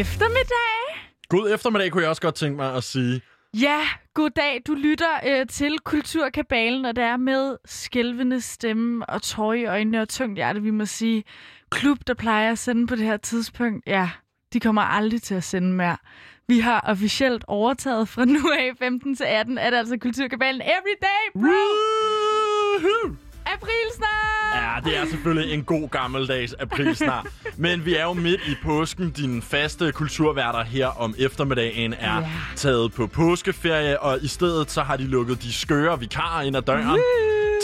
eftermiddag. God eftermiddag kunne jeg også godt tænke mig at sige. Ja, god dag. Du lytter til Kulturkabalen, og det er med skælvende stemme og tårer i øjnene og tungt hjerte, vi må sige. Klub, der plejer at sende på det her tidspunkt, ja, de kommer aldrig til at sende mere. Vi har officielt overtaget fra nu af 15 til 18, er det altså Kulturkabalen every day, bro! Woohoo! Aprilsnar! Ja, det er selvfølgelig en god gammeldags aprilsnar. Men vi er jo midt i påsken. Dine faste kulturværter her om eftermiddagen er taget på påskeferie, og i stedet så har de lukket de skøre vikarer ind ad døren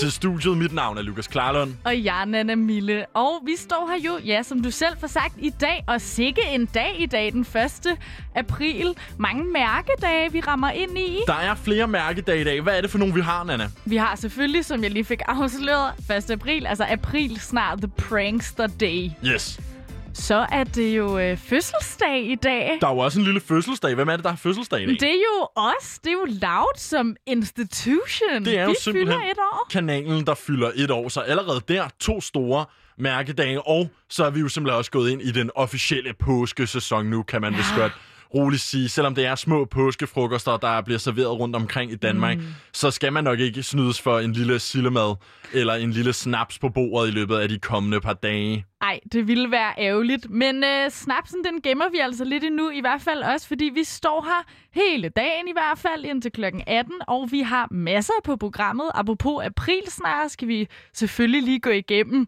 til studiet. Mit navn er Lukas Klarlund. Og jeg er Nanna Mille. Og vi står her jo, ja, som du selv har sagt, i dag. Og sikke en dag i dag, den 1. april. Mange mærkedage, vi rammer ind i. Der er flere mærkedage i dag. Hvad er det for nogle, vi har, Nanna? Vi har selvfølgelig, som jeg lige fik afsløret, 1. april. Altså april snart, The Prankster Day. Yes. Så er det jo fødselsdag i dag. Der er jo også en lille fødselsdag. Hvem er det, der har fødselsdag i dag? Det er jo os. Det er jo Loud som institution. Det er jo simpelthen kanalen, der fylder et år. Så allerede der 2 store mærkedage. Og så er vi jo simpelthen også gået ind i den officielle påskesæson nu, kan man vist godt roligt sige. Selvom det er små påskefrokoster, der bliver serveret rundt omkring i Danmark, så skal man nok ikke snydes for en lille sillemad eller en lille snaps på bordet i løbet af de kommende par dage. Ej, det ville være ærgerligt. Men snapsen, den gemmer vi altså lidt endnu, i hvert fald også, fordi vi står her hele dagen i hvert fald indtil kl. 18, og vi har masser på programmet. Apropos aprilsnare skal vi selvfølgelig lige gå igennem.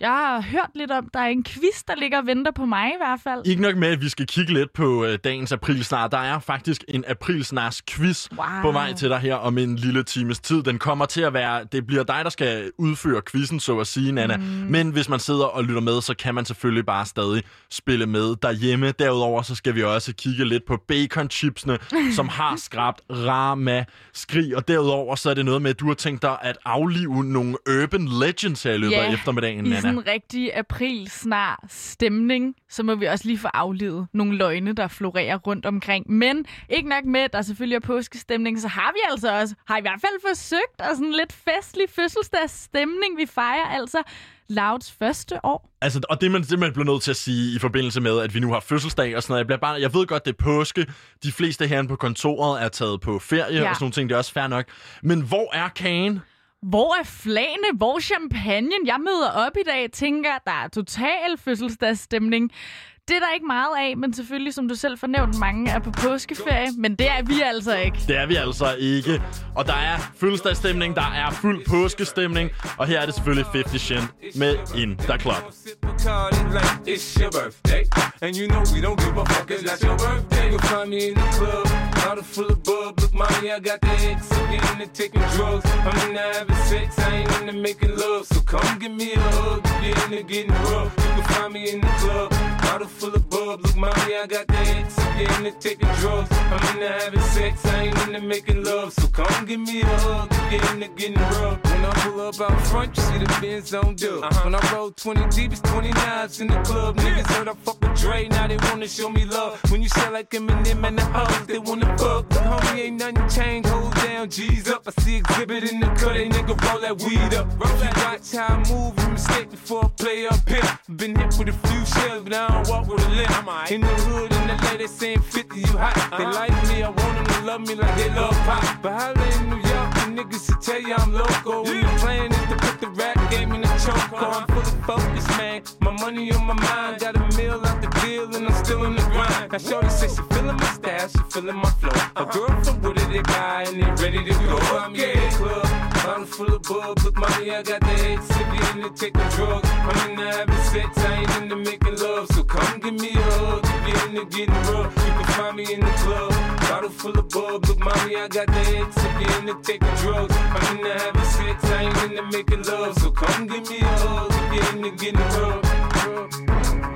Jeg har hørt lidt om, der er en quiz, der ligger og venter på mig i hvert fald. Ikke nok med, at vi skal kigge lidt på dagens aprilsnar. Der er faktisk en aprilsnars quiz på vej til dig her om en lille times tid. Den kommer til at være, det bliver dig, der skal udføre quizzen, så at sige, Nanna. Men hvis man sidder og lytter med, så kan man selvfølgelig bare stadig spille med derhjemme. Derudover så skal vi også kigge lidt på baconchipsene, som har skrabt ramaskrig. Og derudover så er det noget med, at du har tænkt dig at aflive nogle urban legends her i løbet af eftermiddagen, Nanna. En rigtig aprilsnar stemning, så må vi også lige få aflevet nogle løgne, der florerer rundt omkring. Men ikke nok med, der selvfølgelig er påskestemning, så har vi altså også, har i hvert fald forsøgt, og sådan lidt festlig fødselsdagsstemning. Vi fejrer altså Louds første år. Altså, og det man simpelthen bliver nødt til at sige i forbindelse med, at vi nu har fødselsdag og sådan noget. Jeg ved godt, det er påske. De fleste herinde på kontoret er taget på ferie og sådan nogle ting. Det er også fair nok. Men hvor er kagen? Hvor er flagene? Hvor er champagnen? Jeg møder op i dag og tænker, der er total fødselsdagsstemning. Det er der ikke meget af, men selvfølgelig, som du selv fornævnte, mange er på påskeferie. Men det er vi altså ikke. Det er vi altså ikke. Og der er fødselsdagsstemning, der er fuld påskestemning. Og her er det selvfølgelig 50 Cent med In The Club. Bottle full of bub, look mommy, I got the X, I'm getting to taking drugs, I'm into having sex, I ain't into making love, so come give me a hug, get into getting rough, you can find me in the club, bottle full of bub, look mommy, I got the X, I'm getting to taking drugs, I'm into having sex, I ain't into making love, so come give me a hug, get into getting rough, when I pull up out front, you see the Benz on dub, when I roll 20 deep, it's 29s in the club, niggas heard I fuck with Dre, now they wanna show me love, when you sell like Eminem and the hoes, they wanna fuck, homie, ain't nothing changed, hold down, G's up, I see exhibit in the cut, they nigga roll that weed up, roll that, watch how I move, you mistake before I play up here, been hit with a few shells, but I don't walk with a limp, in the hood, in the LA, they saying 50, you hot, they like me, I want them to love me like they love pop, but how they in New York, the niggas should tell you I'm local, when the plan is to put the rap game in the choke, I'm full of focus, man, my money on my mind, got a meal out the deal, and I'm still in the grind, now shorty say she feeling my style, she feeling my flow. A girl from Wooded, they guy, and they ready to go. I'm in the club, bottle full of bub. Look, mommy, I got the head, sippy in the taking drugs. I'm in the having sex, I ain't in the making love. So come give me a hug, get in the getting rough. You can find me in the club, bottle full of bub. Look, mommy, I got the head, sippy in the taking drugs. I'm in the having sex, I ain't in the making love. So come give me a hug, get in the getting rough.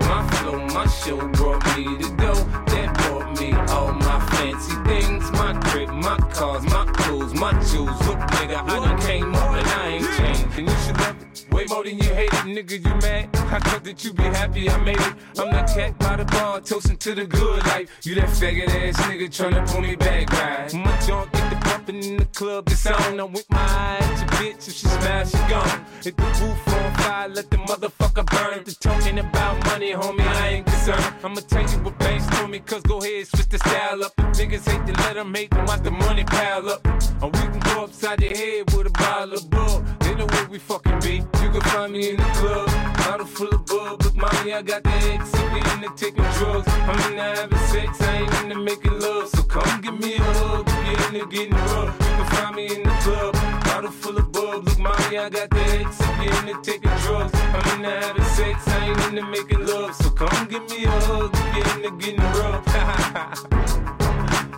My flow, my show brought me to dough. That brought me all my fancy things. My crib, my cars, my clothes, my jewels. Look, nigga, I done came up and I ain't changed. And you should love it. Way more than you hate it. Nigga, you mad? I thought that you be happy I made it. I'm not cat by the bar, toasting to the good life. You that faggot ass nigga tryna pull me back, right? My junk get the pumping in the club, it's on. I'm with my eyes, your bitch, if she smiles, she gone. If the roof on fire, let the motherfucker burn. The talking about money, homie, I ain't concerned. I'ma tell you what banks told me, cause go ahead, switch the style up. If niggas hate to let them hate, them out the money pile up. And we can go upside your head with a bottle of bull. They know where we fucking be. You can find me in the club, bottle full of bull. But mommy, I got the X, you ain't into taking drugs. I'm into having sex, I ain't into making love. So come give me a hug, if you're into getting rough. You can find me in the club, bottle full of bull. Look, mommy, I got the X, if you're into taking drugs. I'm into having sex, I ain't into making love. So come give me a hug, if you're into getting rough.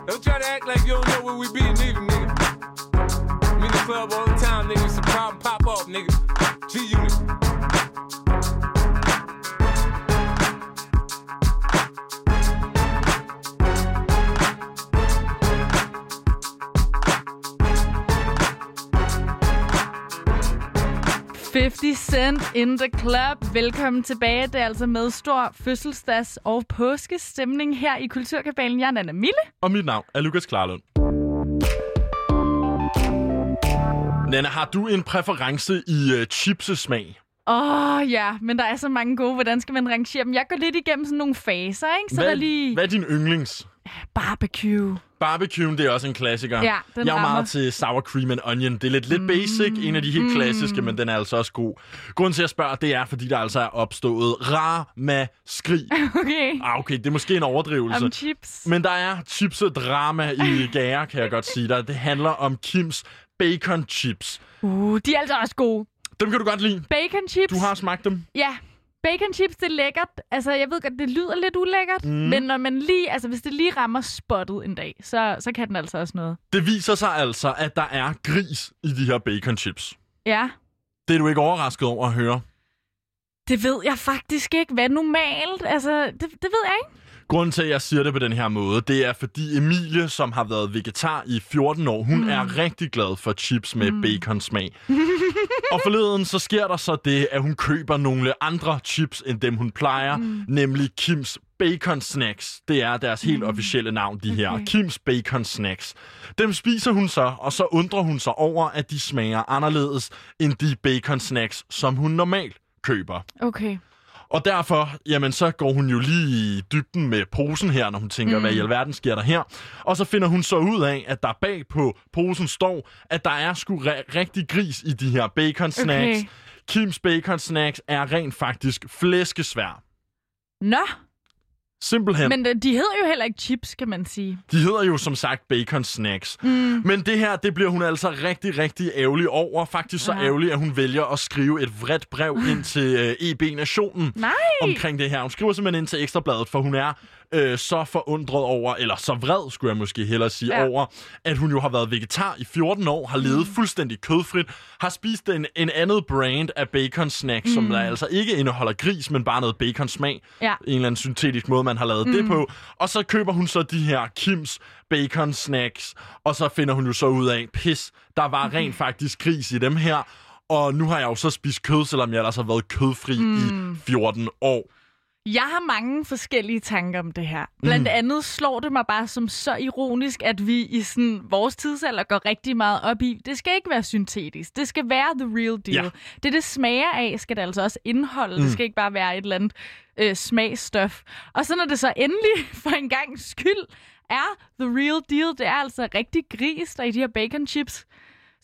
Don't try to act like you don't know where we be, nigga. We in the club all the time, nigga. It's a problem, pop off, nigga. G-Unit. Fifty Cent in the club. Velkommen tilbage. Det er altså med stor fødselsdags- og påskestemning her i Kulturkabalen. Jeg er Nanna Mille. Og mit navn er Lukas Klarlund. Nanna, har du en præference i chipsesmag? Ja, men der er så mange gode. Hvordan skal man rangere dem? Jeg går lidt igennem sådan nogle faser, ikke? Så hvad, der lige... hvad er din yndlings? Barbecue. Barbecuen, det er også en klassiker. Ja, den jeg er meget til sour cream and onion. Det er lidt basic, en af de helt klassiske, men den er altså også god. Grunden til, at jeg spørger, det er, fordi der altså er opstået ramaskrig. Okay. Okay, det er måske en overdrivelse. Om chips. Men der er chips og drama i gære, kan jeg godt sige dig. Det handler om Kim's Bacon Chips. De er altså også gode. Dem kan du godt lide. Bacon chips. Du har smagt dem? Ja. Bacon chips, det er lækkert. Altså, jeg ved godt, det lyder lidt ulækkert, men når man lige, altså, hvis det lige rammer spottet en dag, så kan den altså også noget. Det viser sig altså, at der er gris i de her bacon chips. Ja. Det er du ikke overrasket over at høre? Det ved jeg faktisk ikke. Hvad normalt? Altså, det ved jeg ikke. Grunden til, at jeg siger det på den her måde, det er, fordi Emilie, som har været vegetar i 14 år, hun er rigtig glad for chips med baconsmag. Og forleden så sker der så det, at hun køber nogle andre chips, end dem hun plejer, nemlig Kim's Bacon Snacks. Det er deres helt officielle navn, de her. Kim's Bacon Snacks. Dem spiser hun så, og så undrer hun sig over, at de smager anderledes end de bacon snacks, som hun normalt køber. Okay. Og derfor, jamen, så går hun jo lige i dybden med posen her, når hun tænker, hvad i alverden sker der her. Og så finder hun så ud af, at der bag på posen står, at der er sgu rigtig gris i de her bacon snacks. Okay. Kim's Bacon Snacks er rent faktisk flæskesvær. Nå! Simpelthen. Men de hedder jo heller ikke chips, kan man sige. De hedder jo som sagt bacon snacks. Men det her, det bliver hun altså rigtig, rigtig ærgerlig over. Faktisk så ærgerlig, at hun vælger at skrive et vredt brev ind til EB-nationen omkring det her. Hun skriver simpelthen ind til Ekstrabladet, for hun er så forundret over, eller så vred, skulle jeg måske hellere sige, over, at hun jo har været vegetar i 14 år, har levet fuldstændig kødfrit, har spist en andet brand af bacon snacks, som der altså ikke indeholder gris, men bare noget bacon smag. Ja. En eller anden syntetisk måde, man har lavet det på. Og så køber hun så de her Kim's Bacon Snacks, og så finder hun jo så ud af, pis, der var rent faktisk gris i dem her, og nu har jeg jo så spist kød, selvom jeg ellers har været kødfri i 14 år. Jeg har mange forskellige tanker om det her. Blandt andet slår det mig bare som så ironisk, at vi i sådan vores tidsalder går rigtig meget op i, det skal ikke være syntetisk, det skal være the real deal. Ja. Det smager af, skal det altså også indeholde. Det skal ikke bare være et eller andet smagsstof. Og så når det så endelig for en gang skyld er the real deal, det er altså rigtig gris, der i de her bacon chips.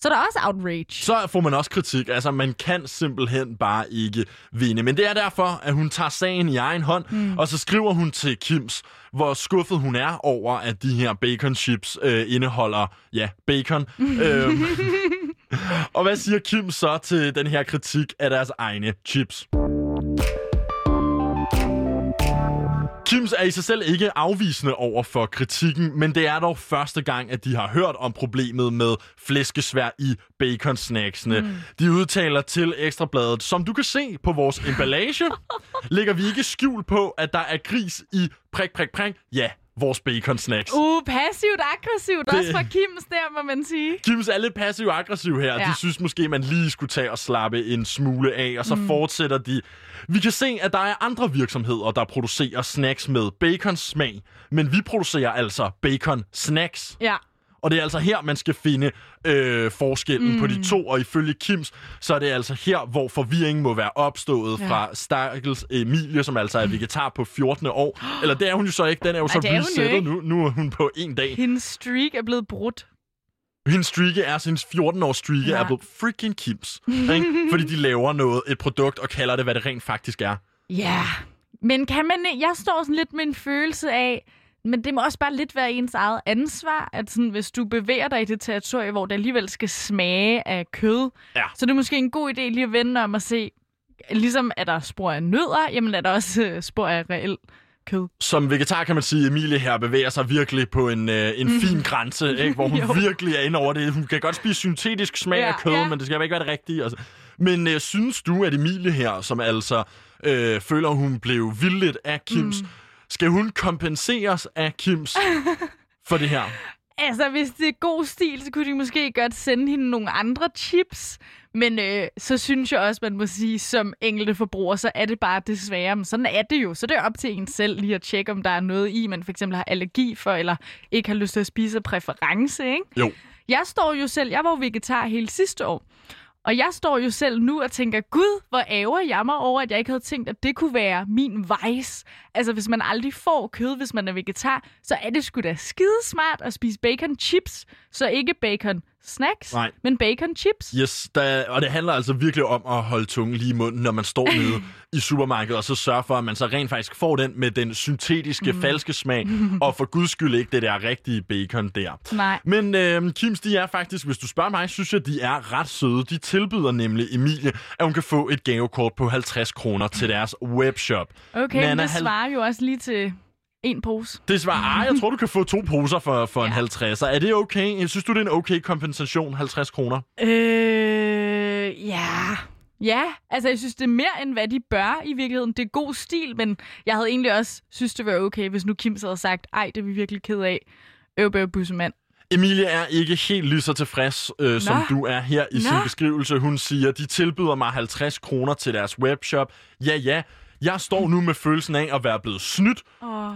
Så der er også outrage. Så får man også kritik. Altså, man kan simpelthen bare ikke vinde. Men det er derfor, at hun tager sagen i egen hånd, og så skriver hun til Kim's, hvor skuffet hun er over, at de her bacon chips indeholder, ja, bacon. Og hvad siger Kim så til den her kritik af deres egne chips? Kim's er i sig selv ikke afvisende over for kritikken, men det er dog første gang, at de har hørt om problemet med flæskesvær i baconsnacksene. De udtaler til Ekstrabladet, som du kan se på vores emballage, lægger vi ikke skjul på, at der er gris i prik, prik, prik. Ja, vores bacon snacks. Passivt aggressivt. Det... Også fra Kim's der, må man sige. Kim's er lidt passivt aggressiv her. Ja. De synes måske, man lige skulle tage og slappe en smule af, og så fortsætter de. Vi kan se, at der er andre virksomheder, der producerer snacks med baconsmag, men vi producerer altså bacon snacks. Ja. Og det er altså her, man skal finde forskellen på de to, og ifølge Kims, så er det altså her, hvor forvirringen må være opstået fra Stakkels Emilie, som altså er vegetar på 14. år. Eller det er hun jo så ikke, den er jo så blevet sættet nu. Nu er hun på en dag. Hendes streak er blevet brudt. Hendes streake er, hendes 14-års streake er blevet freaking Kims. Ikke? Fordi de laver noget, et produkt, og kalder det, hvad det rent faktisk er. Ja, men kan man... Jeg står sådan lidt med en følelse af... Men det må også bare lidt være ens eget ansvar, at sådan, hvis du bevæger dig i det territorie, hvor det alligevel skal smage af kød, så det er måske en god idé lige at vende om og se, ligesom er der spor af nødder, jamen er der også spor af reelt kød. Som vegetar kan man sige, at Emilie her bevæger sig virkelig på en fin grænse, ikke? Hvor hun virkelig er inde over det. Hun kan godt spise syntetisk smag af kød, men det skal ikke være det rigtige. Altså. Men synes du, at Emilie her, som altså føler, hun blev vildledt af Kims, skal hun kompenseres af Kims for det her? Altså, hvis det er god stil, så kunne de måske godt sende hende nogle andre chips. Men så synes jeg også, man må sige, som enkelte forbruger, så er det bare desværre. Men sådan er det jo. Så det er op til en selv lige at tjekke, om der er noget i, man for eksempel har allergi for, eller ikke har lyst til at spise af præference, ikke? Jo. Jeg var jo vegetar hele sidste år. Og jeg står jo selv nu og tænker, gud, hvor ærger jeg mig over, at jeg ikke havde tænkt, at det kunne være min vejs. Altså, hvis man aldrig får kød, hvis man er vegetar, så er det sgu da skidesmart at spise bacon chips, så ikke bacon snacks, men bacon chips. Yes, og det handler altså virkelig om at holde tungen lige i munden, når man står nede i supermarkedet, og så sørge for, at man så rent faktisk får den med den syntetiske, falske smag, og for guds skyld ikke det der rigtige bacon der. Nej. Men Kims, de er faktisk, hvis du spørger mig, synes jeg, de er ret søde. De tilbyder nemlig Emilie, at hun kan få et gavekort på 50 kroner til deres webshop. Okay, Nanna, det svarer jo også lige til... En pose. Det svarer, jeg tror, du kan få 2 poser for en 50'er. Er det okay? Synes du, det er en okay kompensation, 50 kroner? Ja, altså jeg synes, det er mere end hvad de bør i virkeligheden. Det er god stil, men jeg havde egentlig også synes, det var okay, hvis nu Kim havde sagt, ej, det er vi virkelig ked af. Bussemand. Emilie er ikke helt lige så tilfreds, som du er her i sin beskrivelse. Hun siger, de tilbyder mig 50 kroner til deres webshop. Ja. Jeg står nu med følelsen af at være blevet snydt,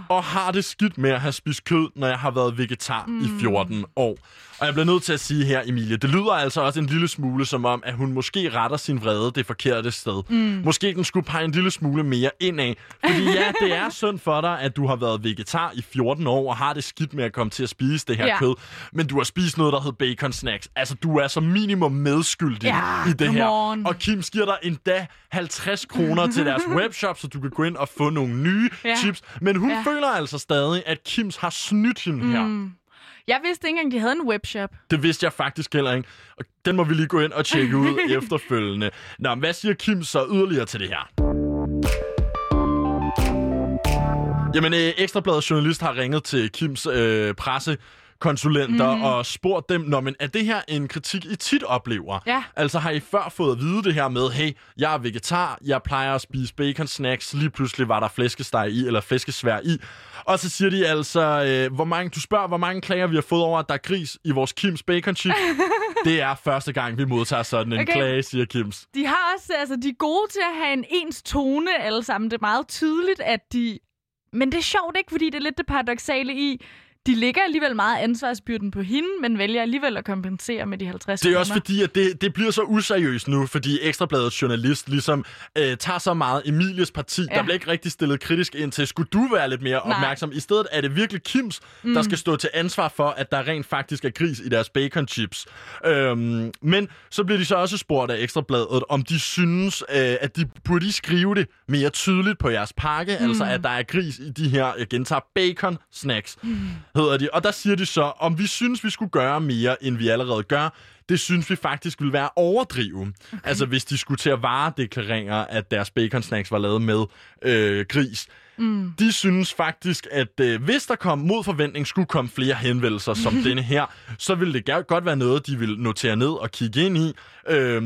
og har det skidt med at have spist kød, når jeg har været vegetar i 14 år. Og jeg bliver nødt til at sige her, Emilie, det lyder altså også en lille smule som om, at hun måske retter sin vrede det forkerte sted. Måske den skulle pege en lille smule mere indad. Fordi ja, det er synd for dig, at du har været vegetar i 14 år, og har det skidt med at komme til at spise det her kød. Men du har spist noget, der hedder bacon snacks. Altså, du er som minimum medskyldig i det her. Og Kim giver dig endda 50 kroner til deres webshop, så du kan gå ind og få nogle nye chips. Men hun føler altså stadig, at Kims har snydt hende her. Jeg vidste ikke engang, de havde en webshop. Det vidste jeg faktisk heller ikke. Og den må vi lige gå ind og tjekke ud efterfølgende. Nå, men hvad siger Kim så yderligere til det her? Jamen, Ekstrabladets journalist har ringet til Kims pressekonsulenter og spurgt dem, nå, men er det her en kritik, I tit oplever? Ja. Altså, har I før fået at vide det her med, hey, jeg er vegetar, jeg plejer at spise bacon snacks, lige pludselig var der flæskesteg i, eller flæskesvær i. Og så siger de altså, hvor mange klager vi har fået over, at der er gris i vores Kim's Bacon Chips. Det er første gang, vi modtager sådan en klage, siger Kims. De har også, altså, de er gode til at have en ens tone alle sammen. Det er meget tydeligt, at de... Men det er sjovt, ikke? Fordi det er lidt det paradoksale i... De ligger alligevel meget ansvarsbyrden på hende, men vælger alligevel at kompensere med de 50 kroner. Det er også fordi, at det bliver så useriøst nu, fordi Ekstrabladets journalist ligesom tager så meget Emilies parti. Ja. Der bliver ikke rigtig stillet kritisk ind til, skulle du være lidt mere opmærksom? I stedet er det virkelig Kims, der skal stå til ansvar for, at der rent faktisk er gris i deres bacon chips. Men så bliver de så også spurgt af Ekstrabladet, om de synes, at de burde skrive det mere tydeligt på jeres pakke, altså at der er gris i de her, jeg gentager, bacon snacks. Hedder de. Og der siger de så, om vi synes, vi skulle gøre mere, end vi allerede gør. Det synes vi faktisk ville være overdrive. Okay. Altså hvis de skulle til at varedeklarere, at deres bacon snacks var lavet med gris. de synes faktisk, at hvis der kom mod forventning skulle komme flere henvendelser som denne her, så ville det godt være noget, de vil notere ned og kigge ind i.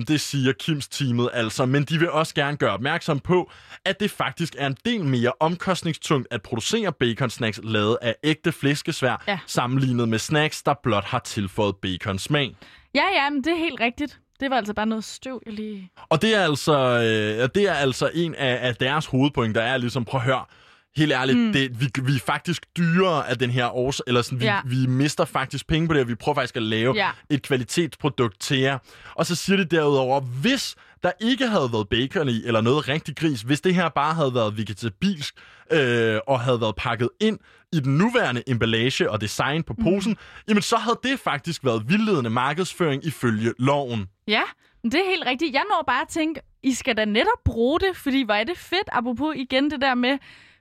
Det siger Kims-teamet altså, men de vil også gerne gøre opmærksom på, at det faktisk er en del mere omkostningstungt at producere baconsnacks lavet af ægte flæskesvær, sammenlignet med snacks, der blot har tilføjet baconsmag. Ja, men det er helt rigtigt. Det var altså bare noget støv, jeg lige... Og det er altså, en af deres hovedpointer, der er ligesom, prøv at høre, helt ærligt, vi er faktisk dyrere af den her års, eller sådan, vi mister faktisk penge på det, og vi prøver faktisk at lave et kvalitetsprodukt til jer. Og så siger de derudover, hvis der ikke havde været bacon i, eller noget rigtig gris, hvis det her bare havde været vegetabilsk, og havde været pakket ind i den nuværende emballage og design på posen, jamen så havde det faktisk været vildledende markedsføring ifølge loven. Ja, det er helt rigtigt. Jeg når bare at tænke, I skal da netop bruge det, fordi hvor er det fedt, apropos igen det der med,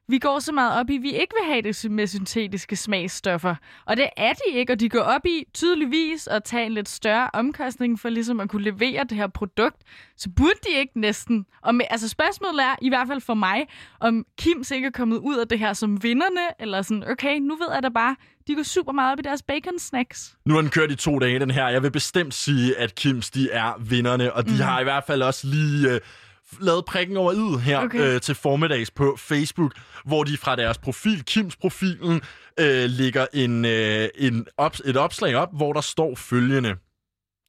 vi går så meget op i, vi ikke vil have det med syntetiske smagsstoffer. Og det er de ikke, og de går op i tydeligvis at tage en lidt større omkostning for ligesom at kunne levere det her produkt. Så burde de ikke næsten. Og med, altså spørgsmålet er, i hvert fald for mig, om Kims ikke er kommet ud af det her som vinderne, eller sådan, okay, nu ved jeg da bare, de går super meget op i deres bacon-snacks. Nu har den kørt i 2 dage, den her. Jeg vil bestemt sige, at Kims, de er vinderne, og de har i hvert fald også lige... lavet prikken over id her til formiddags på Facebook, hvor de fra deres profil, Kims-profilen, lægger et opslag op, hvor der står følgende.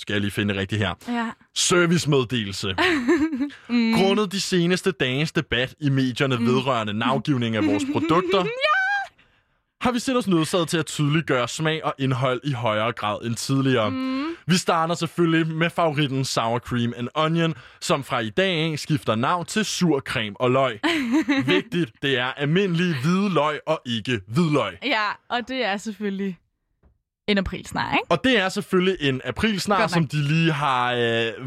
Skal jeg lige finde rigtigt her. Ja. Servicemeddelelse. Grundet de seneste dages debat i medierne vedrørende navngivning af vores produkter, har vi set os nødsaget til at tydeliggøre smag og indhold i højere grad end tidligere. Vi starter selvfølgelig med favoritten Sour Cream and Onion, som fra i dag af skifter navn til sur creme og løg. Vigtigt, det er almindelige hvide løg og ikke hvidløg. Ja, og det er selvfølgelig en aprilsnar, ikke? Og det er selvfølgelig en aprilsnar, som de lige har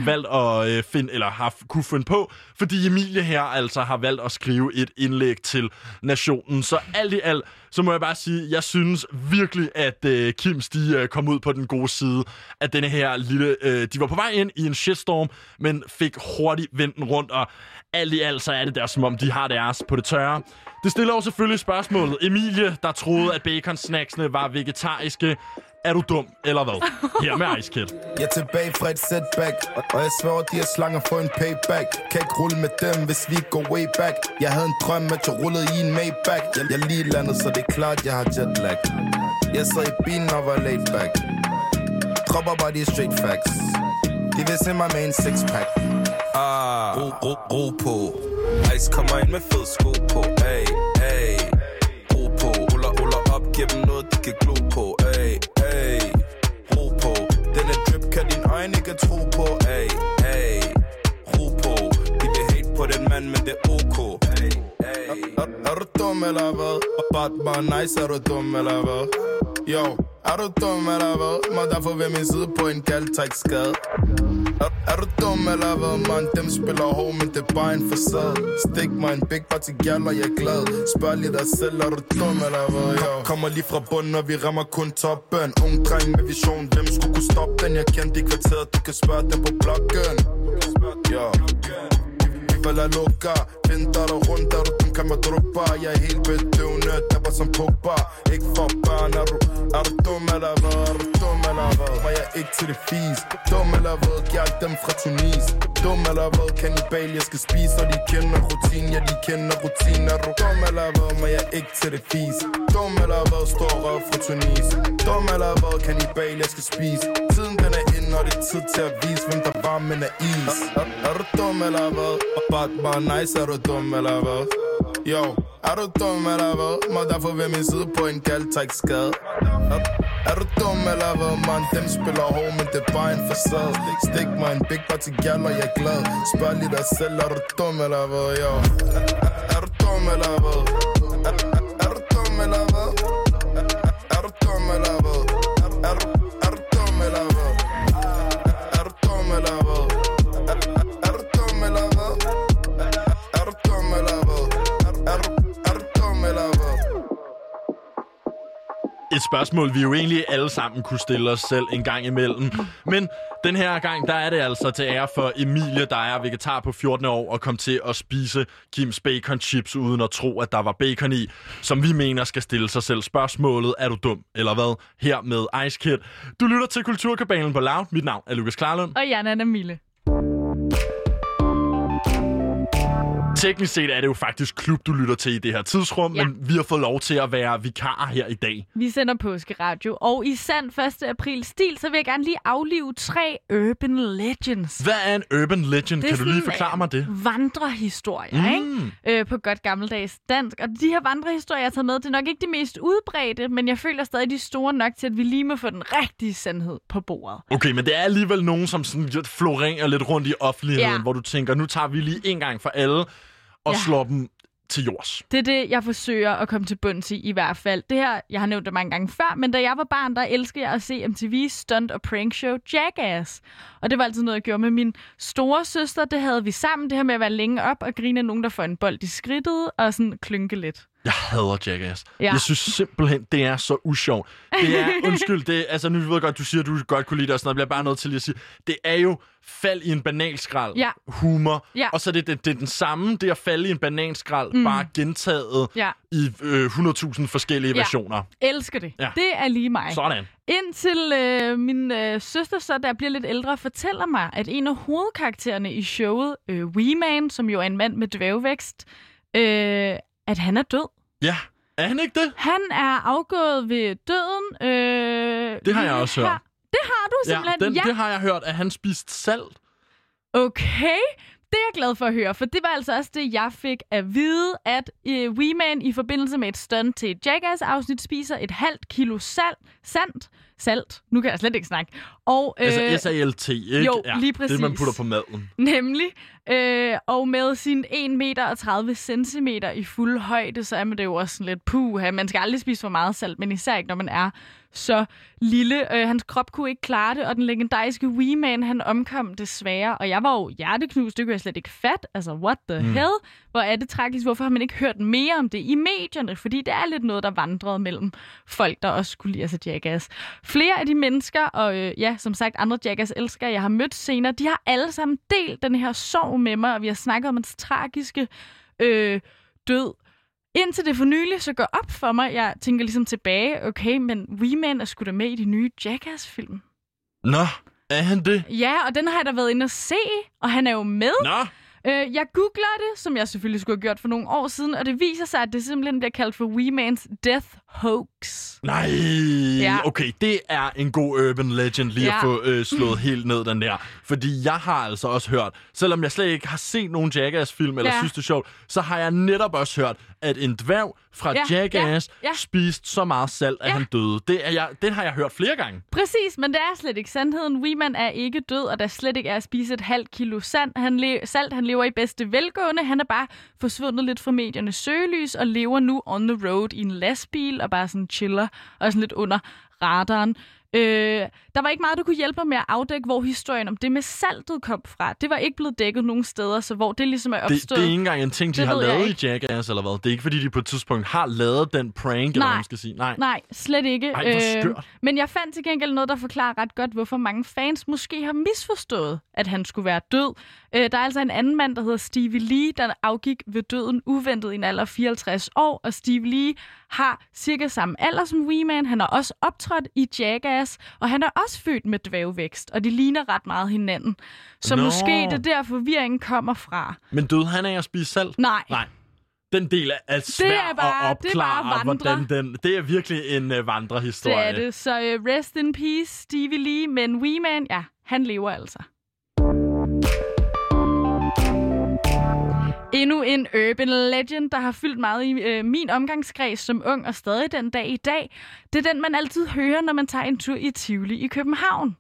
valgt at finde, eller har kunne finde på, fordi Emilie her altså har valgt at skrive et indlæg til Nationen. Så alt i alt, så må jeg bare sige, jeg synes virkelig, at Kims, de kom ud på den gode side af denne her lille... de var på vej ind i en shitstorm, men fik hurtigt venden rundt, og alt i alt, så er det der, som om de har deres på det tørre. Det stiller jo selvfølgelig spørgsmålet. Emilie, der troede, at baconsnacksene var vegetariske, er du dum, eller hvad? Her med Ice Kid. Jeg er tilbage fra et setback, og jeg svarer, de her slanger for en payback. Kan ikke rulle med dem, hvis vi går way back. Jeg havde en drøm, at jeg rullede i en Maybach. Jeg lige landede, så det er klart, jeg har jetlag. Jeg sad i bilen og var laid back. Dropper bare de straight facts. De vil se mig med en sixpack. Ro på. Ice kommer ind med fed sko på. Ay. Ro på. Uller op, giv dem noget, de kan glo på. Ay. Ro på. Denne drip kan din øjne ikke tro på. Ay. Ro på. De vil hate på den mand, men det er ok. Er du dum eller hvad? Batman, nice, er du dum eller hvad? Yo, er du dum eller hvad? Man, derfor ved min side på en kaldtræk skade. Er du dum eller hvad, man? Dem spiller hård, men det er bare en facade. Stik mig en big party girl, og jeg er glad. Spørg lige dig selv, er du dum eller hvad, yo? Kommer lige fra bunden, og vi rammer kun toppen. Unge dreng med vision, hvem skulle kunne stoppe den? Jeg kendte i kvarteret, du kan spørge dem på blokken. Yo. Vi falder lukker, vinter der rundt, er du dum, kan man drukke. Jeg er helt bedøvende, dapper som Pogba. Ikke for børn, er du dum eller hvad, er du dum eller hvad? Var jeg ikke til det fis? Dum eller hvad, jeg er dem fra Tunis. Dum eller hvad, kanibal, jeg skal spise. Og de kender rutin, ja de kender rutin. Er du dum eller hvad, var jeg ikke til det fis? Dum eller hvad, står røv fra Tunis. Dum eller hvad, kanibal, jeg skal spise. Tiden den er inde, og det er tid til at vise, hvem der var, men er is. Er du dum eller hvad? Batman, nice, er du dum eller hvad? Yo, er du dum eller hvad? Man, derfor ved min side på en kaldtræk skade. Er du dum eller hvad, man? Dem spiller hård, men det er bare en facade. Stik mig en big party girl, og jeg er glad. Spørg lige dig selv, er du dum eller hvad? Yo, er du dum eller hvad? Er du dum eller hvad? Er du dum eller hvad? Er du dum eller hvad? Er du dum eller hvad? Et et spørgsmål, vi jo egentlig alle sammen kunne stille os selv en gang imellem. Men den her gang, der er det altså til ære for Emilie, der er vegetar på 14. år og kom til at spise Kim's Bacon Chips uden at tro, at der var bacon i, som vi mener skal stille sig selv spørgsmålet, er du dum eller hvad? Her med Ice Kid. Du lytter til Kulturkabalen på Loud. Mit navn er Lukas Klarlund. Og jeg er Nanna Mille. Teknisk set er det jo faktisk klub, du lytter til i det her tidsrum, ja. Men vi har fået lov til at være vikarer her i dag. Vi sender påskeradio, og i sand 1. april stil, så vil jeg gerne lige aflive 3 urban legends. Hvad er en urban legend? Kan du lige forklare mig det? Vandrehistorier, ikke? På godt gammeldags dansk. Og de her vandrehistorier, jeg har taget med, det er nok ikke de mest udbredte, men jeg føler stadig de store nok til, at vi lige må få den rigtige sandhed på bordet. Okay, men det er alligevel nogen, som sådan florerer lidt rundt i offentligheden, ja. Hvor du tænker, nu tager vi lige en gang for alle. Og slår dem til jords. Det er det, jeg forsøger at komme til bunds i hvert fald. Det her, jeg har nævnt det mange gange før, men da jeg var barn, der elskede jeg at se MTV's stunt- og prankshow Jackass. Og det var altid noget, jeg gjorde med min store søster. Det havde vi sammen, det her med at være længe op og grine af nogen, der får en bold i skridtet og sådan klynke lidt. Jeg hader Jackass. Ja. Jeg synes simpelthen, det er så usjovt. Det er, undskyld, det er, altså nu ved jeg godt, du siger, du godt kunne lide det og sådan noget, jeg bliver bare nødt til at sige, det er jo fald i en bananskrald, ja. Humor, ja. Og så er det er den samme, det at falde i en bananskrald, bare gentaget i 100.000 forskellige versioner. Elsker det. Ja. Det er lige mig. Sådan. Indtil min søster, så der bliver lidt ældre, fortæller mig, at en af hovedkaraktererne i showet, Wee Man, som jo er en mand med dvævvækst, at han er død. Ja, er han ikke det? Han er afgået ved døden. Det har jeg også hørt. Det har du simpelthen, det har jeg hørt, at han spiste salt. Okay, det er jeg glad for at høre, for det var altså også det, jeg fik at vide, at Wee Man i forbindelse med et stunt til et Jackass-afsnit spiser et halvt kilo salt. Nu kan jeg slet ikke snakke. Og, altså SALT, ikke? Jo, ja, lige præcis. Det, man putter på maden. Nemlig. Og med sin 1,30 meter i fuld højde, så er man det jo også sådan lidt puha. Man skal aldrig spise for meget salt, men især ikke, når man er så lille. Hans krop kunne ikke klare det, og den legendariske Wee Man, han omkom desværre. Og jeg var jo hjerteknust, det kunne jeg slet ikke fatte. Altså, what the hell? Hvor er det tragisk? Hvorfor har man ikke hørt mere om det i medierne? Fordi det er lidt noget, der vandrede mellem folk, der også skulle lide sig Jackass. Flere af de mennesker, og som sagt andre Jackass-elskere, jeg har mødt senere, de har alle sammen delt den her sorg med mig, og vi har snakket om hans tragiske død. Indtil det for nylig så går op for mig, jeg tænker ligesom tilbage, okay, men Wee Man er sgu da med i de nye Jackass-film. Nå, er han det? Ja, og den har jeg da været inde at se, og han er jo med. Nå. Jeg googler det, som jeg selvfølgelig skulle have gjort for nogle år siden, og det viser sig, at det simpelthen bliver kaldt for Wee Mans Death Hoax. Nej, okay, det er en god urban legend lige at få slået helt ned den der. Fordi jeg har altså også hørt, selvom jeg slet ikke har set nogen Jackass-film eller synes det er sjovt, så har jeg netop også hørt, at en dværg fra Jackass spiste så meget salt, at han døde. Den har jeg hørt flere gange. Præcis, men det er slet ikke sandheden. Wee Man er ikke død, og der slet ikke er at spise et halvt kilo salt. Han lever i bedste velgående. Han er bare forsvundet lidt fra mediernes søgelys og lever nu on the road i en lastbil og bare sådan chiller og sådan lidt under radaren. Der var ikke meget, du kunne hjælpe med at afdække, hvor historien om det med saltet kom fra. Det var ikke blevet dækket nogen steder, så hvor det ligesom er opstået. Det er ikke engang en ting, de har lavet i Jackass eller hvad. Det er ikke, fordi de på et tidspunkt har lavet den prank, eller hvad man skal sige. Nej, slet ikke. Ej, hvor skørt. Men jeg fandt til gengæld noget, der forklarer ret godt, hvorfor mange fans måske har misforstået, at han skulle være død. Der er altså en anden mand, der hedder Stevie Lee, der afgik ved døden uventet i en alder af 54 år, og Stevie Lee har cirka samme alder som Wee Man. Han har også optrådt i Jackass. Og han er også født med dvævvækst, og de ligner ret meget hinanden. Så måske det er der forvirringen kommer fra. Men døde han af at spise salt? Nej. Den del er svær bare, at opklare, hvordan den... Det er virkelig en vandrehistorie. Det er det. Så rest in peace, Stevie Lee. Men Wee Man, han lever altså. Endnu en urban legend, der har fyldt meget i min omgangskreds som ung og stadig den dag i dag. Det er den, man altid hører, når man tager en tur i Tivoli i København.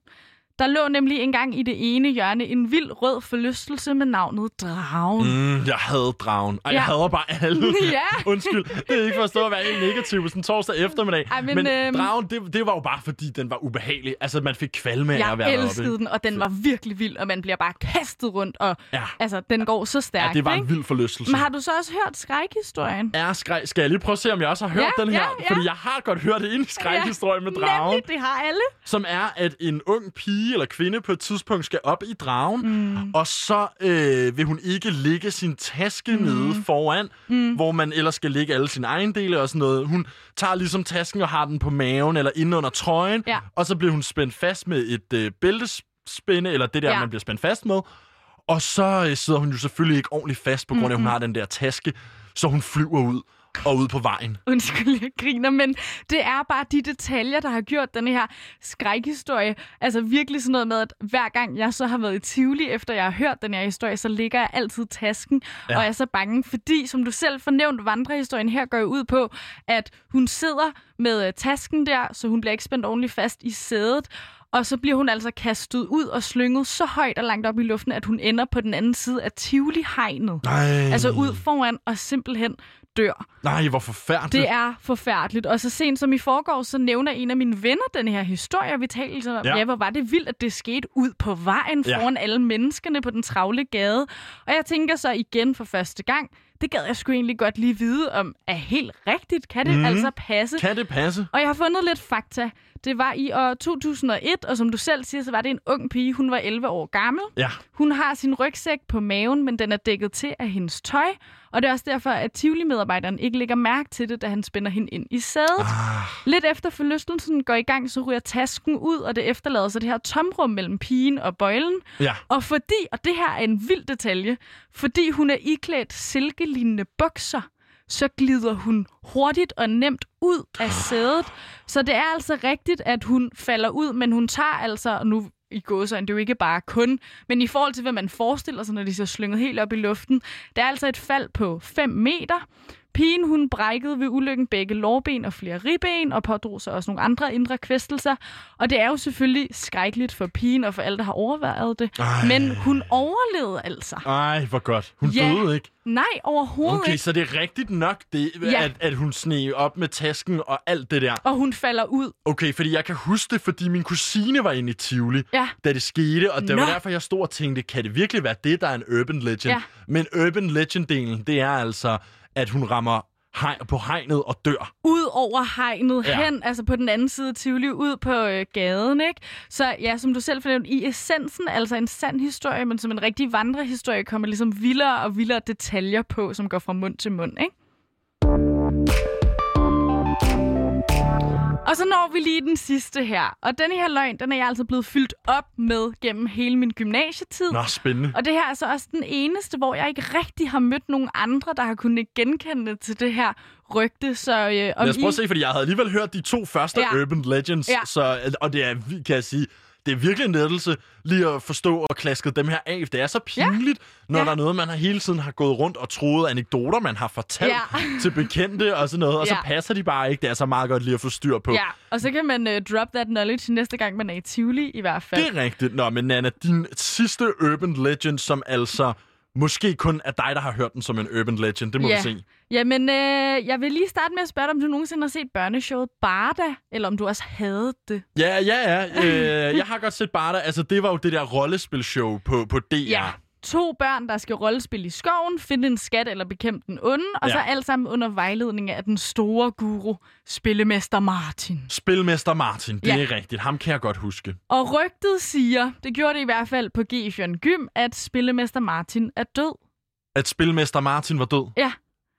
Der lå nemlig engang i det ene hjørne en vild rød forlystelse med navnet Draven. Jeg havde Draven. Ej, ja. Jeg hader bare alle. Ja. Undskyld, det er ikke for at stå at være helt negativ sådan torsdag eftermiddag. Ej, men Draven, det var jo bare fordi, den var ubehagelig. Altså, man fik kvalme af at være deroppe. Jeg elskede den, og den var virkelig vild, og man bliver bare kastet rundt, og altså, den går så stærkt. Ja, det var en vild forlystelse. Men har du så også hørt skrækhistorien? Ja, skal jeg lige prøve at se, om jeg også har hørt den her? Ja. Fordi jeg har godt hørt det inde i skrækhistorien med Draven. Nemlig, det har alle. Som er, at en ung pige eller kvinde på et tidspunkt skal op i dragen, og så vil hun ikke ligge sin taske nede foran, hvor man ellers skal ligge alle sine ejendele og sådan noget. Hun tager ligesom tasken og har den på maven eller inde under trøjen, og så bliver hun spændt fast med et bæltespænde, eller det der, man bliver spændt fast med. Og så sidder hun jo selvfølgelig ikke ordentligt fast, på grund af, at hun har den der taske, så hun flyver ud. Og ude på vejen. Undskyld, jeg griner, men det er bare de detaljer, der har gjort den her skrækhistorie. Altså virkelig sådan noget med, at hver gang jeg så har været i Tivoli, efter jeg har hørt den her historie, så ligger jeg altid tasken, og er så bange. Fordi, som du selv fornævnte, vandrehistorien her går ud på, at hun sidder med tasken der, så hun bliver ikke spændt ordentligt fast i sædet. Og så bliver hun altså kastet ud og slynget så højt og langt op i luften, at hun ender på den anden side af Tivoli-hegnet. Altså ud foran og simpelthen dør. Nej, hvor forfærdeligt. Det er forfærdeligt. Og så sent som i forgårs, så nævner en af mine venner den her historie, vi talte sådan om, hvor var det vildt, at det skete ud på vejen foran alle menneskerne på den travle gade. Og jeg tænker så igen for første gang, det gad jeg sgu egentlig godt lige vide om er helt rigtigt. Kan det altså passe? Kan det passe? Og jeg har fundet lidt fakta. Det var i år 2001, og som du selv siger, så var det en ung pige. Hun var 11 år gammel. Ja. Hun har sin rygsæk på maven, men den er dækket til af hendes tøj. Og det er også derfor, at Tivoli-medarbejderen ikke lægger mærke til det, da han spænder hende ind i sædet. Lidt efter forlystelsen går i gang, så ryger tasken ud, og det efterlader sig det her tomrum mellem pigen og bøjlen. Ja. Og fordi, og det her er en vild detalje, fordi hun er iklædt silkelignende bukser, så glider hun hurtigt og nemt ud af sædet. Så det er altså rigtigt, at hun falder ud, men hun tager altså, og nu i gåseøjne, det er jo ikke bare kun, men i forhold til, hvad man forestiller sig, når de så slynget helt op i luften, det er altså et fald på 5 meter. Pigen, hun brækkede ved ulykken begge lårben og flere ribben, og pådrog sig også nogle andre indre kvæstelser. Og det er jo selvfølgelig skrækkeligt for pigen og for alle, der har overvejet det. Men hun overlevede altså. Ej, hvor godt. Hun døde ikke. Nej, overhovedet ikke. Okay, så det er rigtigt nok, det, at hun sneg op med tasken og alt det der. Og hun falder ud. Okay, fordi jeg kan huske det, fordi min kusine var inde i Tivoli, da det skete. Og det var derfor, jeg stod og tænkte, kan det virkelig være det, der er en urban legend? Ja. Men urban legend-delen, det er altså, at hun rammer på hegnet og dør. Ud over hegnet, hen, altså på den anden side af Tivoli, ud på gaden, ikke? Så ja, som du selv fornævnte, i essensen, altså en sand historie, men som en rigtig vandrehistorie, kommer ligesom vildere og vildere detaljer på, som går fra mund til mund, ikke? Og så når vi lige den sidste her. Og den her løgn, den er jeg altså blevet fyldt op med gennem hele min gymnasietid. Nå, spændende. Og det her er så også den eneste, hvor jeg ikke rigtig har mødt nogen andre, der har kunnet genkende til det her rygte. Så, lad os prøve at se, fordi jeg havde alligevel hørt de 2 første urban legends. Ja. Så, og det er, kan jeg sige, det er virkelig en lettelse lige at forstå og klaske dem her af. Det er så pinligt, når der er noget, man hele tiden har gået rundt og troet, anekdoter, man har fortalt til bekendte og sådan noget, og så passer de bare ikke. Det er så meget godt lige at få styr på. Ja, og så kan man drop that knowledge næste gang, man er i Tivoli i hvert fald. Det er rigtigt. Nå, men Nanna, din sidste urban legend, som altså måske kun er dig, der har hørt den som en urban legend. Det må vi se. Jamen, jeg vil lige starte med at spørge dig, om du nogensinde har set børneshowet Barda, eller om du også havde det. Ja. Jeg har godt set Barda. Altså, det var jo det der rollespilshow på DR. Ja. 2 børn, der skal rollespille i skoven, finde en skat eller bekæmpe den onde, og så alt sammen under vejledning af den store guru, Spilmester Martin. Spilmester Martin, det er rigtigt. Ham kan jeg godt huske. Og rygtet siger, det gjorde det i hvert fald på G4 Gym, at Spilmester Martin er død. At Spilmester Martin var død? Ja.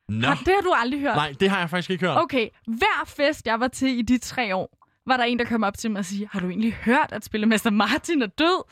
No. Og det har du aldrig hørt? Nej, det har jeg faktisk ikke hørt. Okay, hver fest, jeg var til i de 3 år, var der en, der kom op til mig og siger, har du egentlig hørt, at Spilmester Martin er død?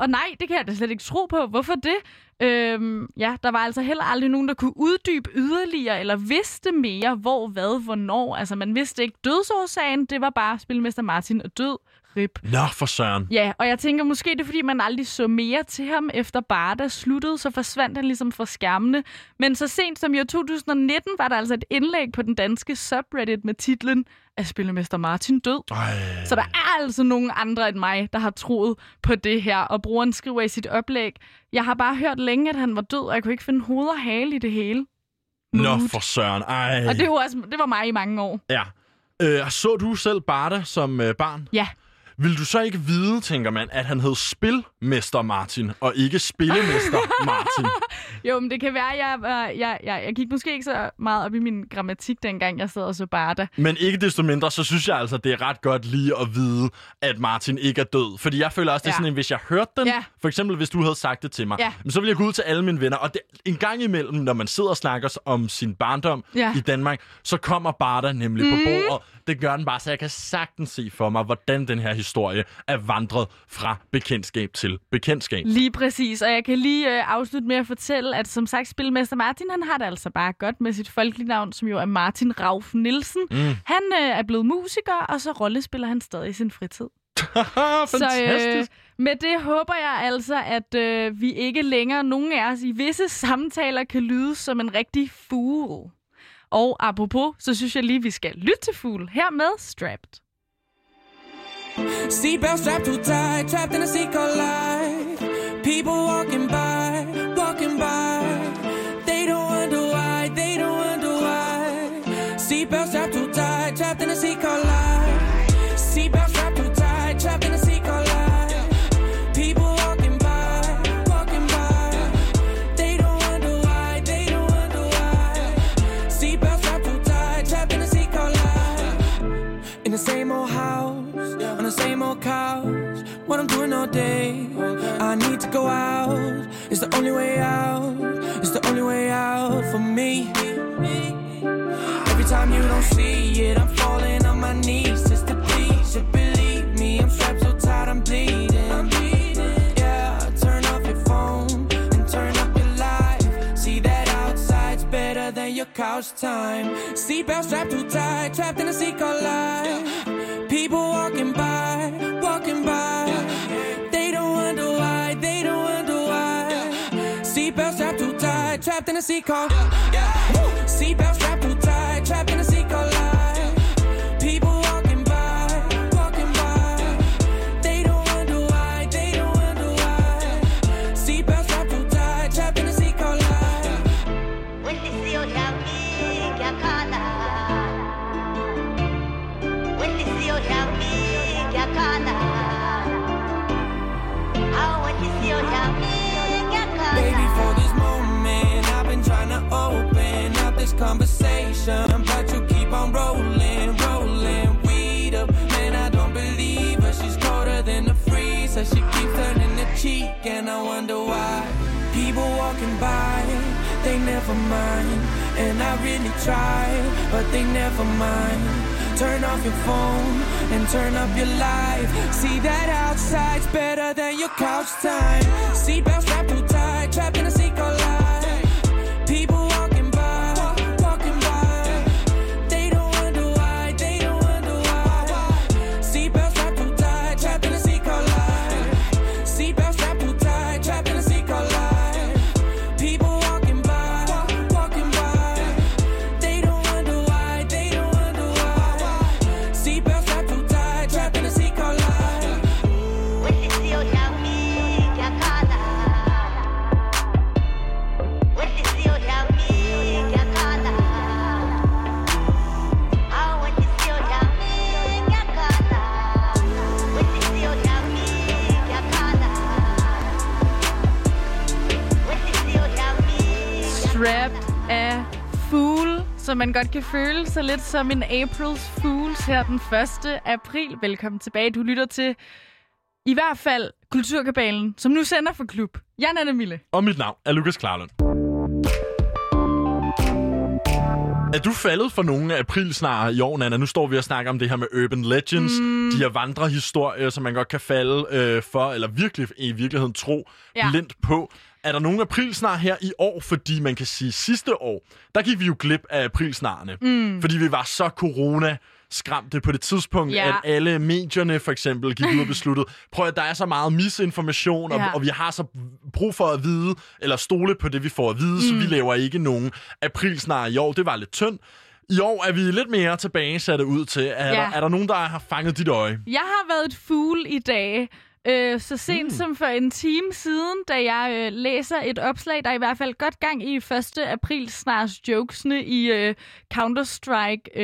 Og nej, det kan jeg da slet ikke tro på. Hvorfor det? Der var altså heller aldrig nogen, der kunne uddybe yderligere, eller vidste mere, hvor, hvad, hvornår. Altså, man vidste ikke dødsårsagen. Det var bare, Spilmester Martin er død. rip. Nå, for søren. Ja, og jeg tænker, måske det er, fordi man aldrig så mere til ham efter Barda sluttede, så forsvandt han ligesom fra skærmene. Men så sent som i år 2019 var der altså et indlæg på den danske subreddit med titlen Er Spilmester Martin død? Ej. Så der er altså nogen andre end mig, der har troet på det her, og brugeren skriver i sit oplæg: Jeg har bare hørt længe, at han var død, og jeg kunne ikke finde hoved og hale i det hele. Nå, for søren. Ej. Og det var mig i mange år. Ja. Så du selv Barda som barn? Ja. Vil du så ikke vide, tænker man, at han hed Spilmester Martin, og ikke Spillemester Martin? Jo, men det kan være, at jeg gik måske ikke så meget op i min grammatik, dengang jeg sad og så Barda. Men ikke desto mindre, så synes jeg altså, det er ret godt lige at vide, at Martin ikke er død. Fordi jeg føler også, det er sådan en, hvis jeg hørte den, for eksempel hvis du havde sagt det til mig, så ville jeg gå ud til alle mine venner. Og det, en gang imellem, når man sidder og snakker om sin barndom i Danmark, så kommer Barda nemlig på bordet. Det gør den bare, så jeg kan sagtens se for mig, hvordan den her historie er vandret fra bekendtskab til bekendtskab. Lige præcis, og jeg kan lige afslutte med at fortælle, at som sagt, Spilmester Martin, han har det altså bare godt med sit folkelige navn, som jo er Martin Rauf Nielsen. Han er blevet musiker, og så rollespiller han stadig i sin fritid. Fantastisk! Så med det håber jeg altså, at vi ikke længere, nogen af os i visse samtaler, kan lyde som en rigtig fugl. Og apropos, så synes jeg lige, vi skal lytte til fugl. Her med Strapped. Seatbelt strapped too tight, trapped in a seat called life. People walking by, walking by. They don't wonder why, they don't wonder why. Seatbelt strapped too tight, trapped in a seat called life. Seatbelt strapped too tight, trapped in a seat called life. People walking by, walking by. They don't wonder why, they don't wonder why. Seatbelt strapped too tight, trapped in a seat called life. In the same old house, on the same old couch, what I'm doing all day. I need to go out, it's the only way out, it's the only way out for me. Every time you don't see it, I'm falling on my knees, just to please you, believe me, I'm strapped so tight, I'm bleeding, I'm bleeding. Yeah, turn off your phone, and turn up your life, see that outside's better than your couch time. Seatbelt strapped too tight, trapped in a seat called life. People walking by, walking by. They don't wonder why, they don't wonder why. Seatbelt strapped too tight, trapped in a seat car. Seatbelt strapped too tight, trapped in a seat car. People walking by, walking by. They don't wonder why, they don't wonder why. Seatbelt strapped too tight, trapped in a seat car. With the seal down, I can't. Baby, for this moment, I've been trying to open up this conversation, but you keep on rolling, rolling weed up. Man, I don't believe her, she's colder than the freezer. She keeps turning the cheek, and I wonder why. People walking by, they never mind, and I really try, but they never mind. Turn off your phone and turn up your life. See that outside's better than your couch time. Seatbelt strapped too tight, trapped in a seat called life. People walking by, walking by. They don't wonder why, they don't wonder why. Seatbelt strapped too tight, trapped in a seat called life. Seatbelt strapped too tight, trapped in a seat called life. People walking by, walking by. They don't wonder why, they don't wonder. Seatbelt strapped too tight, trapped in a seat called life. With the seal down, me can't call out. With the seal down, me can't call out. Oh, with the seal down, me can't call out. With the seal down, me can't call out. With the seal down, me Strapped af Fugl, så man godt kan føle sig lidt som en Aprils Fools her den 1. april. Velkommen tilbage. Du lytter til i hvert fald Kulturkabalen, som nu sender for klub. Jeg er Nanna Mille. Og mit navn er Lukas Klarlund. Er du faldet for nogle aprilsnare i år, Nanna? Nu står vi og snakker om det her med urban legends, de her vandrehistorier, som man godt kan falde for, eller virkelig i virkeligheden tro blindt på. Er der nogen aprilsnar her i år? Fordi man kan sige, sidste år, der gik vi jo glip af aprilsnarene. Fordi vi var så corona skræmte på det tidspunkt, at alle medierne for eksempel gik ud og besluttede, prøv at der er så meget misinformation, og vi har så brug for at vide, eller stole på det, vi får at vide, så vi laver ikke nogen aprilsnare i år. Det var lidt tyndt. I år er vi lidt mere tilbagesatte ud til. Er der nogen, der har fanget dit øje? Jeg har været et fool i dag. Så sent som for en time siden, da jeg læser et opslag, der i hvert fald godt gang i 1. april snarest jokesene i Counter-Strike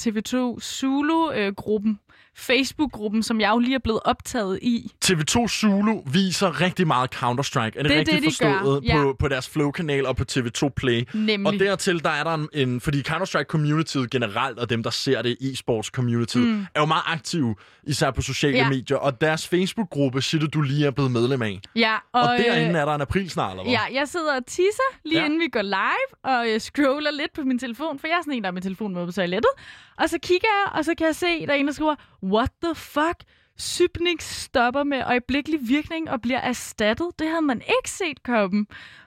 TV2 Zulu-gruppen. Facebook-gruppen, som jeg jo lige er blevet optaget i. TV2 Zulu viser rigtig meget Counter-Strike. Er det rigtigt det, forstået? Ja. På deres Flow-kanal og på TV2 Play. Nemlig. Og dertil, der er der en... Fordi Counter-Strike-communityet generelt, og dem, der ser det i e-sports-communityet, er jo meget aktive, især på sociale medier. Og deres Facebook-gruppe, siger du lige er blevet medlem af. Ja, og derinde er der en aprilsnar, eller hvad? Ja, jeg sidder og tisser, lige inden vi går live, og scroller lidt på min telefon, for jeg er sådan en, der er med telefonen med på toilettet. Og så kigger jeg, og så kan jeg se, der er en, der skriver... What the fuck? Sypnik stopper med øjeblikkelig virkning og bliver erstattet. Det havde man ikke set komme.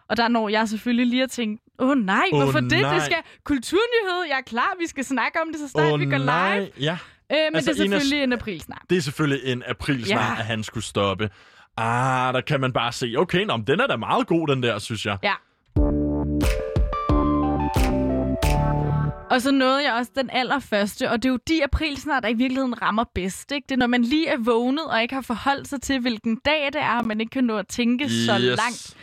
Og der når jeg selvfølgelig lige at tænke, hvorfor nej. Det skal kulturnyhed, jeg er klar, vi skal snakke om det, så snart vi går live. Ja. Men altså, det er selvfølgelig en aprilsnar. Det er selvfølgelig en aprilsnar, at han skulle stoppe. Ah, der kan man bare se, okay, nå, den er da meget god, den der, synes jeg. Ja. Og så nåede jeg også den allerførste, og det er jo de aprilsnar, der i virkeligheden rammer bedst. Ikke? Det er, når man lige er vågnet og ikke har forholdt sig til, hvilken dag det er, og man ikke kan nå at tænke så langt.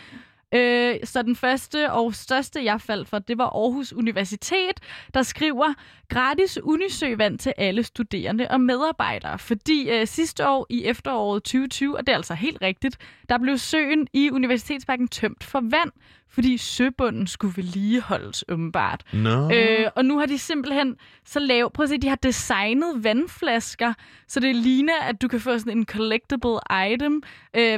Så den første og største, jeg faldt for, det var Aarhus Universitet, der skriver gratis unisøvand til alle studerende og medarbejdere. Fordi sidste år i efteråret 2020, og det er altså helt rigtigt, der blev søen i Universitetsparken tømt for vand, fordi søbunden skulle vedligeholdes åbenbart. No. Og nu har de simpelthen så lavet... Prøv at se, de har designet vandflasker, så det ligner, at du kan få sådan en collectible item.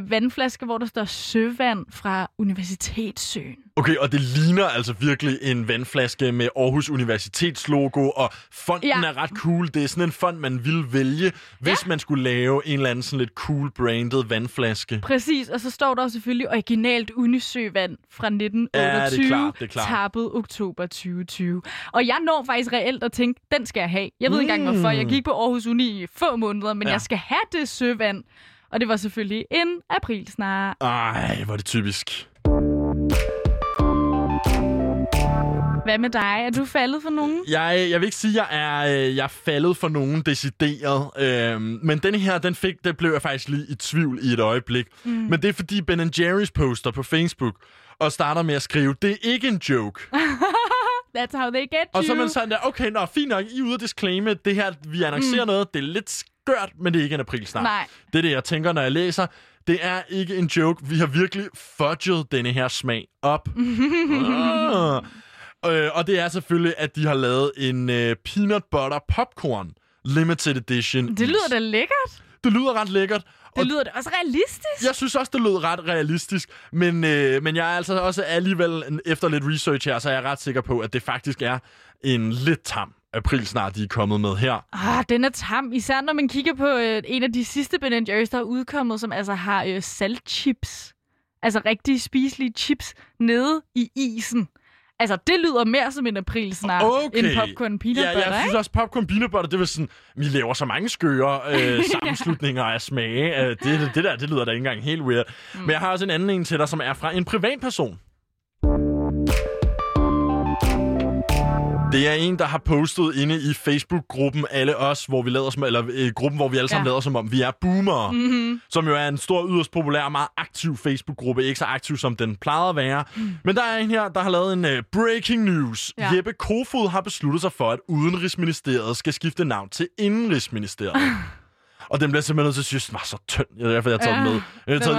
Vandflasker, hvor der står søvand fra Universitetssøen. Okay, og det ligner altså virkelig en vandflaske med Aarhus Universitets logo, og fonden er ret cool. Det er sådan en fond, man ville vælge, hvis man skulle lave en eller anden sådan lidt cool-branded vandflaske. Præcis, og så står der selvfølgelig originalt unisøvand fra 1928, det er klart. Tappet oktober 2020. Og jeg når faktisk reelt at tænke, den skal jeg have. Jeg ved ikke engang hvorfor. Jeg gik på Aarhus Uni i få måneder, men jeg skal have det søvand. Og det var selvfølgelig en aprilsnar. Ej, hvor er det typisk. Hvad med dig? Er du faldet for nogen? Jeg vil ikke sige, at jeg er faldet for nogen decideret. Men den her, den blev jeg faktisk lige i tvivl i et øjeblik. Men det er fordi Ben & Jerry's poster på Facebook og starter med at skrive, det er ikke en joke. That's how they get you. Og så er man sådan der, okay, nå, fint nok, I er ude at disclaime, det her, vi annoncerer noget, det er lidt skørt, men det er ikke en aprilsnar. Nej. Det er det, jeg tænker, når jeg læser. Det er ikke en joke. Vi har virkelig fudget denne her smag op. Og det er selvfølgelig, at de har lavet en peanut butter popcorn limited edition. Det lyder da lækkert. Det lyder ret lækkert. Det lyder da også realistisk. Jeg synes også, det lød ret realistisk. Men jeg er altså også alligevel, efter lidt research her, så er jeg ret sikker på, at det faktisk er en lidt tam aprilsnar, de er kommet med her. Den er tam. Især når man kigger på en af de sidste Ben & Jerry's, der er udkommet, som altså har saltchips. Altså rigtige spiselige chips nede i isen. Altså, det lyder mere som en aprilsnar end popcorn peanut butter, ikke? Jeg synes også, popcorn peanut butter, det var sådan, vi laver så mange skøre sammenslutninger af smage. Det lyder da ikke engang helt weird. Men jeg har også en anden en til dig, som er fra en privatperson. Det er en, der har postet inde i Facebook-gruppen alle os, hvor vi lader som, eller gruppen, hvor vi alle sammen lader som om vi er boomere, som jo er en stor, yderst populær og meget aktiv Facebook-gruppe, ikke så aktiv som den plejede at være. Men der er en her, der har lavet en breaking news. Jeppe Kofod har besluttet sig for, at Udenrigsministeriet skal skifte navn til Indenrigsministeriet. Og den bliver simpelthen nødt til at synes, den var så tynd.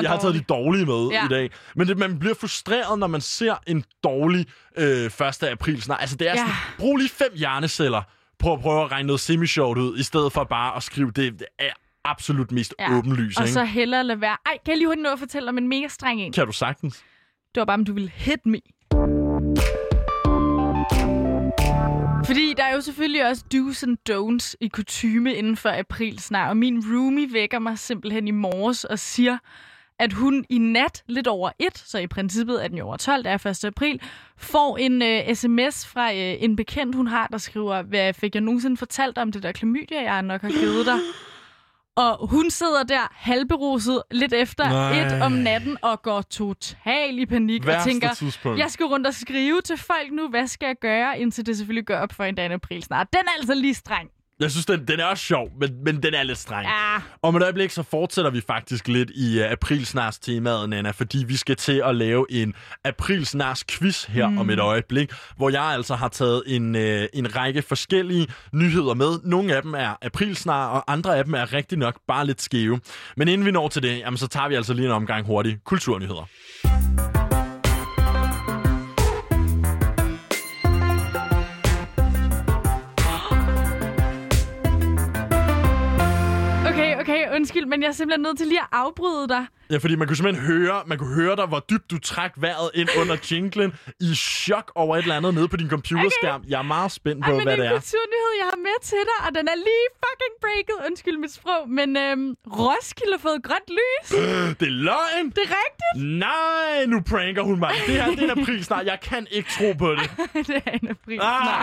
Jeg har taget de dårlige med i dag. Men man bliver frustreret, når man ser en dårlig 1. april. Altså, det er sådan, brug lige 5 hjerneceller på at prøve at regne noget semisjovt ud, i stedet for bare at skrive det er absolut mest åbenlyst. Og ikke? Så hellere lade være. Ej, kan jeg lige hurtigt nå at fortælle om en mega streng en? Kan du sagtens? Det var bare, om du ville hit me. Fordi der er jo selvfølgelig også do's and don'ts i kutyme inden for aprilsnar, og min roomie vækker mig simpelthen i morges og siger, at hun i nat lidt over 1, så i princippet er den jo over 12, der er 1. april, får en sms fra en bekendt, hun har, der skriver, hvad fik jeg nogensinde fortalt om det der klamydia, jeg nok har givet dig? Og hun sidder der halvberuset lidt efter 1 om natten og går total i panik. Værste og tænker, tidspunkt. Jeg skal rundt og skrive til folk nu, hvad skal jeg gøre, indtil det selvfølgelig går op for en dag i april snart. Den er altså lige streng. Jeg synes, den er også sjov, men den er lidt streng. Ja. Om et øjeblik, så fortsætter vi faktisk lidt i aprilsnars temaet, Nanna, fordi vi skal til at lave en aprilsnars quiz her om et øjeblik, hvor jeg altså har taget en række forskellige nyheder med. Nogle af dem er aprilsnar, og andre af dem er rigtig nok bare lidt skæve. Men inden vi når til det, jamen, så tager vi altså lige en omgang hurtigt kulturnyheder. Undskyld, men jeg er simpelthen nødt til lige at afbryde dig. Ja, fordi man kunne simpelthen høre dig, hvor dybt du træk vejret ind under jinglen i chok over et eller andet nede på din computerskærm. Okay. Jeg er meget spændt på, hvad det er. Det er en kulturnyhed, jeg har med til dig, og den er lige fucking breaket. Undskyld mit sprog, men Roskilde har fået grønt lys. Det er løgn. Det er rigtigt. Nej, nu pranker hun mig. Det her det er en aprilsnar. Jeg kan ikke tro på det. Det er en aprilsnar.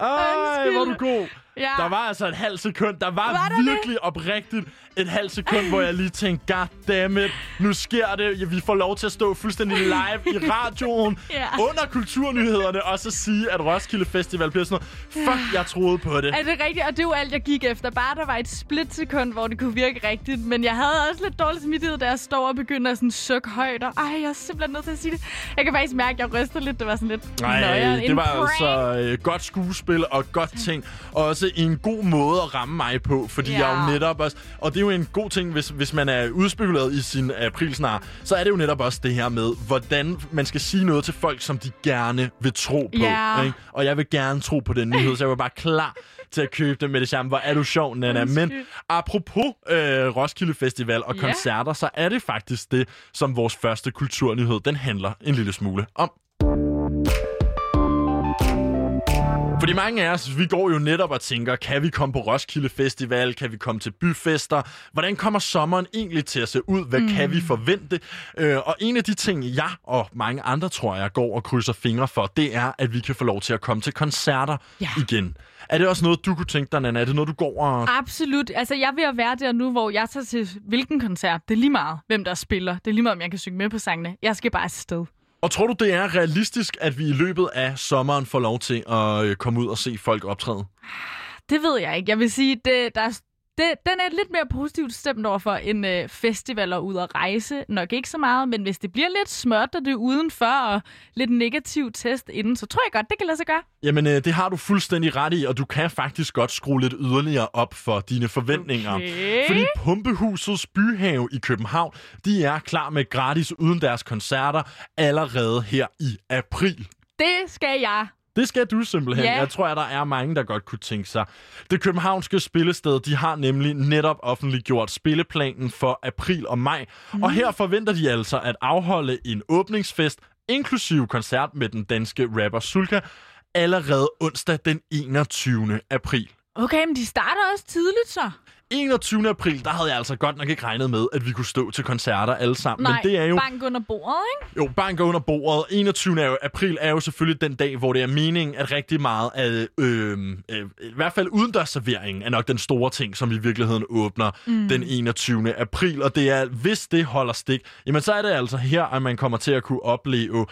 Ej, hvor er du god. Ja. Der var altså et halvt sekund. Der var virkelig det? Oprigtigt et halvt sekund, hvor jeg lige tænkte, goddammit, nu sker det. Vi får lov til at stå fuldstændig live i radioen under kulturnyhederne, og så sige, at Roskilde Festival bliver sådan noget. Fuck, jeg troede på det. Er det rigtigt? Og det er jo alt, jeg gik efter. Bare der var et splitsekund, hvor det kunne virke rigtigt. Men jeg havde også lidt dårlig smittighed, da jeg står og begynder at sådan sukke højt. Og ej, jeg er simpelthen nødt til at sige det. Jeg kan faktisk mærke, at jeg ryster lidt. Det var sådan lidt nøjere. Det var altså godt skuespil og godt ting. Og også en god måde at ramme mig på, fordi jeg er jo netop også... Og det er jo en god ting, hvis man er udspekuleret i sin aprilsnar, så er det jo netop også det her med, hvordan man skal sige noget til folk, som de gerne vil tro på. Yeah. Ikke? Og jeg vil gerne tro på den nyhed, så jeg var bare klar til at købe det med det samme. Hvor er du sjov, Nanna. Men apropos Roskilde Festival og koncerter, så er det faktisk det, som vores første kulturnyhed, den handler en lille smule om. Fordi mange af os, vi går jo netop og tænker, kan vi komme på Roskilde Festival? Kan vi komme til byfester? Hvordan kommer sommeren egentlig til at se ud? Hvad kan vi forvente? Og en af de ting, jeg og mange andre, tror jeg, går og krydser fingre for, det er, at vi kan få lov til at komme til koncerter igen. Er det også noget, du kunne tænke dig, Nanna? Er det noget, du går og... Absolut. Altså, jeg vil være der nu, hvor jeg tager til hvilken koncert. Det er lige meget, hvem der spiller. Det er lige meget, om jeg kan synge med på sangene. Jeg skal bare afsted. Og tror du, det er realistisk, at vi i løbet af sommeren får lov til at komme ud og se folk optræde? Det ved jeg ikke. Jeg vil sige, den er lidt mere positivt stemt over for en festivaler ud at rejse. Nok ikke så meget, men hvis det bliver lidt smørt, og det er udenfor, og lidt negativ test inden, så tror jeg godt, det kan lade sig gøre. Jamen, det har du fuldstændig ret i, og du kan faktisk godt skrue lidt yderligere op for dine forventninger. Okay. Fordi Pumpehusets byhave i København, de er klar med gratis udendørs koncerter allerede her i april. Det skal jeg. Det skal du simpelthen. Yeah. Jeg tror, at der er mange, der godt kunne tænke sig. Det københavnske spillested, de har nemlig netop offentliggjort spilleplanen for april og maj. Og her forventer de altså at afholde en åbningsfest, inklusive koncert med den danske rapper Sulka, allerede onsdag den 21. april. Okay, men de starter også tidligt så. 21. april, der havde jeg altså godt nok ikke regnet med, at vi kunne stå til koncerter alle sammen. Nej, men det er jo bank under bordet, ikke? Jo, bank under bordet. 21. april er jo selvfølgelig den dag, hvor det er meningen, at rigtig meget af... i hvert fald udendørsserveringen er nok den store ting, som i virkeligheden åbner den 21. april. Og det er, hvis det holder stik, jamen så er det altså her, at man kommer til at kunne opleve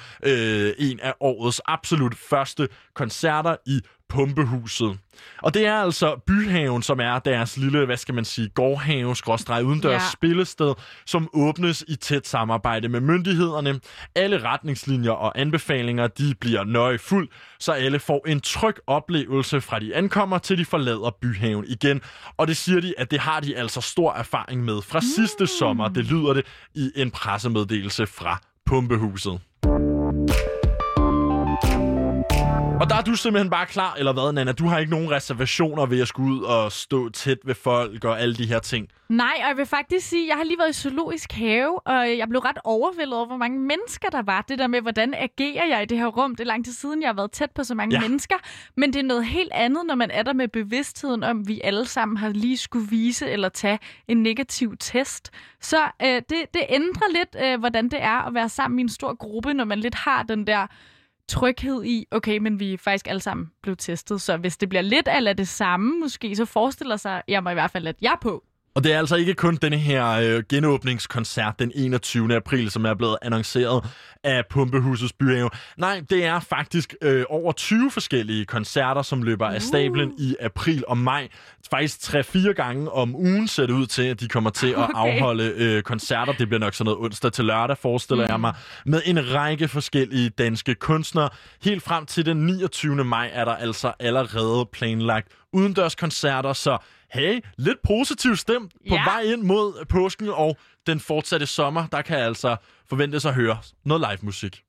en af årets absolut første koncerter i Pumpehuset. Og det er altså byhaven, som er deres lille, hvad skal man sige, gårdhave-udendørs spillested, som åbnes i tæt samarbejde med myndighederne. Alle retningslinjer og anbefalinger, de bliver nøje fuldt, så alle får en tryg oplevelse fra de ankommer, til de forlader byhaven igen. Og det siger de, at det har de altså stor erfaring med fra sidste sommer. Det lyder det i en pressemeddelelse fra Pumpehuset. Og der er du simpelthen bare klar, eller hvad, Nanna? Du har ikke nogen reservationer ved at skulle ud og stå tæt ved folk og alle de her ting. Nej, og jeg vil faktisk sige, at jeg har lige været i zoologisk have, og jeg blev ret overvældet over, hvor mange mennesker der var. Det der med, hvordan agerer jeg i det her rum? Det er lang tid siden, jeg har været tæt på så mange mennesker. Men det er noget helt andet, når man er der med bevidstheden om, vi alle sammen har lige skulle vise eller tage en negativ test. Så det ændrer lidt, hvordan det er at være sammen i en stor gruppe, når man lidt har den der tryghed i, okay, men vi er faktisk alle sammen blevet testet, så hvis det bliver lidt eller det samme måske, så forestiller jeg mig i hvert fald, at jeg er på. Og det er altså ikke kun denne her genåbningskoncert den 21. april, som er blevet annonceret af Pumpehusets byhave. Nej, det er faktisk over 20 forskellige koncerter, som løber af stablen i april og maj. Faktisk 3-4 gange om ugen ser det ud til, at de kommer til at afholde koncerter. Det bliver nok sådan noget onsdag til lørdag, forestiller jeg mig. Med en række forskellige danske kunstnere. Helt frem til den 29. maj er der altså allerede planlagt udendørskoncerter, så hey, lidt positiv stemt på vej ind mod påsken og den fortsatte sommer. Der kan altså forventes at høre noget live musik.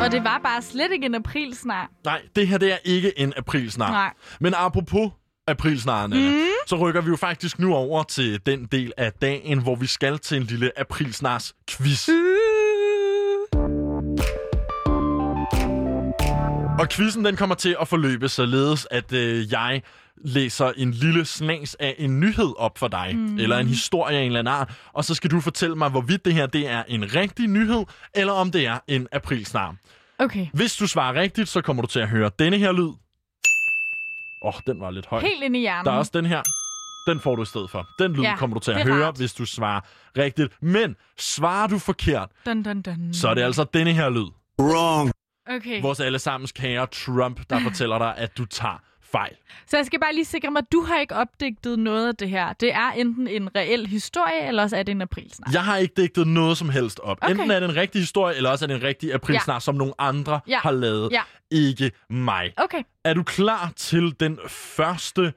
Og det var bare slet ikke en aprilsnar. Nej, det her det er ikke en aprilsnar. Nej. Men apropos aprilsnarerne, så rykker vi jo faktisk nu over til den del af dagen, hvor vi skal til en lille aprilsnars quiz. Og quizzen den kommer til at forløbe således, at jeg læser en lille slangs af en nyhed op for dig, eller en historie af en eller anden art, og så skal du fortælle mig, hvorvidt det her det er en rigtig nyhed, eller om det er en aprilsnar. Okay. Hvis du svarer rigtigt, så kommer du til at høre denne her lyd. Den var lidt høj. Helt ind i hjernen. Der er også den her. Den får du i stedet for. Den lyd kommer du til at høre, hvis du svarer rigtigt. Men svarer du forkert, så er det altså denne her lyd. Wrong. Okay. Vores allesammens kære Trump, der fortæller dig, at du tager fejl. Så jeg skal bare lige sikre mig, at du har ikke opdigtet noget af det her. Det er enten en reel historie, eller også er det en aprilsnar. Jeg har ikke digtet noget som helst op. Okay. Enten er det en rigtig historie, eller også er det en rigtig aprilsnar, som nogle andre har lavet. Ja. Ikke mig. Okay. Er du klar til den første?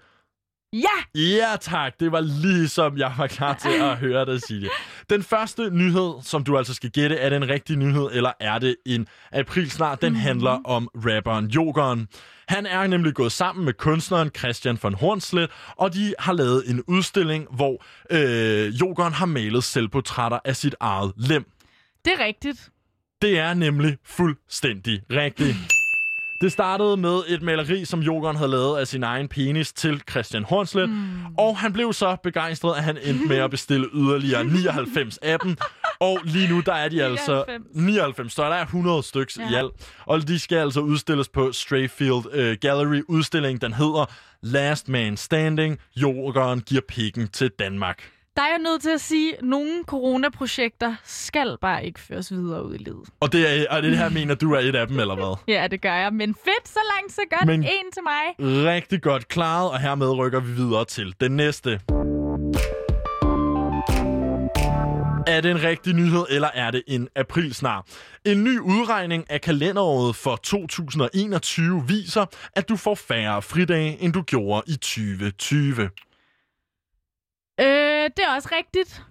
Ja! Ja tak, det var ligesom jeg var klar til at høre dig sige det. Den første nyhed, som du altså skal gætte, er det en rigtig nyhed, eller er det en aprilsnar? Den handler om rapperen Jokeren. Han er nemlig gået sammen med kunstneren Christian von Hornsleth, og de har lavet en udstilling, hvor Jokeren har malet selvportrætter af sit eget lem. Det er rigtigt. Det er nemlig fuldstændig rigtigt. Det startede med et maleri, som Jokeren havde lavet af sin egen penis til Christian Hornsleth, og han blev så begejstret, at han endte med at bestille yderligere 99 af dem. Og lige nu, der er de altså 99, så der er 100 styks i alt. Og de skal altså udstilles på Strayfield Gallery. Udstillingen, den hedder Last Man Standing. Jokeren giver pikken til Danmark. Der er jeg nødt til at sige, at nogle coronaprojekter skal bare ikke føres videre ud i livet. Og det her mener du er et af dem, eller hvad? Ja, det gør jeg. Men fedt, så langt, så godt. Men en til mig. Rigtig godt klaret, og hermed rykker vi videre til den næste. Er det en rigtig nyhed, eller er det en aprilsnar? En ny udregning af kalenderåret for 2021 viser, at du får færre fridage, end du gjorde i 2020. Det er også rigtigt.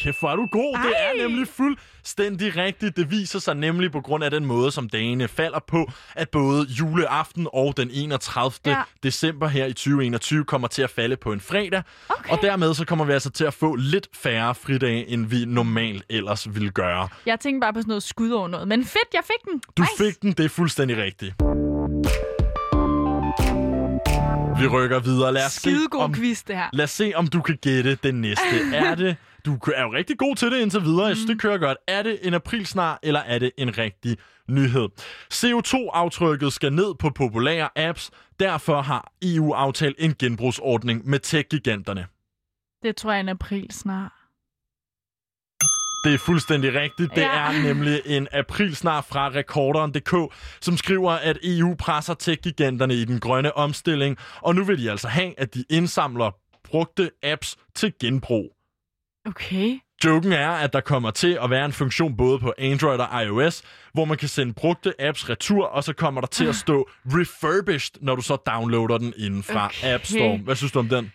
Kæft, hvor er du god. Ej. Det er nemlig fuldstændig rigtigt. Det viser sig nemlig på grund af den måde, som dagene falder på, at både juleaften og den 31. december her i 2021 kommer til at falde på en fredag. Okay. Og dermed så kommer vi altså til at få lidt færre fridage, end vi normalt ellers ville gøre. Jeg tænkte bare på sådan noget skud over noget, men fedt, jeg fik den. Du fik den, det er fuldstændig rigtigt. Vi rykker videre. Lad os se, om du kan gætte den næste. Du er jo rigtig god til det indtil videre. Jeg synes, det kører godt. Er det en aprilsnar, eller er det en rigtig nyhed? CO2-aftrykket skal ned på populære apps. Derfor har EU aftalt en genbrugsordning med tech-giganterne. Det tror jeg er en aprilsnar. Det er fuldstændig rigtigt. Det er nemlig en aprilsnar fra Rekorderen.dk, som skriver, at EU presser tech-giganterne i den grønne omstilling, og nu vil de altså have, at de indsamler brugte apps til genbrug. Okay. Joken er, at der kommer til at være en funktion både på Android og iOS, hvor man kan sende brugte apps retur, og så kommer der til at stå refurbished, når du så downloader den inden fra App Store. Hvad synes du om den?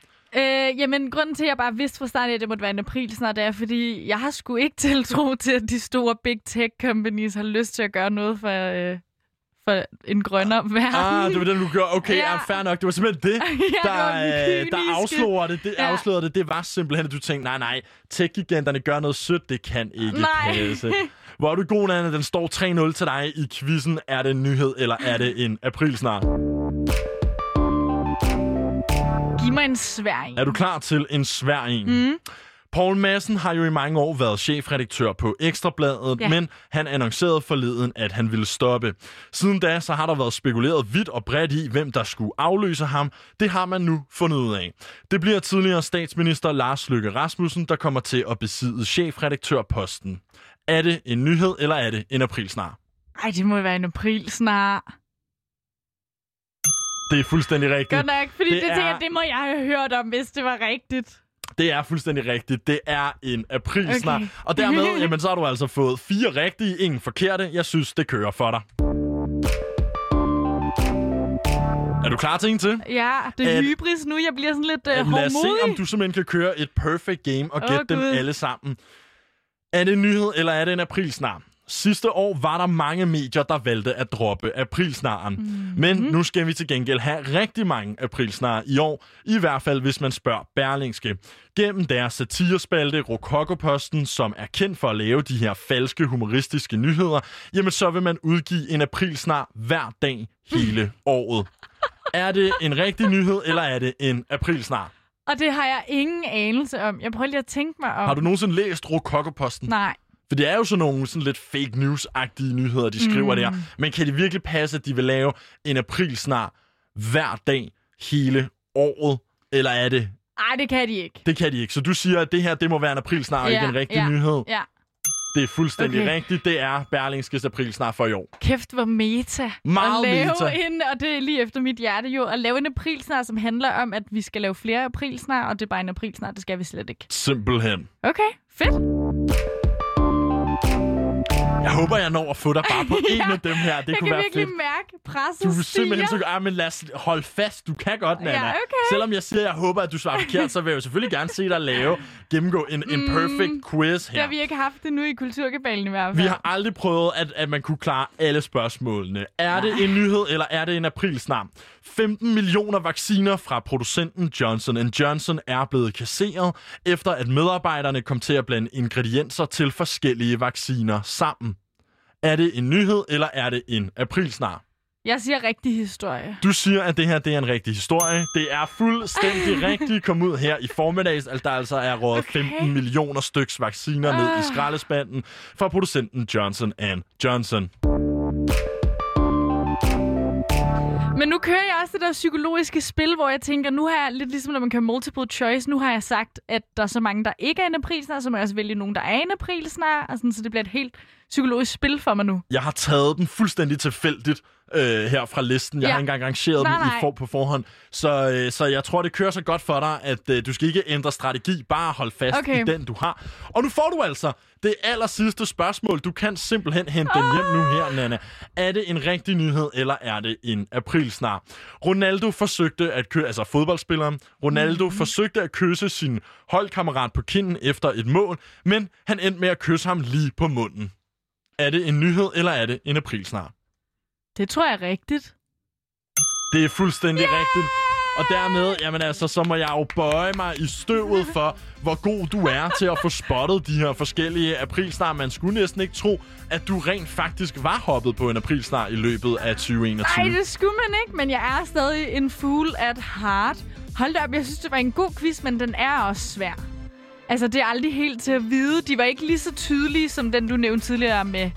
Jamen, grunden til, at jeg bare vidste fra starten, at det måtte være en april, snart er, fordi jeg har sgu ikke tiltro til, at de store big tech companies har lyst til at gøre noget for en grønnere verden. Ah, det var det, du gjorde. Okay, ja. Fair nok. Det var simpelthen det, der afslører det. Det afslører det. Det var simpelthen, at du tænkte, nej, tech-giganterne gør noget sødt. Det kan ikke passe. Hvor er du god, Nanna? Den står 3-0 til dig i quizzen. Er det en nyhed, eller er det en april snart? Giv mig en svær en. Er du klar til en svær en? Mm. Poul Madsen har jo i mange år været chefredaktør på Ekstrabladet, men han annoncerede forleden, at han ville stoppe. Siden da så har der været spekuleret vidt og bredt i, hvem der skulle afløse ham. Det har man nu fundet ud af. Det bliver tidligere statsminister Lars Løkke Rasmussen, der kommer til at besidde chefredaktørposten. Er det en nyhed, eller er det en aprilsnar? Ej, det må være en aprilsnar. Det er fuldstændig rigtigt. Godt nok, fordi det må jeg have hørt om, hvis det var rigtigt. Det er fuldstændig rigtigt. Det er en aprilsnar. Okay. Og dermed så har du altså fået 4 rigtige, ingen forkerte. Jeg synes, det kører for dig. Er du klar til en til? Ja, det er hybris nu. Jeg bliver sådan lidt hårdmodig. Lad os se, om du simpelthen kan køre et perfect game og gætte dem alle sammen. Er det en nyhed, eller er det en aprilsnar? Sidste år var der mange medier, der valgte at droppe aprilsnaren. Mm-hmm. Men nu skal vi til gengæld have rigtig mange aprilsnarer i år. I hvert fald, hvis man spørger Berlingske. Gennem deres satirespalte Rokokoposten, som er kendt for at lave de her falske humoristiske nyheder, jamen så vil man udgive en aprilsnar hver dag hele året. Er det en rigtig nyhed, eller er det en aprilsnar? Og det har jeg ingen anelse om. Jeg prøver lige at tænke mig om. Har du nogensinde læst Rokokoposten? Nej. For det er jo sådan nogle sådan lidt fake news-agtige nyheder, de skriver der. Men kan det virkelig passe, at de vil lave en aprilsnar hver dag hele året? Eller er det... Nej, det kan de ikke. Det kan de ikke. Så du siger, at det her det må være en aprilsnar og ikke en rigtig nyhed? Ja. Det er fuldstændig rigtigt. Det er Berlingskes aprilsnar for i år. Kæft, hvor meta. Meget meta. Og det er lige efter mit hjerte jo. At lave en aprilsnar, som handler om, at vi skal lave flere aprilsnar, og det er bare en aprilsnar, det skal vi slet ikke. Simpelthen. Okay, fedt. Jeg håber, jeg når at få dig bare på en af dem her. Det jeg kunne kan være virkelig fedt. Mærke presset stiger. Du simpelthen så men lad os holde fast. Du kan godt, Nanna. Ja, okay. Selvom jeg siger, at jeg håber, at du svarer forkert, så vil jeg jo selvfølgelig gerne se dig gennemgå en perfect quiz her. Det har vi ikke haft det nu i Kulturkabalen i hvert fald. Vi har aldrig prøvet, at man kunne klare alle spørgsmålene. Er det en nyhed, eller er det en aprilsnar? 15 millioner vacciner fra producenten Johnson & Johnson er blevet kasseret, efter at medarbejderne kom til at blande ingredienser til forskellige vacciner sammen. Er det en nyhed, eller er det en aprilsnar? Jeg siger rigtig historie. Du siger, at det her det er en rigtig historie. Det er fuldstændig rigtigt. Kom ud her i formiddags, at der altså er røget 15 millioner styks vacciner ned i skraldespanden fra producenten Johnson & Johnson. Men nu kører jeg også det der psykologiske spil, hvor jeg tænker, nu har jeg lidt ligesom, når man kører multiple choice, nu har jeg sagt, at der er så mange, der ikke er en aprilsnar, så må jeg også vælge nogen, der er en aprilsnar, og sådan, så det bliver et helt psykologisk spil for mig nu. Jeg har taget dem fuldstændig tilfældigt her fra listen. Jeg har ikke engang rangeret dem på forhånd. Så jeg tror, det kører så godt for dig, at du skal ikke ændre strategi. Bare hold fast i den, du har. Og nu får du altså det aller sidste spørgsmål. Du kan simpelthen hente den hjem nu her, Nanna. Er det en rigtig nyhed, eller er det en aprilsnar? Ronaldo forsøgte at fodboldspilleren. Ronaldo forsøgte at kysse sin holdkammerat på kinden efter et mål, men han endte med at kysse ham lige på munden. Er det en nyhed, eller er det en aprilsnar? Det tror jeg er rigtigt. Det er fuldstændig rigtigt. Og dermed, så må jeg jo bøje mig i støvet for, hvor god du er til at få spottet de her forskellige aprilsnar. Man skulle næsten ikke tro, at du rent faktisk var hoppet på en aprilsnar i løbet af 2021. Nej, det skulle man ikke, men jeg er stadig en fool at heart. Hold da op, jeg synes, det var en god quiz, men den er også svær. Altså, det er aldrig helt til at vide. De var ikke lige så tydelige som den, du nævnte tidligere med...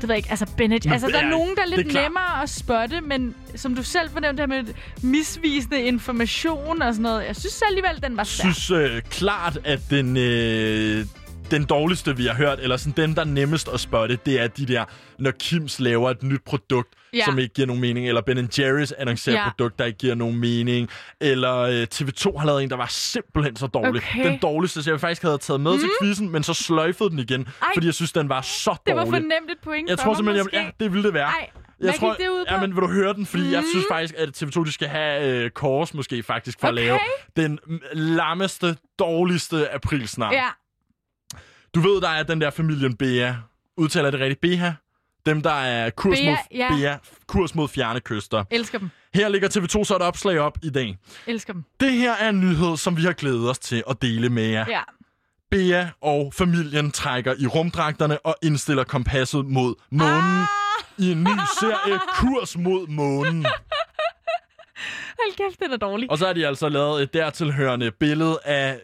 Det ved jeg ikke. Altså, Bennett. Altså, der er nogen, der er lidt nemmere at spotte, men som du selv fornævnte her med misvisende information og sådan noget. Jeg synes alligevel, den var svær. Jeg synes klart, at den dårligste, vi har hørt, eller sådan den, der er nemmest at spotte, det er de der, når Kim's laver et nyt produkt, som ikke giver nogen mening, eller Ben & Jerry's annoncerer et produkt, der ikke giver nogen mening, eller TV2 har lavet en, der var simpelthen så dårlig. Okay. Den dårligste, så jeg faktisk havde taget med til quizzen, men så sløjfede den igen, fordi jeg synes, den var så dårlig. Det var for nemt et point jeg tror simpelthen, det ville det være. Ej. Jeg tror, ja, men vil du høre den? Fordi jeg synes faktisk, at TV2 de skal have kors måske faktisk for at lave den lammeste, dårligste aprilsnar. Ja. Du ved, der er den der familien Bea. Udtaler det rigtigt? Bea? Dem, der er kurs, Bea, mod, ja. Bea, kurs mod fjerne kyster. Elsker dem. Her ligger TV2 så et opslag op i dag. Elsker dem. Det her er en nyhed, som vi har glædet os til at dele med jer. Ja. Bea og familien trækker i rumdragterne og indstiller kompasset mod månen. I en ny serie, Kurs mod månen. Hold kæft, den er dårlig. Og så har de altså lavet et dertilhørende billede af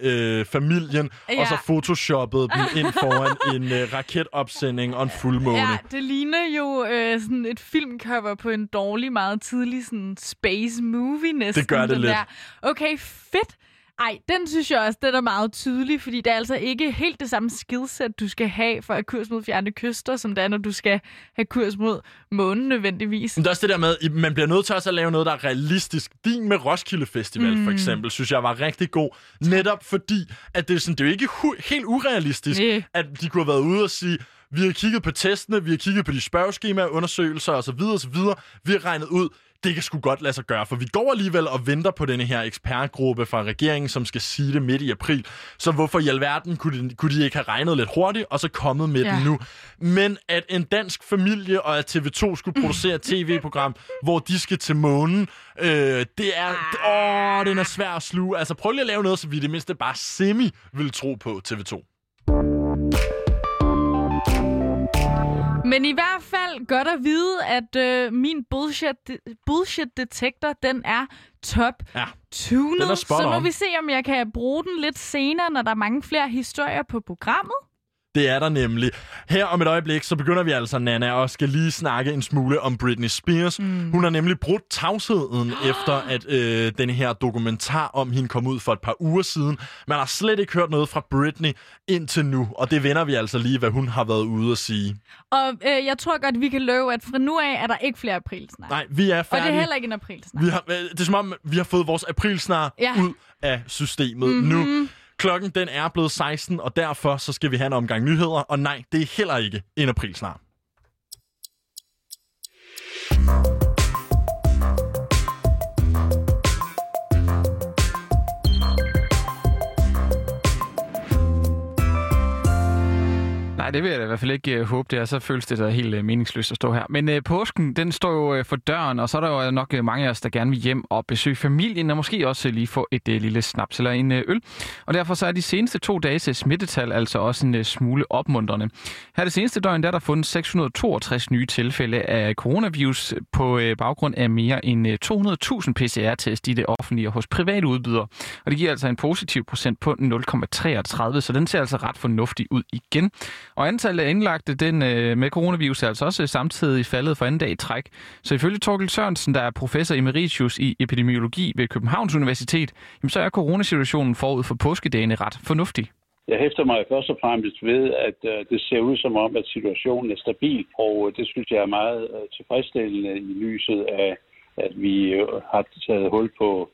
familien, ja. Og så photoshoppet dem ind foran en raketopsending og en fuldmåne. Ja, det ligner jo sådan et filmcover på en dårlig, meget tidlig sådan space movie næsten. Det gør det lidt. Der. Okay, fedt. Ej, den synes jeg også, den er meget tydelig, fordi det er altså ikke helt det samme skillset, du skal have for at kurs mod fjerne kyster, som det er, når du skal have kurs mod månen nødvendigvis. Men det er også det der med, at man bliver nødt til også at lave noget, der er realistisk. Din med Roskilde Festival for eksempel, synes jeg var rigtig god. Netop fordi, at det er, sådan, det er jo ikke helt urealistisk, at de kunne have været ude og sige, vi har kigget på testene, vi har kigget på de spørgeskemaer, undersøgelser osv. osv. Vi har regnet ud, det kan sgu godt lade sig gøre, for vi går alligevel og venter på denne her ekspertgruppe fra regeringen, som skal sige det midt i april. Så hvorfor i alverden kunne de ikke have regnet lidt hurtigt, og så kommet med den nu? Men at en dansk familie og at TV2 skulle producere et tv-program, hvor de skal til månen, det er... den er svær at sluge. Altså prøv lige at lave noget, så vi i det mindste bare semi vil tro på TV2. Men i hvert fald godt at vide, at min bullshit-detektor, den er top-tunet. Ja, så nu vi se, om jeg kan bruge den lidt senere, når der er mange flere historier på programmet. Det er der nemlig. Her om et øjeblik, så begynder vi altså, Nanna, og skal lige snakke en smule om Britney Spears. Hun har nemlig brudt tavsheden efter, at den her dokumentar om hende kom ud for et par uger siden. Man har slet ikke hørt noget fra Britney indtil nu, og det vender vi altså lige, hvad hun har været ude at sige. Og jeg tror godt, vi kan love, at fra nu af er der ikke flere aprilsnare. Nej, vi er færdige. Og det er heller ikke en aprilsnare. Det er som om, vi har fået vores aprilsnare ud af systemet nu. Klokken den er blevet 16, og derfor så skal vi have en omgang nyheder. Og nej, det er heller ikke en aprilsnar. Nej, det vil jeg i hvert fald ikke håbe, det er. Så føles det da helt meningsløst at stå her. Men påsken, den står jo for døren, og så er der jo nok mange af os, der gerne vil hjem og besøge familien, og måske også lige få et lille snaps eller en øl. Og derfor så er de seneste 2 dages smittetal altså også en smule opmuntrende. Her det seneste døgn, der er der fundet 662 nye tilfælde af coronavirus på baggrund af mere end 200.000 PCR-test i det offentlige og hos private udbydere. Og det giver altså en positiv procent på 0,33, så den ser altså ret fornuftig ud igen. Og antallet af indlagte med coronavirus er altså også samtidig faldet for anden dag i træk. Så ifølge Thorkild Sørensen, der er professor emeritus i epidemiologi ved Københavns Universitet, så er coronasituationen forud for påskedagene ret fornuftig. Jeg hæfter mig først og fremmest ved, at det ser ud som om, at situationen er stabil, og det synes jeg er meget tilfredsstillende i lyset af, at vi har taget hul på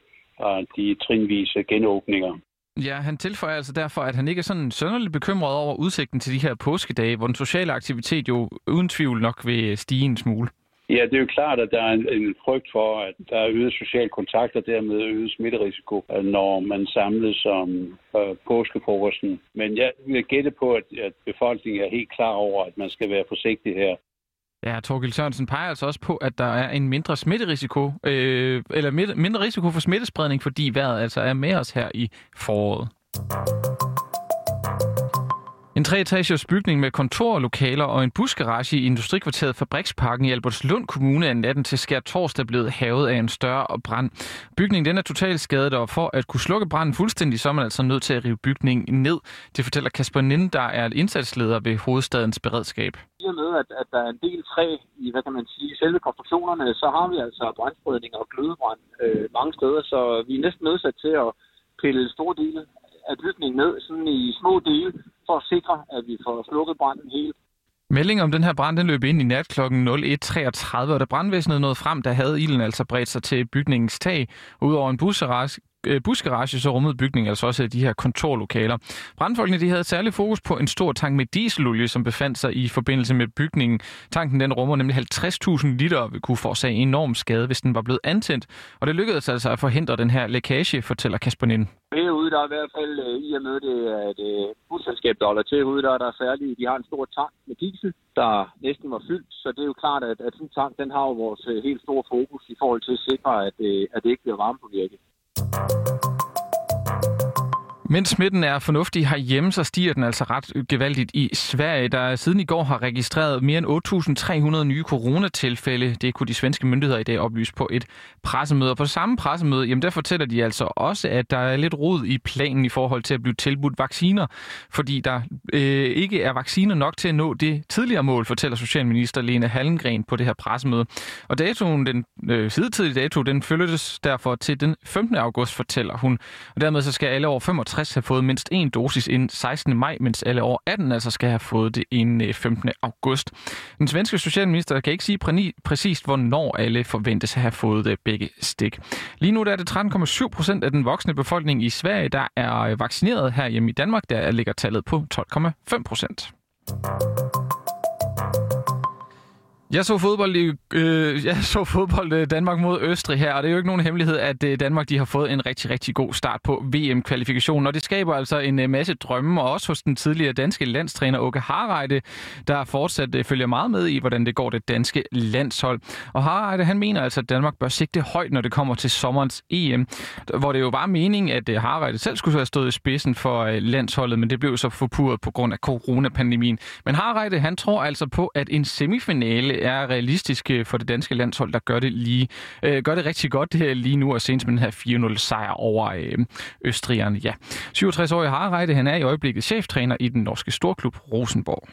de trinvise genåbninger. Ja, han tilføjer altså derfor, at han ikke er sådan sønderligt bekymret over udsigten til de her påskedage, hvor den sociale aktivitet jo uden tvivl nok vil stige en smule. Ja, det er jo klart, at der er en frygt for, at der er øget social kontakt og dermed øget smitterisiko, når man samles om påskefrokosten. Men jeg vil gætte på, at befolkningen er helt klar over, at man skal være forsigtig her. Ja, Thorkild Sørensen peger altså også på, at der er en mindre smitterisiko, mindre risiko for smittespredning, fordi vejret altså er med os her i foråret. En 3-etagers bygning med kontorlokaler og en busgarage i industrikvarteret Fabriksparken i Albertslund Kommune er natten til skærtorsdag blevet havet af en større brand. Bygningen den er totalt skadet, og for at kunne slukke branden fuldstændig, så er man altså nødt til at rive bygningen ned. Det fortæller Kasper Ninde, der er indsatsleder ved Hovedstadens Beredskab. I og med, at der er en del træ i, hvad kan man sige, selve konstruktionerne, så har vi altså brandsprøjtning og glødebrand mange steder, så vi er næsten nødsat til at pille store dele af bygningen ned sådan i små dele, for at sikre, at vi får slukket branden helt. Meldingen om den her brand, den løb ind i nat kl. 01.33, og da brandvæsenet nåede frem, der havde ilden altså bredt sig til bygningens tag. Udover en busgarage, busgarage, så rummede bygningen altså også de her kontorlokaler. Brandfolkene de havde særlig fokus på en stor tank med dieselolie, som befandt sig i forbindelse med bygningen. Tanken den rummer nemlig 50.000 liter og kunne forårsage enorm skade, hvis den var blevet antændt. Og det lykkedes altså at forhindre den her lækage, fortæller Kasper Ninde. Herude der er i hvert fald, i og med det er et busselskab, der holder til herude, der er der særligt, de har en stor tank med diesel, der næsten var fyldt. Så det er jo klart, at sådan en tank, den har jo vores helt store fokus i forhold til at sikre, at det ikke bliver varmepåvirket. Mens smitten er fornuftig herhjemme, så stiger den altså ret gevaldigt i Sverige, der siden i går har registreret mere end 8.300 nye coronatilfælde. Det kunne de svenske myndigheder i dag oplyse på et pressemøde. Og på samme pressemøde, jamen der fortæller de altså også, at der er lidt rod i planen i forhold til at blive tilbudt vacciner, fordi der ikke er vacciner nok til at nå det tidligere mål, fortæller socialminister Lena Hallengren på det her pressemøde. Og datoen, den sidetidige dato, den følges derfor til den 15. august, fortæller hun. Og dermed så skal alle over 65 have fået mindst en dosis inden 16. maj, mens alle over 18 altså skal have fået det inden 15. august. Den svenske socialminister kan ikke sige præcist, hvornår alle forventes at have fået begge stik. Lige nu der er det 13,7% af den voksne befolkning i Sverige, der er vaccineret. Herhjemme i Danmark, der ligger tallet på 12,5%. Jeg så fodbold Danmark mod Østrig her, og det er jo ikke nogen hemmelighed, at Danmark de har fået en rigtig, rigtig god start på VM-kvalifikationen. Og det skaber altså en masse drømme, og også hos den tidligere danske landstræner Åke Hareide, der fortsat følger meget med i, hvordan det går det danske landshold. Og Hareide, han mener altså, at Danmark bør sigte højt, når det kommer til sommerens EM, hvor det jo var meningen, at Hareide selv skulle have stået i spidsen for landsholdet, men det blev så forpurret på grund af coronapandemien. Men Hareide, han tror altså på, at en semifinale er realistisk for det danske landshold, der gør det rigtig godt det her lige nu, og senest med den her 4-0 sejr over østrigerne. Ja. 67-årig Hareide, han er i øjeblikket cheftræner i den norske storklub Rosenborg.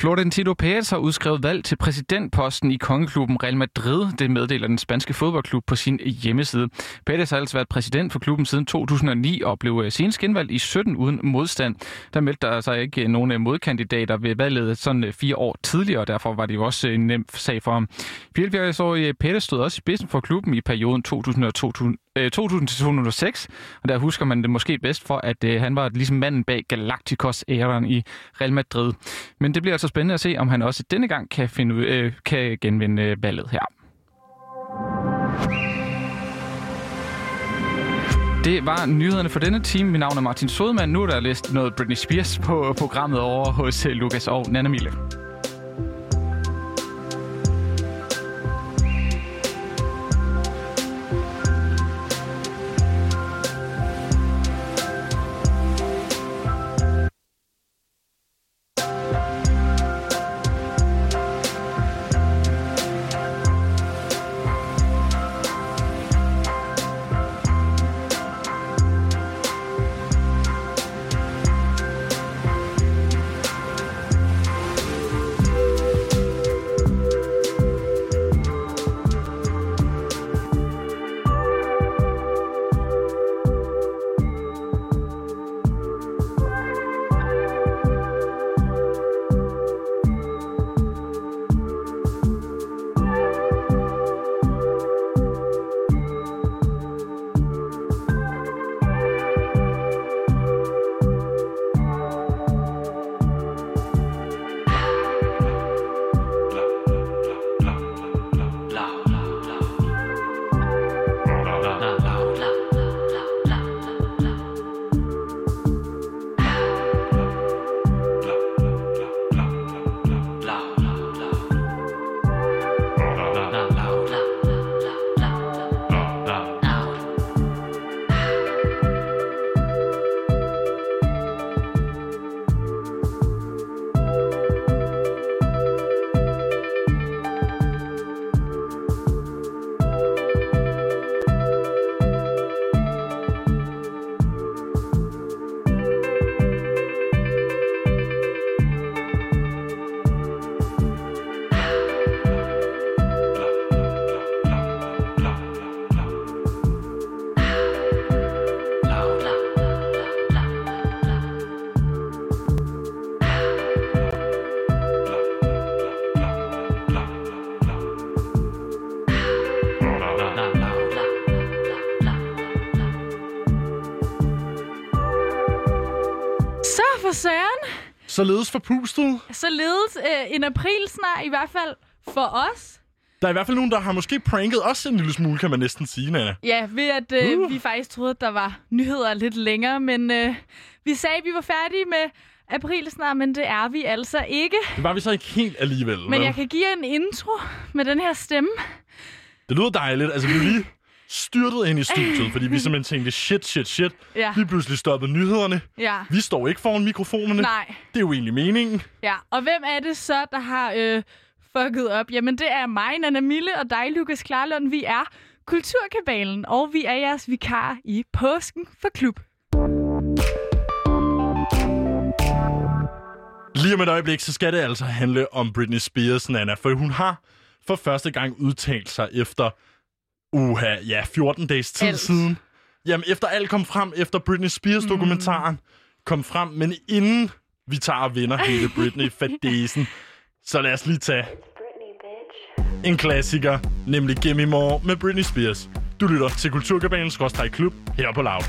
Florentino Perez har udskrevet valg til præsidentposten i kongeklubben Real Madrid. Det meddeler den spanske fodboldklub på sin hjemmeside. Perez har altså været præsident for klubben siden 2009 og blev senest genvalgt i 17 uden modstand. Der meldte der sig ikke nogen modkandidater ved valget sådan 4 år tidligere, og derfor var det jo også en nem sag for ham. 44-årige Perez stod også i spidsen for klubben i perioden 2000-2006, og der husker man det måske bedst for, at han var ligesom manden bag Galacticos-æren i Real Madrid. Men det bliver altså spændende at se, om han også denne gang kan genvinde valget her. Det var nyhederne for denne time. Mit navn er Martin Sodemann. Nu er der læst noget Britney Spears på programmet over hos Lukas og Nanna Mille. Søren. Således forpustet. Således en april snart, i hvert fald for os. Der er i hvert fald nogen, der har måske pranket os en lille smule, kan man næsten sige, Nanna. Ja, ved at vi faktisk troede, at der var nyheder lidt længere, men vi sagde, at vi var færdige med april snart, men det er vi altså ikke. Det var vi så ikke helt alligevel. Men jeg kan give jer en intro med den her stemme. Det lyder dejligt. Altså, vi er lige styrtet ind i studiet, fordi vi simpelthen tænkte, shit. Ja. Vi pludselig stoppede nyhederne. Ja. Vi står ikke foran mikrofonerne. Nej. Det er jo egentlig meningen. Ja, og hvem er det så, der har... fucket op. Jamen, det er mig, Nanna Mille, og dig, Lukas Klarlund. Vi er Kulturkabalen, og vi er jeres vikarer i påsken for klub. Lige om et øjeblik, så skal det altså handle om Britney Spears, Nanna, for hun har for første gang udtalt sig efter 14 dages tid siden. Jamen, efter alt kom frem, efter Britney Spears-dokumentaren kom frem, men inden vi tager og vinder hele Britney-fadesen, så lad os lige tage en klassiker, nemlig Gimme More med Britney Spears. Du lytter til Kulturkabalen/Klub her på Loud.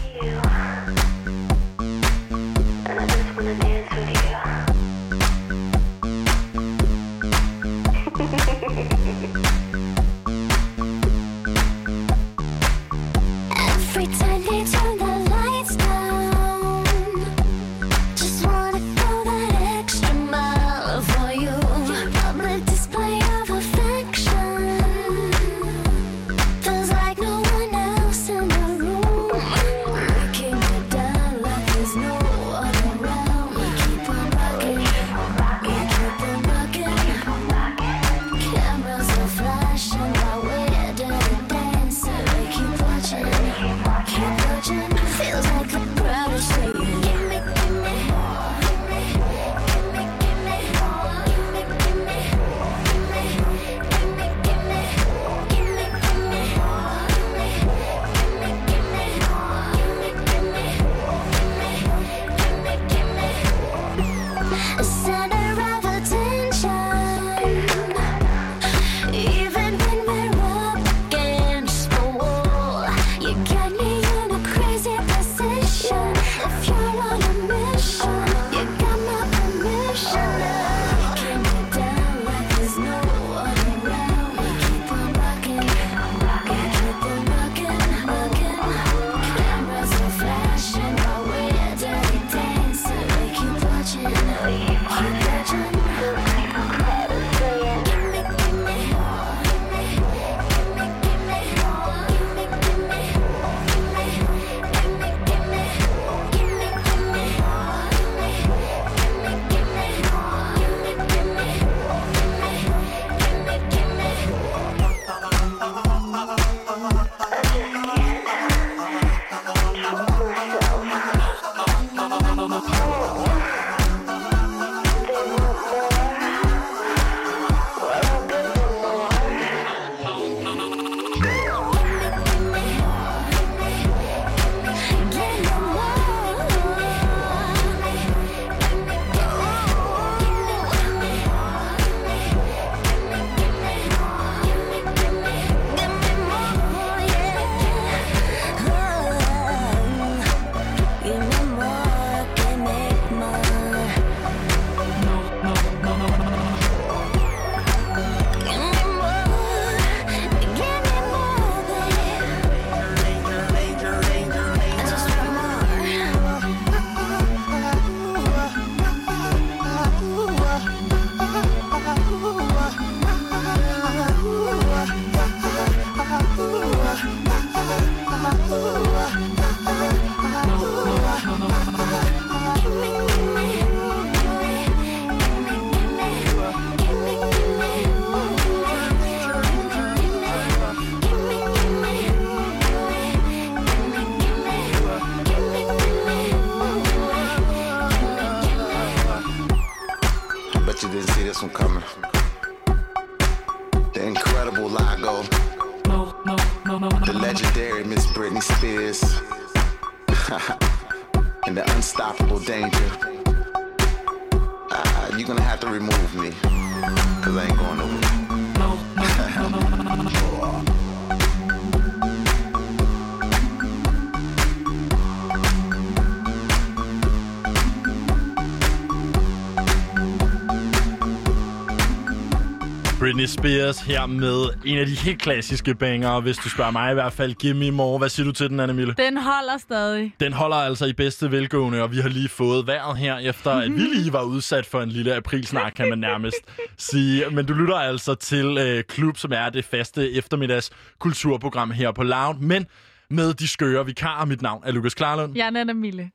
Britney Spears her med en af de helt klassiske banger, hvis du spørger mig i hvert fald. Give me more. Hvad siger du til den, Nanna Mille? Den holder stadig. Den holder altså i bedste velgående, og vi har lige fået vejret her, efter at vi lige var udsat for en lille aprilsnak, kan man nærmest sige. Men du lytter altså til Klub, som er det faste eftermiddags kulturprogram her på Loud, men med de skøre vikarer. Mit navn er Lukas Klarlund. Jeg er Nanna Mille.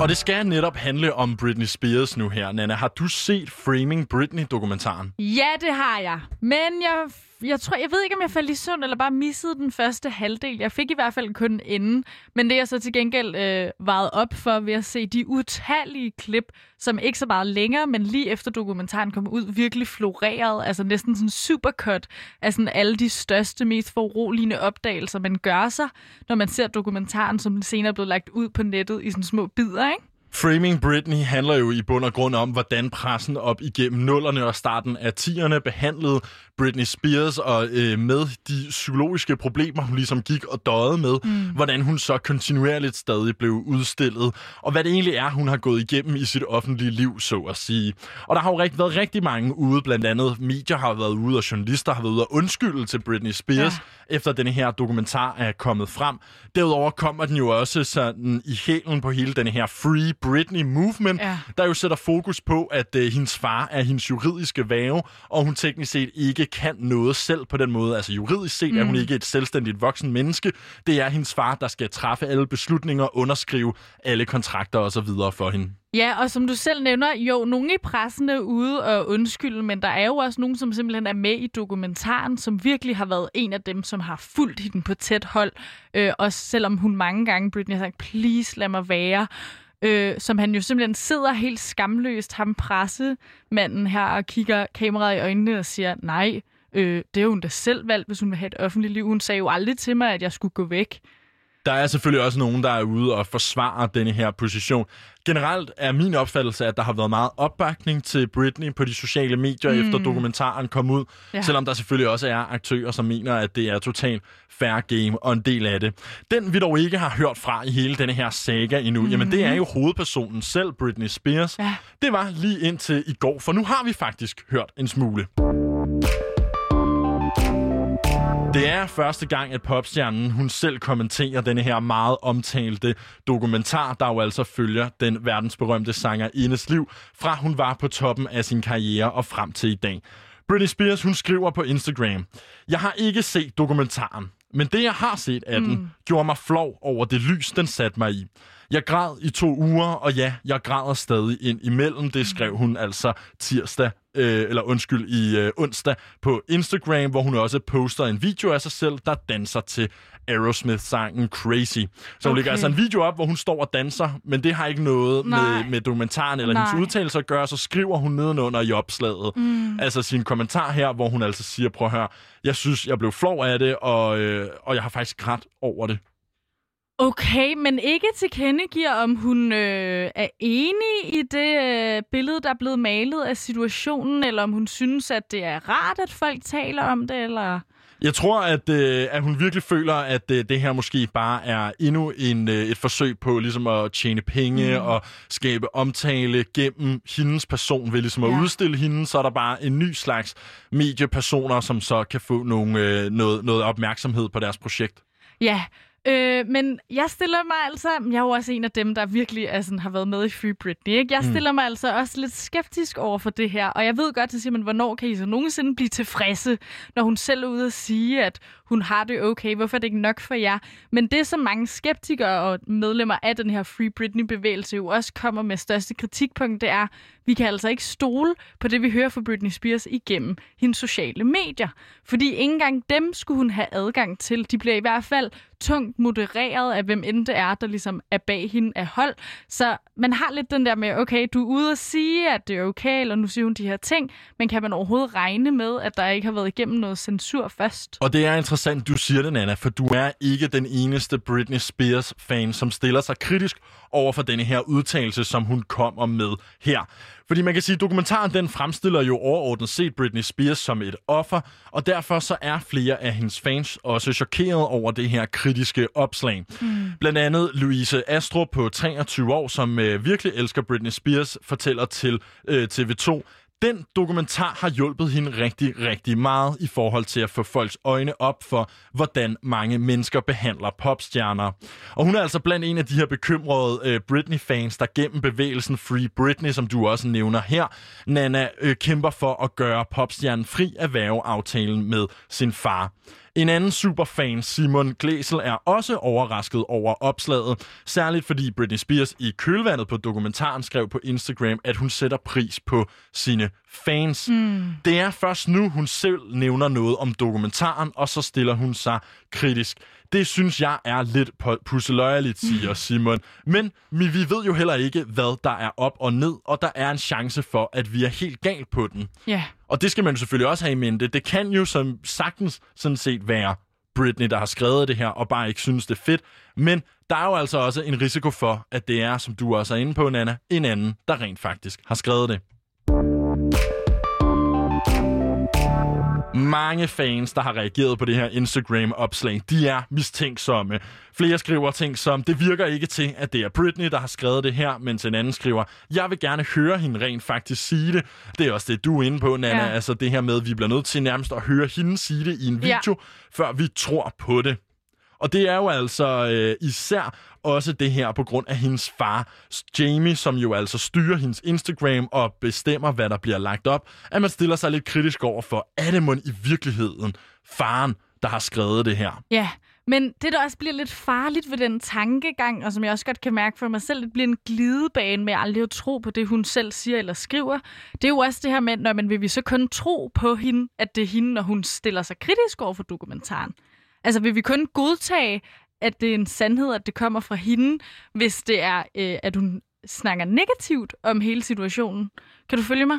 Og det skal netop handle om Britney Spears nu her, Nanna. Har du set Framing Britney-dokumentaren? Ja, det har jeg. Men jeg tror, jeg ved ikke, om jeg faldt i søvn eller bare missede den første halvdel. Jeg fik i hvert fald kun enden. Men det er jeg så til gengæld vejet op for ved at se de utallige klip, som ikke så meget længere, men lige efter dokumentaren kom ud, virkelig florerede. Altså næsten sådan supercut af sådan alle de største, mest foruroligende opdagelser, man gør sig, når man ser dokumentaren, som senere er blevet lagt ud på nettet i sådan små bidder, ikke? Framing Britney handler jo i bund og grund om, hvordan pressen op igennem nullerne og starten af 10'erne behandlede Britney Spears, og med de psykologiske problemer, hun ligesom gik og døjede med, hvordan hun så kontinuerligt stadig blev udstillet, og hvad det egentlig er, hun har gået igennem i sit offentlige liv, så at sige. Og der har jo været rigtig mange ude, blandt andet medier har været ude, og journalister har været ude og undskylde til Britney Spears, efter denne her dokumentar er kommet frem. Derudover kommer den jo også sådan i hælen på hele denne her Free Britney Movement, der jo sætter fokus på, at hendes far er hendes juridiske værge, og hun teknisk set ikke kan noget selv på den måde. Altså juridisk set er hun ikke et selvstændigt voksen menneske. Det er hendes far, der skal træffe alle beslutninger, underskrive alle kontrakter osv. for hende. Ja, og som du selv nævner, jo, nogle i pressen er ude og undskylde, men der er jo også nogen, som simpelthen er med i dokumentaren, som virkelig har været en af dem, som har fulgt hende på tæt hold. Også selvom hun mange gange, Britney, har sagt, please lad mig være. Som han jo simpelthen sidder helt skamløst, ham pressemanden her, og kigger kameraet i øjnene og siger, nej, det er hun da selv valgt, hvis hun vil have et offentligt liv. Hun sagde jo aldrig til mig, at jeg skulle gå væk. Der er selvfølgelig også nogen, der er ude og forsvarer denne her position. Generelt er min opfattelse, at der har været meget opbakning til Britney på de sociale medier, efter dokumentaren kom ud. Ja. Selvom der selvfølgelig også er aktører, som mener, at det er totalt fair game og en del af det. Den, vi dog ikke har hørt fra i hele denne her saga endnu, jamen det er jo hovedpersonen selv, Britney Spears. Ja. Det var lige indtil i går, for nu har vi faktisk hørt en smule. Det er første gang, at popstjernen hun selv kommenterer denne her meget omtalte dokumentar, der jo altså følger den verdensberømte sangerindes liv, fra hun var på toppen af sin karriere og frem til i dag. Britney Spears hun skriver på Instagram, jeg har ikke set dokumentaren, men det jeg har set af den, gjorde mig flov over det lys, den satte mig i. Jeg græd i 2 uger, og ja, jeg græder stadig ind imellem. Det skrev hun altså onsdag på Instagram, hvor hun også poster en video af sig selv, der danser til Aerosmith-sangen Crazy. Så hun lægger altså en video op, hvor hun står og danser, men det har ikke noget med dokumentaren eller hendes udtalelser at gøre, så skriver hun nedenunder i opslaget. Altså sin kommentar her, hvor hun altså siger, prøv at høre, jeg synes, jeg blev flov af det, og jeg har faktisk grædt over det. Okay, men ikke tilkendegiver, om hun er enig i det billede, der er blevet malet af situationen, eller om hun synes, at det er rart, at folk taler om det, eller... Jeg tror, at hun virkelig føler, at det her måske bare er endnu et forsøg på ligesom at tjene penge og skabe omtale gennem hendes person ved ligesom at udstille hende. Så er der bare en ny slags mediepersoner, som så kan få noget opmærksomhed på deres projekt. Ja, men jeg stiller mig altså... Jeg er jo også en af dem, der virkelig har været med i Free Britney, ikke? Jeg stiller mig altså også lidt skeptisk over for det her. Og jeg ved godt, at siger man, hvornår kan I så nogensinde blive tilfredse, når hun selv er ude at sige, at hun har det okay? Hvorfor er det ikke nok for jer? Men det, som mange skeptikere og medlemmer af den her Free Britney-bevægelse jo også kommer med største kritikpunkt, det er, at vi kan altså ikke stole på det, vi hører fra Britney Spears igennem hendes sociale medier. Fordi ikke engang dem skulle hun have adgang til. De bliver i hvert fald tungt modereret af, hvem end det er, der ligesom er bag hende af hold. Så man har lidt den der med, okay, du er ude og sige, at det er okay, eller nu siger hun de her ting, men kan man overhovedet regne med, at der ikke har været igennem noget censur først? Og det er interessant interessant, du siger det, Nanna, for du er ikke den eneste Britney Spears-fan, som stiller sig kritisk over for denne her udtalelse, som hun kommer med her. Fordi man kan sige, at dokumentaren den fremstiller jo overordnet set Britney Spears som et offer, og derfor så er flere af hendes fans også chokeret over det her kritiske opslag. Mm. Blandt andet Louise Astrup på 23 år, som virkelig elsker Britney Spears, fortæller til TV2, den dokumentar har hjulpet hende rigtig, rigtig meget i forhold til at få folks øjne op for, hvordan mange mennesker behandler popstjerner. Og hun er altså blandt en af de her bekymrede Britney-fans, der gennem bevægelsen Free Britney, som du også nævner her, Nanna kæmper for at gøre popstjernen fri af værgeaftalen med sin far. En anden superfan, Simon Glæsel, er også overrasket over opslaget, særligt fordi Britney Spears i kølvandet på dokumentaren skrev på Instagram, at hun sætter pris på sine fans. Mm. Det er først nu, hun selv nævner noget om dokumentaren, og så stiller hun sig kritisk. Det synes jeg er lidt pusseløjerligt, siger Simon. Men vi ved jo heller ikke, hvad der er op og ned, og der er en chance for, at vi er helt galt på den. Yeah. Og det skal man jo selvfølgelig også have i mente. Det kan jo som sagtens sådan set være Britney, der har skrevet det her, og bare ikke synes, det er fedt. Men der er jo altså også en risiko for, at det er, som du også er inde på, Nanna, en anden, der rent faktisk har skrevet det. Mange fans, der har reageret på det her Instagram-opslag, de er mistænksomme. Flere skriver ting som, det virker ikke til, at det er Britney, der har skrevet det her, mens en anden skriver, jeg vil gerne høre hende rent faktisk sige det. Det er også det, du er inde på, Nanna. Ja. Altså det her med, at vi bliver nødt til nærmest at høre hende sige det i en video, før vi tror på det. Og det er jo altså især også det her på grund af hendes far, Jamie, som jo altså styrer hendes Instagram og bestemmer, hvad der bliver lagt op, at man stiller sig lidt kritisk over for, er det mon i virkeligheden faren, der har skrevet det her? Ja, men det der også bliver lidt farligt ved den tankegang, og som jeg også godt kan mærke for mig selv, det bliver en glidebane med aldrig at tro på det, hun selv siger eller skriver. Det er jo også det her med, når man vil vi så kun tro på hende, at det er hende, når hun stiller sig kritisk over for dokumentaren. Altså, vil vi kun godtage, at det er en sandhed, at det kommer fra hende, hvis det er, at hun snakker negativt om hele situationen? Kan du følge mig?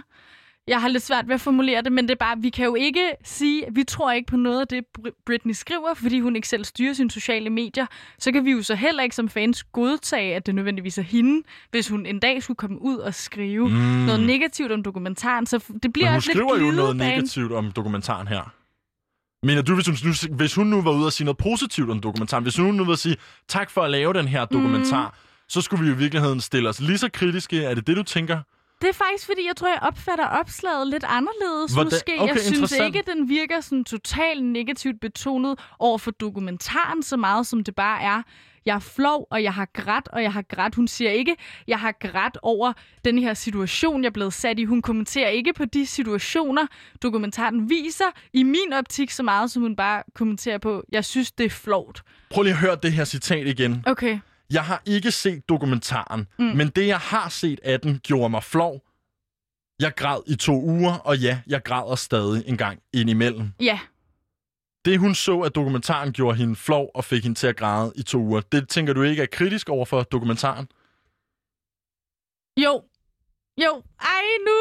Jeg har lidt svært ved at formulere det, men det er bare, vi kan jo ikke sige, at vi tror ikke på noget af det, Britney skriver, fordi hun ikke selv styrer sine sociale medier. Så kan vi jo så heller ikke som fans godtage, at det nødvendigvis er hende, hvis hun en dag skulle komme ud og skrive noget negativt om dokumentaren. Så det bliver også lidt glidebane. Men hun skriver jo noget negativt om dokumentaren her. Mener du, hvis hun nu var ude og sige noget positivt om dokumentaren, hvis hun nu var at sige, tak for at lave den her dokumentar, så skulle vi jo i virkeligheden stille os lige så kritiske. Er det det, du tænker? Det er faktisk, fordi jeg tror, jeg opfatter opslaget lidt anderledes. Hvordan? Måske. Okay, jeg synes ikke, den virker sådan totalt negativt betonet over for dokumentaren så meget, som det bare er. Jeg er flov, og jeg har grædt, og jeg har grædt. Hun siger ikke, jeg har grædt over den her situation, jeg er blevet sat i. Hun kommenterer ikke på de situationer, dokumentaren viser i min optik så meget, som hun bare kommenterer på, jeg synes, det er flovt. Prøv lige at høre det her citat igen. Okay. Jeg har ikke set dokumentaren, men det, jeg har set af den, gjorde mig flov. Jeg græd i 2 uger, og ja, jeg græder stadig en gang indimellem. Ja. Yeah. Det, hun så, at dokumentaren gjorde hende flov og fik hende til at græde i 2 uger, det tænker du ikke er kritisk over for dokumentaren? Jo. Jo. Ej, nu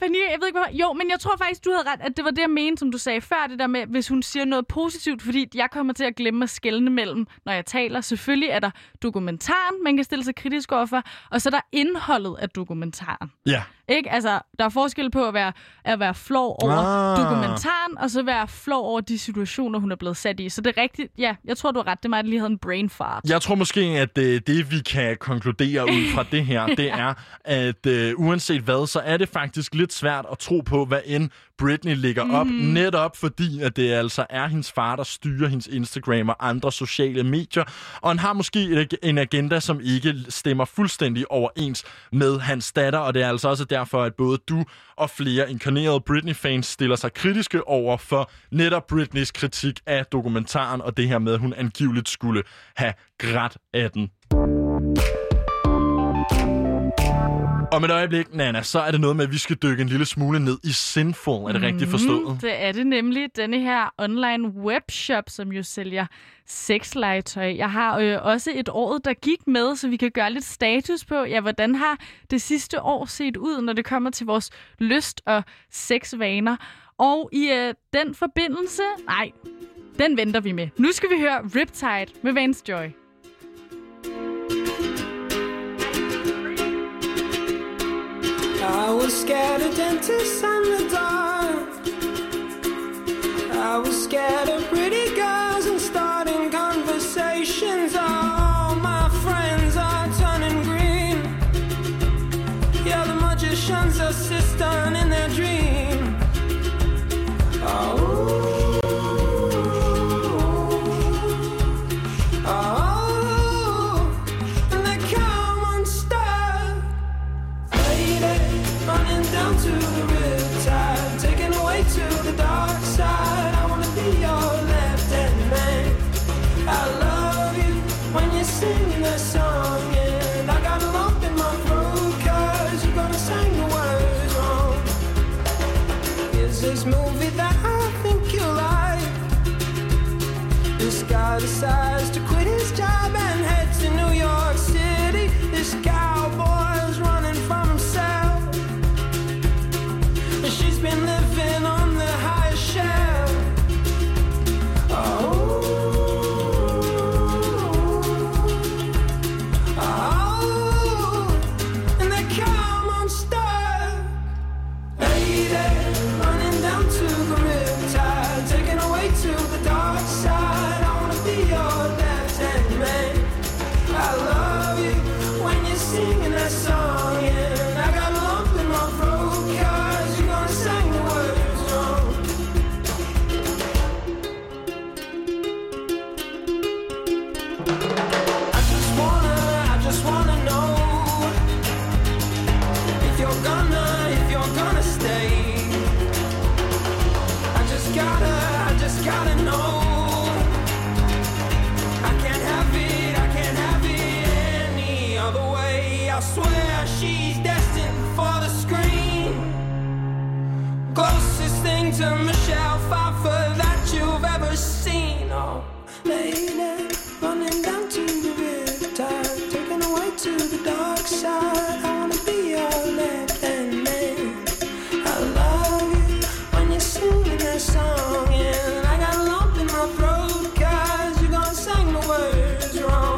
panikker. Jeg ved ikke, hvorfor. Jo, men jeg tror faktisk, du havde ret, at det var det, jeg mente, som du sagde før, det der med, hvis hun siger noget positivt, fordi jeg kommer til at glemme at skelne mellem, når jeg taler. Selvfølgelig er der dokumentaren, man kan stille sig kritisk overfor, og så er der indholdet af dokumentaren. Ja. Ikke? Altså, der er forskel på at være flov over dokumentaren, og så være flov over de situationer, hun er blevet sat i. Så det er rigtigt. Ja, jeg tror, du har ret. Det er mig, der lige havde en brain fart. Jeg tror måske, at det, vi kan konkludere ud fra det her, det er, at uanset hvad, så er det faktisk lidt svært at tro på, hvad end Britney ligger op. Netop fordi, at det altså er hendes far, der styrer hendes Instagram og andre sociale medier. Og han har måske en agenda, som ikke stemmer fuldstændig overens med hans datter. Og det er altså også derfor, at både du og flere inkarnerede Britney-fans stiller sig kritiske over for netop Britneys kritik af dokumentaren og det her med, at hun angiveligt skulle have grædt af den. Om et øjeblik, Nanna, så er det noget med, at vi skal dykke en lille smule ned i Sinful. Er det rigtigt forstået? Det er det nemlig. Denne her online webshop, som jo sælger sexlegetøj. Jeg har også et år, der gik med, så vi kan gøre lidt status på, ja, hvordan har det sidste år set ud, når det kommer til vores lyst og sexvaner. Og i den forbindelse... Nej, Den venter vi med. Nu skal vi høre Riptide med Vansjoy. I was scared of dentists and the dark. I was scared of pretty girls and starting conversations. All my friends are turning green. Yeah, the magician's assistant in their dream. Oh. Down to the riptide, taken away to the dark side. I wanna be your left hand man. I love you when you sing that song, and I got a lump in my throat 'cause you're gonna sing the words wrong. Is this movie that I think you like? This guy decides to quit his job and head to New York City. This cowboy's running from himself. She's been living on the highest shelf. Oh, oh, and they come unstuck. Lady, running down to the riptide, taken away to the dark side. I wanna be your left hand man. I love you when you're singing that song, and I got a lump in my throat 'cause you're gonna sing the words wrong. I just wanna know if you're gonna stay. I just gotta know. I swear she's destined for the screen. Closest thing to Michelle Pfeiffer that you've ever seen. Oh, lady, running down to the riptide, taken away to the dark side. I wanna be your left hand man. I love you when you're singing that song, and I got a lump in my throat 'cause you're gonna sing the words wrong.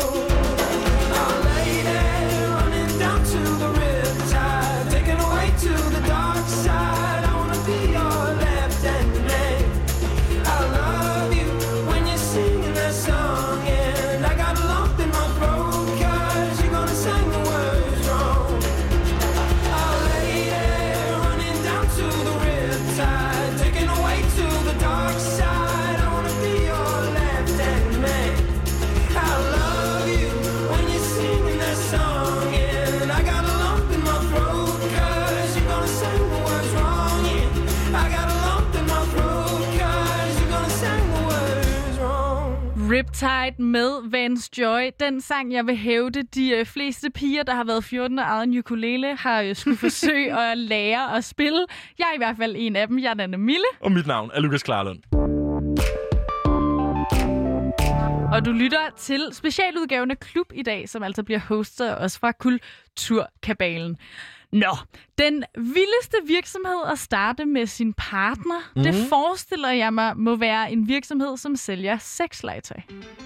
Riptide med Vansjoy. Den sang, jeg vil hævde, de fleste piger, der har været 14 og ejet en ukulele, har jo skulle forsøge at lære at spille. Jeg er i hvert fald en af dem. Jeg er Nanna Mille. Og mit navn er Lukas Klarlund. Og du lytter til specialudgaven af Klub i dag, som altså bliver hostet også fra Kulturkabalen. Nå, den vildeste virksomhed at starte med sin partner, det forestiller jeg mig må være en virksomhed, som sælger sexlegetøj.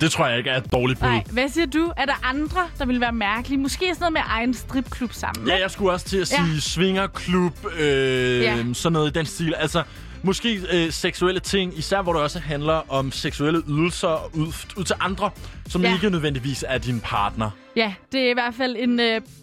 Det tror jeg ikke er et dårligt bud. Nej, hvad siger du? Er der andre, der vil være mærkelige? Måske sådan noget med egen stripklub sammen? Ja, jeg skulle også til at sige svingerklub, sådan noget i den stil. Altså, måske seksuelle ting, især hvor det også handler om seksuelle ydelser ud til andre, som ikke nødvendigvis er din partner. Ja, det er i hvert fald en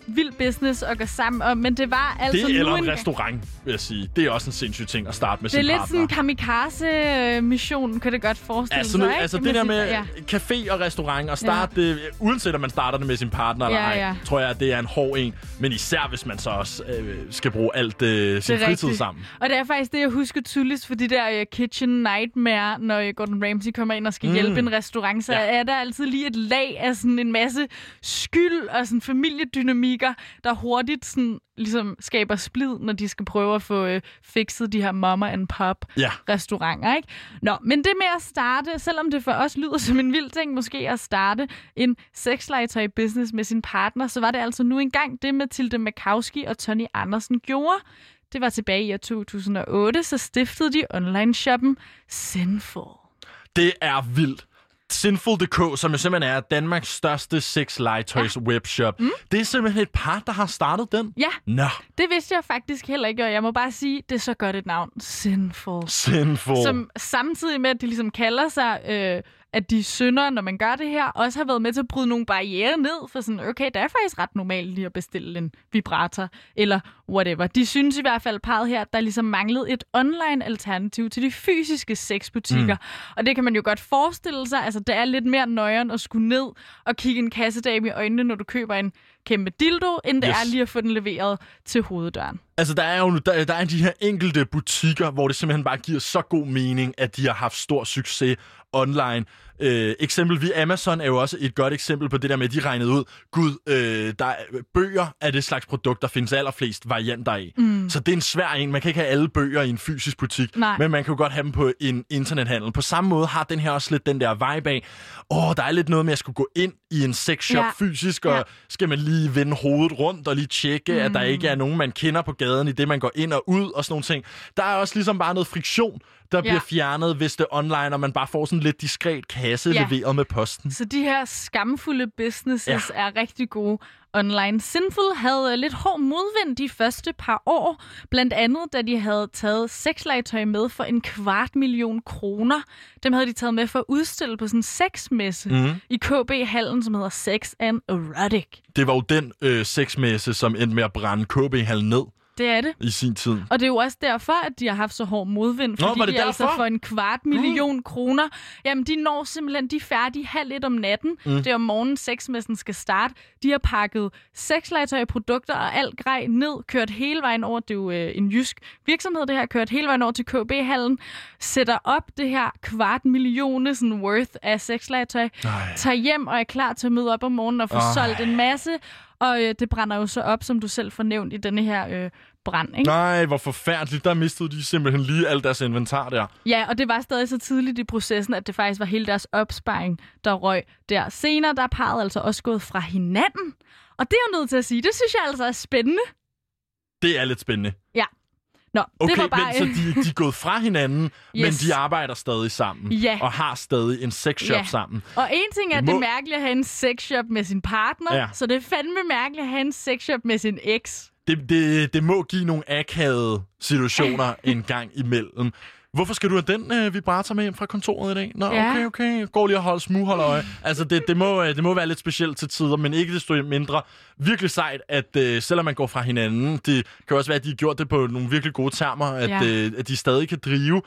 vild business at gå sammen om, men det var altså... Det eller en restaurant, vil jeg sige. Det er også en sindssyg ting at starte med sin partner. Det er lidt partner. Sådan en kamikaze-mission, kan det godt forestille sig, ikke? Altså det der med café og restaurant, og starte det, uanset om man starter det med sin partner eller ej, tror jeg, at det er en hård en. Men især hvis man så også skal bruge alt sin fritid sammen. Og det er faktisk det, jeg husker tydeligst for de der kitchen nightmare, når Gordon Ramsay kommer ind og skal hjælpe en restaurant, så er der altid lige et lag af sådan en masse skyld og sådan familiedynamikker, der hurtigt sådan, ligesom skaber splid, når de skal prøve at få fikset de her mama and pop restauranter, ikke? Nå, men det med at starte, selvom det for os lyder som en vild ting, måske at starte en sexlegetøj-business med sin partner, så var det altså nu engang det, Mathilde Makowski og Tony Andersen gjorde. Det var tilbage i år 2008, så stiftede de online-shoppen Sinful. Det er vildt. Sinful.dk, som jo simpelthen er Danmarks største sex-legetøjs webshop. Mm. Det er simpelthen et par, der har startet den. Ja, det vidste jeg faktisk heller ikke, og jeg må bare sige, det er så godt et navn. Sinful. Sinful. Som samtidig med, at de ligesom kalder sig, at de synder, når man gør det her, også har været med til at bryde nogle barrierer ned, for sådan, okay, det er faktisk ret normalt lige at bestille en vibrator, eller whatever. De synes i hvert fald, parret her, der ligesom manglede et online-alternativ til de fysiske sexbutikker. Mm. Og det kan man jo godt forestille sig, altså det er lidt mere nøjeren at skulle ned og kigge en kassedame i øjnene, når du køber en kæmpe dildo, end det er lige at få den leveret til hoveddøren. Altså, der er jo der er de her enkelte butikker, hvor det simpelthen bare giver så god mening, at de har haft stor succes online. Eksempelvis Amazon er jo også et godt eksempel på det der med, at de regnede ud, der er bøger af det slags produkt, der findes allerflest varianter af. Mm. Så det er en svær en. Man kan ikke have alle bøger i en fysisk butik, men man kan jo godt have dem på en internethandel. På samme måde har den her også lidt den der vibe af, der er lidt noget med, at jeg skulle gå ind i en sexshop fysisk, og skal man lige vende hovedet rundt og lige tjekke, at der ikke er nogen, man kender på gaden i det, man går ind og ud og sådan nogle ting. Der er også ligesom bare noget friktion, der bliver fjernet, hvis det er online, og man bare får sådan lidt diskret kasse leveret med posten. Så de her skamfulde businesses er rigtig gode online. Sinful havde lidt hård modvind de første par år, blandt andet da de havde taget sexlegetøj med for 250.000 kroner. Dem havde de taget med for at udstille på sådan en sexmesse i KB-hallen, som hedder Sex and Erotic. Det var jo den sexmesse, som endte med at brænde KB-hallen ned. Det er det. I sin tid. Og det er jo også derfor, at de har haft så hård modvind, fordi de altså for 250.000 kroner. Jamen, de når simpelthen, de er færdige 1:30 om natten. Mm. Det er om morgenen, sexmessen skal starte. De har pakket sexlegetøj, produkter og alt grej ned, kørt hele vejen over. Det er jo en jysk virksomhed, det her. Kørt hele vejen over til KB-hallen. Sætter op det her 250.000 sådan worth af sexlegetøj. Tager hjem og er klar til at møde op om morgenen og få solgt en masse. Og det brænder jo så op, som du selv fornævnt i denne her brand, ikke? Nej, hvor forfærdeligt. Der mistede de simpelthen lige alt deres inventar der. Ja, og det var stadig så tidligt i processen, at det faktisk var hele deres opsparing, der røg der. Senere, der er parret altså også gået fra hinanden. Og det er jo nødt til at sige, det synes jeg altså er spændende. Det er lidt spændende. Ja. Nå, okay, det var bare... men så de er gået fra hinanden, men de arbejder stadig sammen, og har stadig en sexshop sammen. Og en ting er, at det er mærkeligt at have en sexshop med sin partner, så det er fandme mærkeligt at have en sexshop med sin eks. Det må give nogle akavede situationer en gang imellem. Hvorfor skal du have den vibrator med hjem fra kontoret i dag? Nå, okay. Gå lige og hold smugholderøje. Altså, det må være lidt specielt til tider, men ikke desto mindre. Virkelig sejt, at selvom man går fra hinanden, det kan også være, at de har gjort det på nogle virkelig gode termer, at de stadig kan drive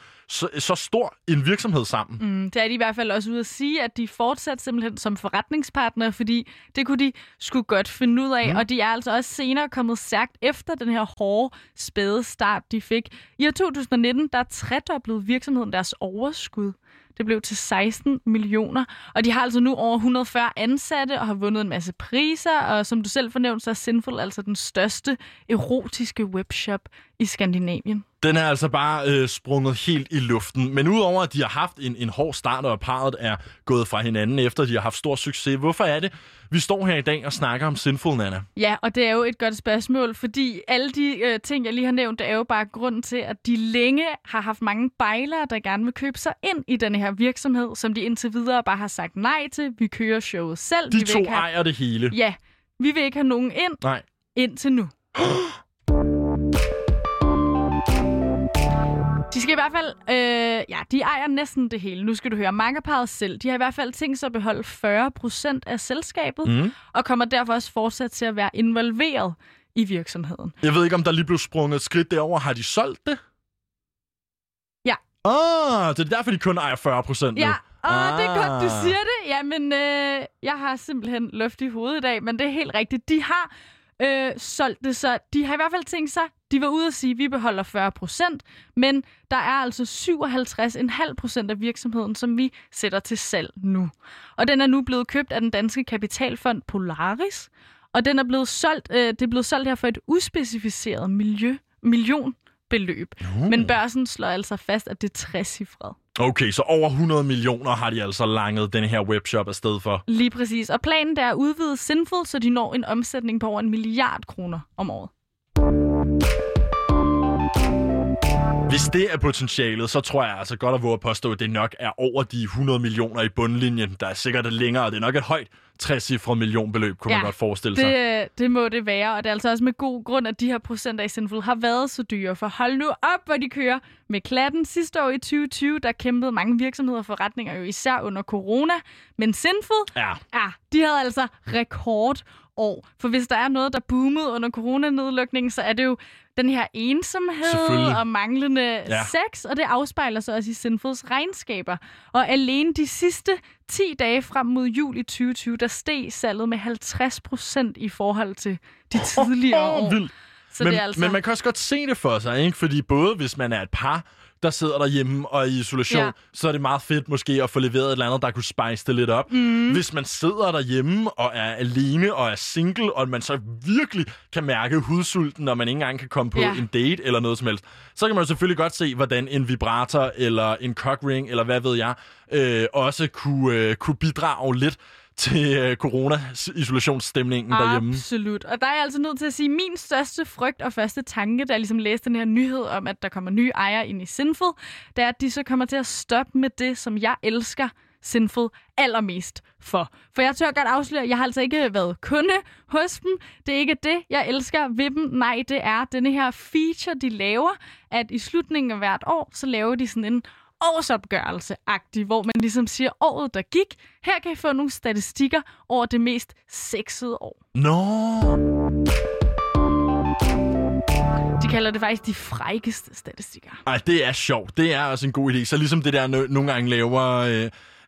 så stor en virksomhed sammen. Mm, det er de i hvert fald også ude at sige, at de fortsat simpelthen som forretningspartnere, fordi det kunne de sgu godt finde ud af, og de er altså også senere kommet stærkt efter den her hårde, spæde start, de fik. I år 2019, der tredoblede virksomheden deres overskud. Det blev til 16 millioner, og de har altså nu over 140 ansatte og har vundet en masse priser, og som du selv fornævnte, så er Sinful altså den største erotiske webshop i Skandinavien. Den er altså bare sprunget helt i luften. Men udover at de har haft en hård start, og parret er gået fra hinanden efter, de har haft stor succes, hvorfor er det, vi står her i dag og snakker om Sinful, Nanna? Ja, og det er jo et godt spørgsmål, fordi alle de ting, jeg lige har nævnt, er jo bare grunden til, at de længe har haft mange bejlere, der gerne vil købe sig ind i den her virksomhed, som de indtil videre bare har sagt nej til. Vi kører showet selv. De to ejer det hele. Ja, vi vil ikke have nogen ind. Nej. Indtil nu. De skal i hvert fald, de ejer næsten det hele. Nu skal du høre, makkerparret selv, de har i hvert fald tænkt sig at beholde 40% af selskabet, og kommer derfor også fortsat til at være involveret i virksomheden. Jeg ved ikke, om der lige blev sprunget et skridt derover. Har de solgt det? Ja. Så det er derfor, de kun ejer 40% nu. Ja. Det er godt, du siger det. Jamen, jeg har simpelthen luft i hovedet i dag, men det er helt rigtigt. De har solgt det, så de har i hvert fald tænkt sig, de var ude at sige, at vi beholder 40%, men der er altså 57,5% af virksomheden, som vi sætter til salg nu. Og den er nu blevet købt af den danske kapitalfond Polaris, og den er blevet solgt, det er blevet solgt her for et uspecificeret millionbeløb. Men børsen slår altså fast, at det er 3-cifret. Okay, så over 100 millioner har de altså langet den her webshop afsted for. Lige præcis. Og planen der er at udvide Sinful, så de når en omsætning på over 1 milliard kroner om året. Hvis det er potentialet, så tror jeg altså godt at våge at påstå, at det nok er over de 100 millioner i bundlinjen. Der er sikkert det længere, og det er nok et højt 3-cifret millionbeløb, kunne man godt forestille sig. Det må det være, og det er altså også med god grund, at de her procenter i Sinful har været så dyre. For hold nu op, hvor de kører med klatten. Sidste år i 2020, der kæmpede mange virksomheder og forretninger, jo især under corona. Men Sinful, de havde altså rekordår. For hvis der er noget, der boomede under coronanedlukningen, så er det jo den her ensomhed og manglende sex, og det afspejler sig også i Sinfuls regnskaber. Og alene de sidste 10 dage frem mod jul i 2020, der steg salget med 50% i forhold til de tidligere år. Så men, det er altså... men man kan også godt se det for sig, ikke? Fordi både hvis man er et par, der sidder derhjemme og i isolation, så er det meget fedt måske at få leveret et eller andet, der kunne spice det lidt op. Mm. Hvis man sidder derhjemme og er alene og er single, og man så virkelig kan mærke hudsulten, når man ikke engang kan komme på en date eller noget som helst, så kan man jo selvfølgelig godt se, hvordan en vibrator eller en cockring eller hvad ved jeg, også kunne bidrage lidt til corona-isolationsstemningen derhjemme. Absolut. Og der er jeg altså nødt til at sige, at min største frygt og første tanke, da jeg ligesom læste den her nyhed om, at der kommer nye ejere ind i Sinful, det er, at de så kommer til at stoppe med det, som jeg elsker Sinful allermest for. For jeg tør godt afsløre, at jeg har altså ikke været kunde hos dem. Det er ikke det, jeg elsker ved dem. Nej, det er denne her feature, de laver, at i slutningen af hvert år, så laver de sådan en årsopgørelse-agtig, hvor man ligesom siger, året der gik, her kan I få nogle statistikker over det mest sexede år. De kalder det faktisk de frækkeste statistikker. Ej, det er sjovt. Det er også en god idé. Så ligesom det der nogle gange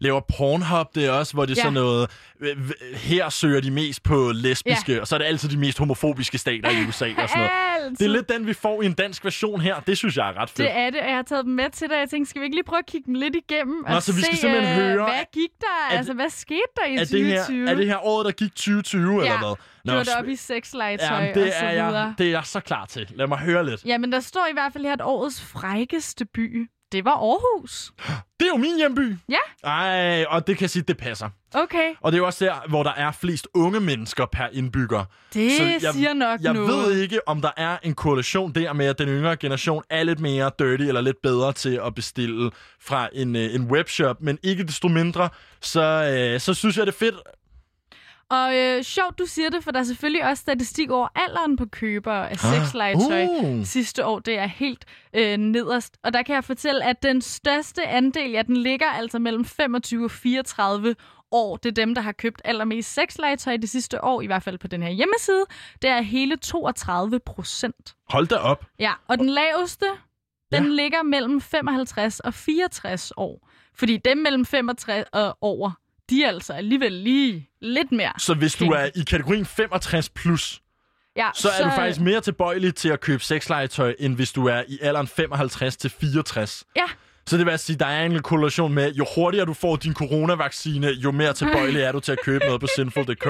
laver Pornhub, det er også, hvor det er sådan noget, her søger de mest på lesbiske, og så er det altid de mest homofobiske stater i USA og sådan noget. Det er lidt den, vi får i en dansk version her. Det synes jeg er ret fedt. Det er det, og jeg har taget dem med til dig. Jeg tænkte, skal vi ikke lige prøve at kigge dem lidt igennem og så vi skal se, høre, hvad gik der? Altså, hvad skete der i 2020? Er det her året, der gik 2020 eller hvad? Du var deroppe i sexlegetøj og så videre. Det er jeg så klar til. Lad mig høre lidt. Jamen, der står i hvert fald her, at årets frækkeste by, det var Aarhus. Det er jo min hjemby. Ja. Ej, og det kan jeg sige, det passer. Okay. Og det er jo også der, hvor der er flest unge mennesker per indbygger. Det så siger nok jeg noget. Jeg ved ikke, om der er en korrelation der med, at den yngre generation er lidt mere dirty eller lidt bedre til at bestille fra en webshop. Men ikke desto mindre, så synes jeg, det er fedt. Og sjovt, du siger det, for der er selvfølgelig også statistik over alderen på købere af sexlegetøj sidste år. Det er helt nederst. Og der kan jeg fortælle, at den største andel, den ligger altså mellem 25 og 34 år. Det er dem, der har købt allermest sexlegetøj det sidste år, i hvert fald på den her hjemmeside. Det er hele 32%. Hold da op. Ja, og den laveste, den ligger mellem 55 og 64 år. Fordi dem mellem 65 og over, de er altså alligevel lige lidt mere. Så hvis du er i kategorien 65 plus, så er du faktisk mere tilbøjelig til at købe sexlegetøj, end hvis du er i alderen 55 til 64. Ja. Så det vil altså sige, der er en korrelation med, jo hurtigere du får din coronavaccine, jo mere tilbøjelig er du til at købe noget på Sinful.dk.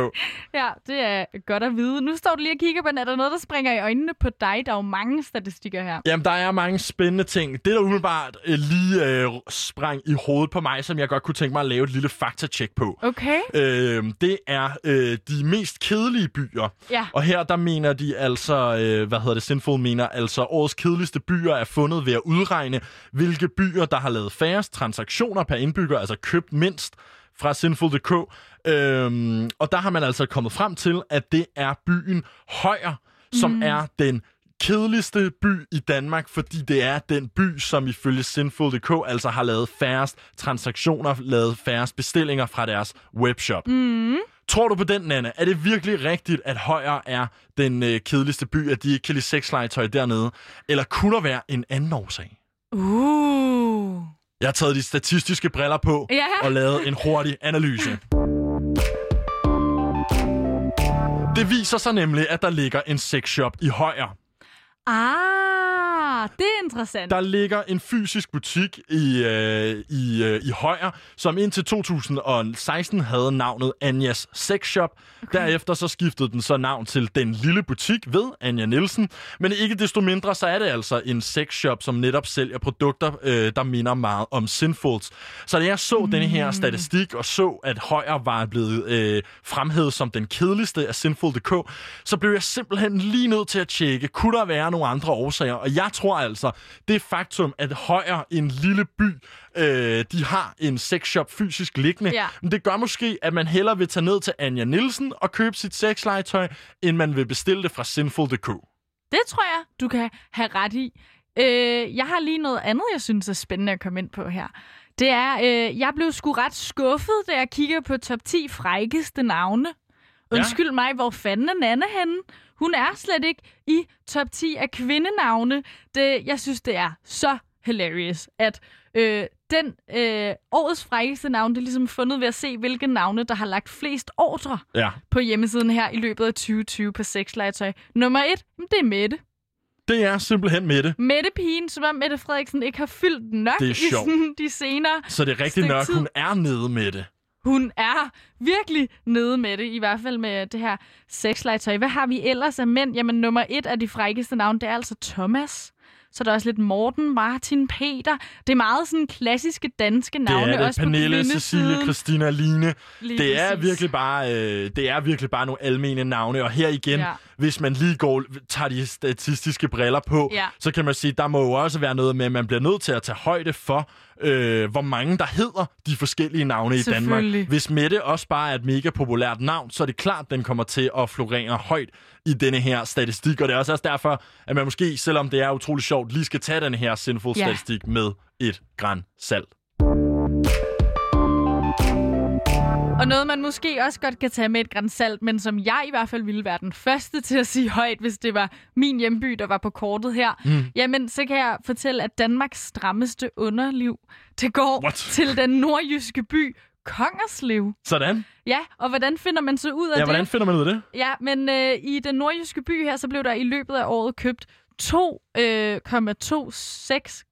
Ja, det er godt at vide. Nu står du lige og kigger på, er der noget, der springer i øjnene på dig? Der er jo mange statistikker her. Jamen, der er mange spændende ting. Det, der umiddelbart lige sprang i hovedet på mig, som jeg godt kunne tænke mig at lave et lille faktatjek på. Okay. Det er de mest kedelige byer. Ja. Og her, der mener de altså, Sinful mener altså, årets kedeligste byer er fundet ved at udregne, hvilke byer der har lavet færrest transaktioner per indbygger, altså købt mindst fra Sinful.dk. Og der har man altså kommet frem til, at det er byen Højer, som er den kedeligste by i Danmark, fordi det er den by, som ifølge Sinful.dk altså har lavet færrest transaktioner, lavet færrest bestillinger fra deres webshop. Mm. Tror du på den, Nanna? Er det virkelig rigtigt, at Højer er den kedeligste by, at de ikke kan lide sexlegetøj dernede? Eller kunne der være en anden årsag? Jeg har taget de statistiske briller på og lavet en hurtig analyse. Det viser sig nemlig, at der ligger en sexshop i Højer. Ah, det er interessant. Der ligger en fysisk butik i Højer, som indtil 2016 havde navnet Anjas Sexshop. Okay. Derefter så skiftede den så navn til Den Lille Butik ved Anja Nielsen. Men ikke desto mindre, så er det altså en sexshop, som netop sælger produkter, der minder meget om Sinfuls. Så da jeg så denne her statistik og så, at Højer var blevet fremhævet som den kedeligste af Sinful.dk, så blev jeg simpelthen lige nødt til at tjekke, kunne der være nogle andre årsager. Og jeg tror altså, det faktum, at Højer, en lille by, de har en sexshop fysisk liggende, ja. Men det gør måske, at man hellere vil tage ned til Anja Nielsen og købe sit sexlegetøj, end man vil bestille det fra Sinful.dk. Det tror jeg, du kan have ret i. Jeg har lige noget andet, jeg synes er spændende at komme ind på her. Det er, jeg blev sgu ret skuffet, da jeg kiggede på top 10 frækkeste navne. Undskyld mig, hvor fanden er Nanna henne? Hun er slet ikke i top 10 af kvindenavne. Det, jeg synes, det er så hilarious, at den årets frækkeste navn, det er ligesom fundet ved at se, hvilke navne, der har lagt flest ordre på hjemmesiden her i løbet af 2020 på sexlegetøj. Nummer 1, det er Mette. Det er simpelthen Mette. Mette-pigen, som om Mette Frederiksen ikke har fyldt nok i sådan de senere. Så det er rigtigt nok, hun er nede med det. Hun er virkelig nede med det, i hvert fald med det her sexlegetøj. Hvad har vi ellers af mænd? Jamen, nummer 1 af de frækkeste navne, det er altså Thomas. Så der er også lidt Morten, Martin, Peter. Det er meget sådan klassiske danske navne. Det er det. Også Pernille, Cecilie, Christina, Line. Det er, virkelig bare, nogle almene navne. Og her igen, hvis man lige tager de statistiske briller på, så kan man sige, der må jo også være noget med, at man bliver nødt til at tage højde for, hvor mange der hedder de forskellige navne i Danmark. Hvis Mette også bare er et mega populært navn, så er det klart, at den kommer til at florere højt i denne her statistik. Og det er også derfor, at man måske, selvom det er utrolig sjovt, lige skal tage den her Sinful statistik med et gran salt. Og noget, man måske også godt kan tage med et gran salt, men som jeg i hvert fald ville være den første til at sige højt, hvis det var min hjemby, der var på kortet her. Jamen, så kan jeg fortælle, at Danmarks strammeste underliv, det går til den nordjyske by Kongerslev. Sådan. Ja, og hvordan finder man så ud af det? Ja, hvordan finder man ud af det? Ja, men i den nordjyske by her, så blev der i løbet af året købt 2,26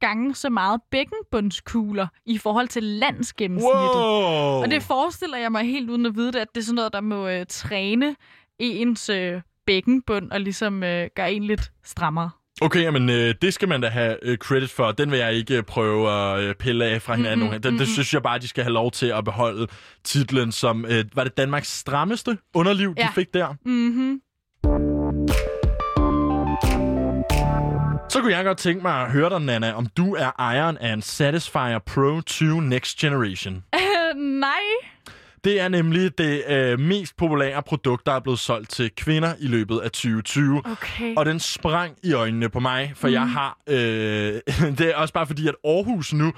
gange så meget bækkenbundskugler i forhold til landsgennemsnittet. Wow. Og det forestiller jeg mig helt uden at vide det, at det er sådan noget, der må træne ens bækkenbund og ligesom gøre en lidt strammere. Okay, jamen det skal man da have credit for. Den vil jeg ikke prøve at pille af fra hinanden. Det synes jeg bare, de skal have lov til at beholde titlen som... var det Danmarks strammeste underliv, de fik der? Så kunne jeg godt tænke mig at høre dig, Nanna, om du er ejeren af en Satisfyer Pro 2 Next Generation. Nej. Det er nemlig det mest populære produkt, der er blevet solgt til kvinder i løbet af 2020. Okay. Og den sprang i øjnene på mig, for jeg har... det er også bare fordi, at Aarhus nu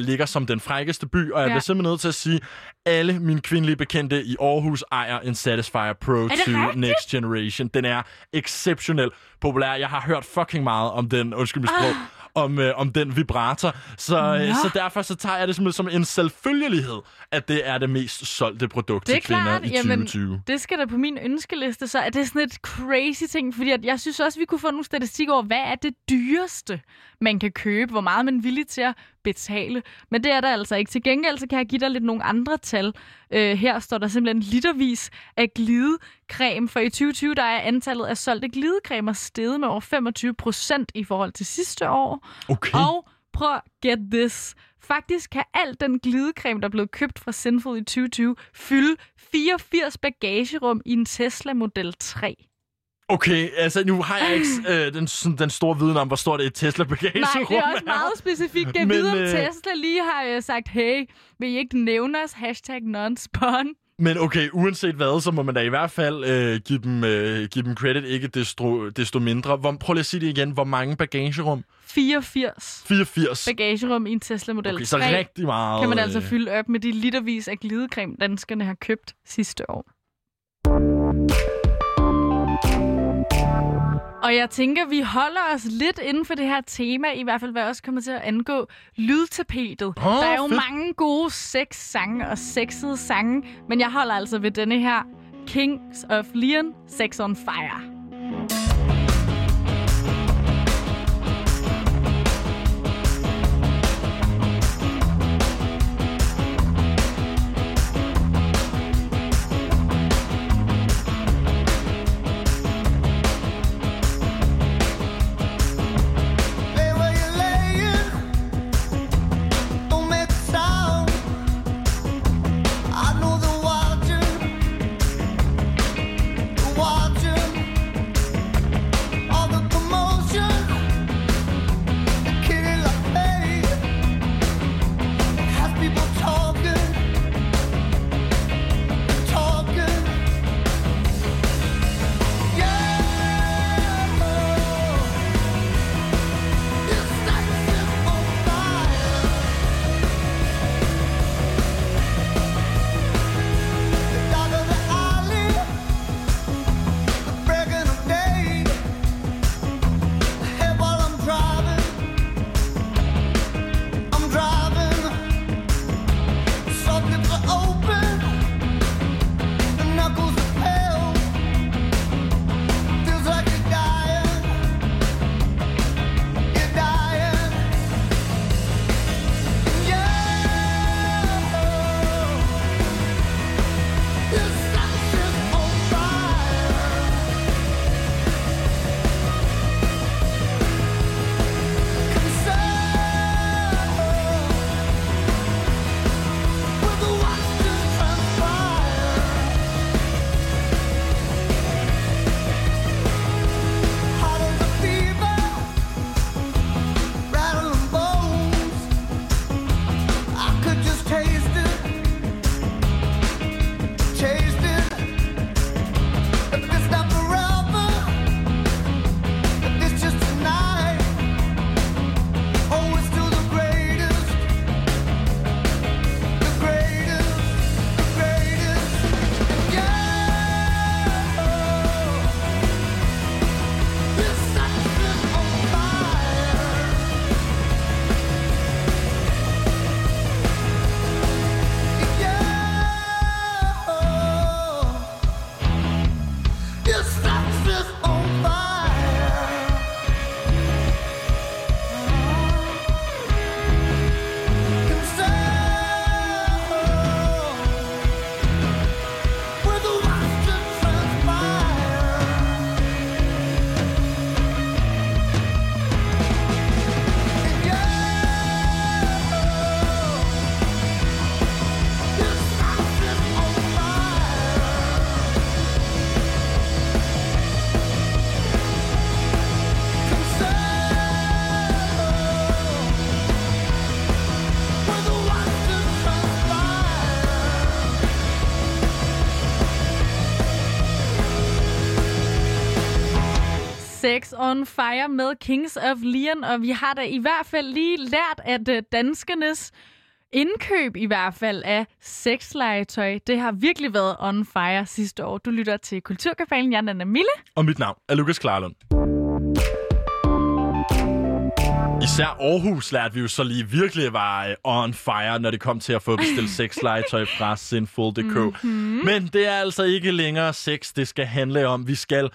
ligger som den frækkeste by, og jeg bliver simpelthen nødt til at sige, alle mine kvindelige bekendte i Aarhus ejer en Satisfyer Pro 2 Next Generation. Den er exceptionelt populær. Jeg har hørt fucking meget om den, undskyld mit sprog, om den vibrator. Så derfor så tager jeg det som en selvfølgelighed, at det er det mest solgte produkt til kvinder i 2020. Jamen, det skal der på min ønskeliste, så er det sådan et crazy ting, fordi jeg synes også, vi kunne få nogle statistikker over, hvad er det dyreste, man kan købe, hvor meget man er villig til at betale. Men det er der altså ikke. Til gengæld så kan jeg give dig lidt nogle andre tal. Her står der simpelthen litervis af glidecreme, for i 2020 der er antallet af solgte glidecremer steget med over 25% i forhold til sidste år. Okay. Og prøv at get this. Faktisk kan al den glidecreme, der er blevet købt fra Sinful i 2020, fylde 84 bagagerum i en Tesla Model 3. Okay, altså nu har jeg ikke den store viden om, hvor stort et Tesla-bagagerum er. Nej, det er også meget specifikt. Jeg ved, om Tesla lige har sagt, hey, vil I ikke nævne os? #nonspawn. Men okay, uanset hvad, så må man da i hvert fald give dem credit, ikke desto mindre. Prøv lige at sige det igen. Hvor mange bagagerum? 84. Bagagerum i en Tesla Model 3. Okay, så rigtig meget. Kan man altså fylde op med de litervis af glidecreme, danskerne har købt sidste år. Og jeg tænker, vi holder os lidt inden for det her tema, i hvert fald hvad også kommer til at angå lydtapetet. Der er jo mange gode sexsange og sexede sange, men jeg holder altså ved denne her Kings of Leon, Sex on Fire. Sex on Fire med Kings of Leon, og vi har da i hvert fald lige lært, at danskernes indkøb i hvert fald af sexlegetøj, det har virkelig været on fire sidste år. Du lytter til Kulturkabalen. Jeg er Nanna Mille. Og mit navn er Lukas Klarlund. Især Aarhus lærte vi jo så lige virkelig var on fire, når det kom til at få bestilt sexlegetøj fra Sinful.dk. Mm-hmm. Men det er altså ikke længere sex, det skal handle om. Vi skal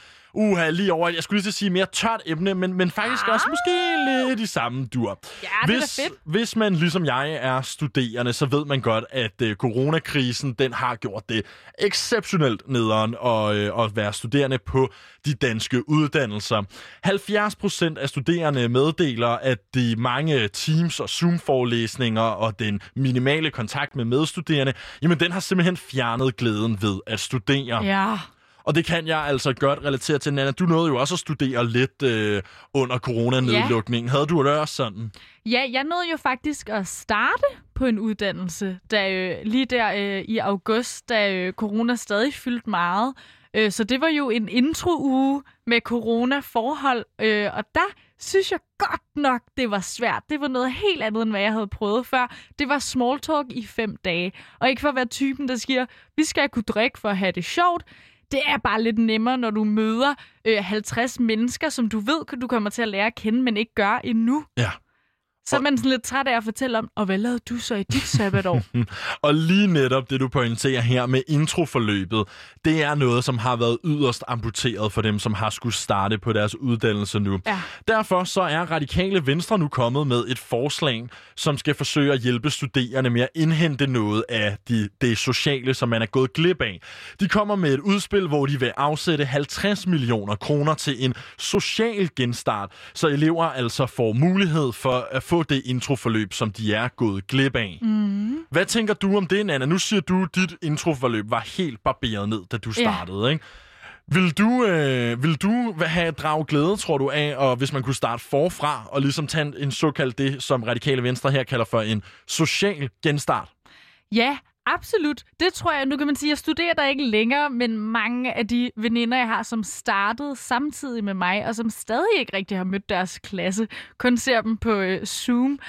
lige over, jeg skulle lige til at sige mere tørt emne, men faktisk også måske lidt i samme dur. Ja, hvis man ligesom jeg er studerende, så ved man godt, at coronakrisen, den har gjort det exceptionelt nederen at være studerende på de danske uddannelser. 70% af studerende meddeler, at de mange Teams og Zoom-forelæsninger og den minimale kontakt med medstuderende, jamen den har simpelthen fjernet glæden ved at studere. Ja. Og det kan jeg altså godt relatere til, Nanna. Du nåede jo også at studere lidt under coronanedlukningen. Ja. Havde du det også sådan? Ja, jeg nåede jo faktisk at starte på en uddannelse, lige der i august, da corona stadig fyldte meget. Så det var jo en intro-uge med corona-forhold, og der synes jeg godt nok, det var svært. Det var noget helt andet, end hvad jeg havde prøvet før. Det var small talk i 5 dage. Og ikke for at være typen, der siger, vi skal kunne drikke for at have det sjovt. Det er bare lidt nemmere, når du møder 50 mennesker, som du ved, du kommer til at lære at kende, men ikke gør endnu. Ja. Så er man sådan lidt træt af at fortælle om, og hvad lavede du så i dit sabbatår? Og lige netop det, du pointerer her med introforløbet, det er noget, som har været yderst amputeret for dem, som har skulle starte på deres uddannelse nu. Ja. Derfor så er Radikale Venstre nu kommet med et forslag, som skal forsøge at hjælpe studerende med at indhente noget af det sociale, som man er gået glip af. De kommer med et udspil, hvor de vil afsætte 50 mio. kroner til en social genstart, så elever altså får mulighed for at få det introforløb, som de er gået glip af. Mm. Hvad tænker du om det, Nanna? Nu siger du, at dit introforløb var helt barberet ned, da du startede, ikke? Vil du have drage glæde, tror du, af, og hvis man kunne starte forfra og ligesom tage en såkaldt det, som Radikale Venstre her kalder for en social genstart? Ja, absolut. Det tror jeg. Nu kan man sige, at jeg studerer der ikke længere, men mange af de veninder, jeg har, som startede samtidig med mig, og som stadig ikke rigtig har mødt deres klasse, kun ser dem på Zoom,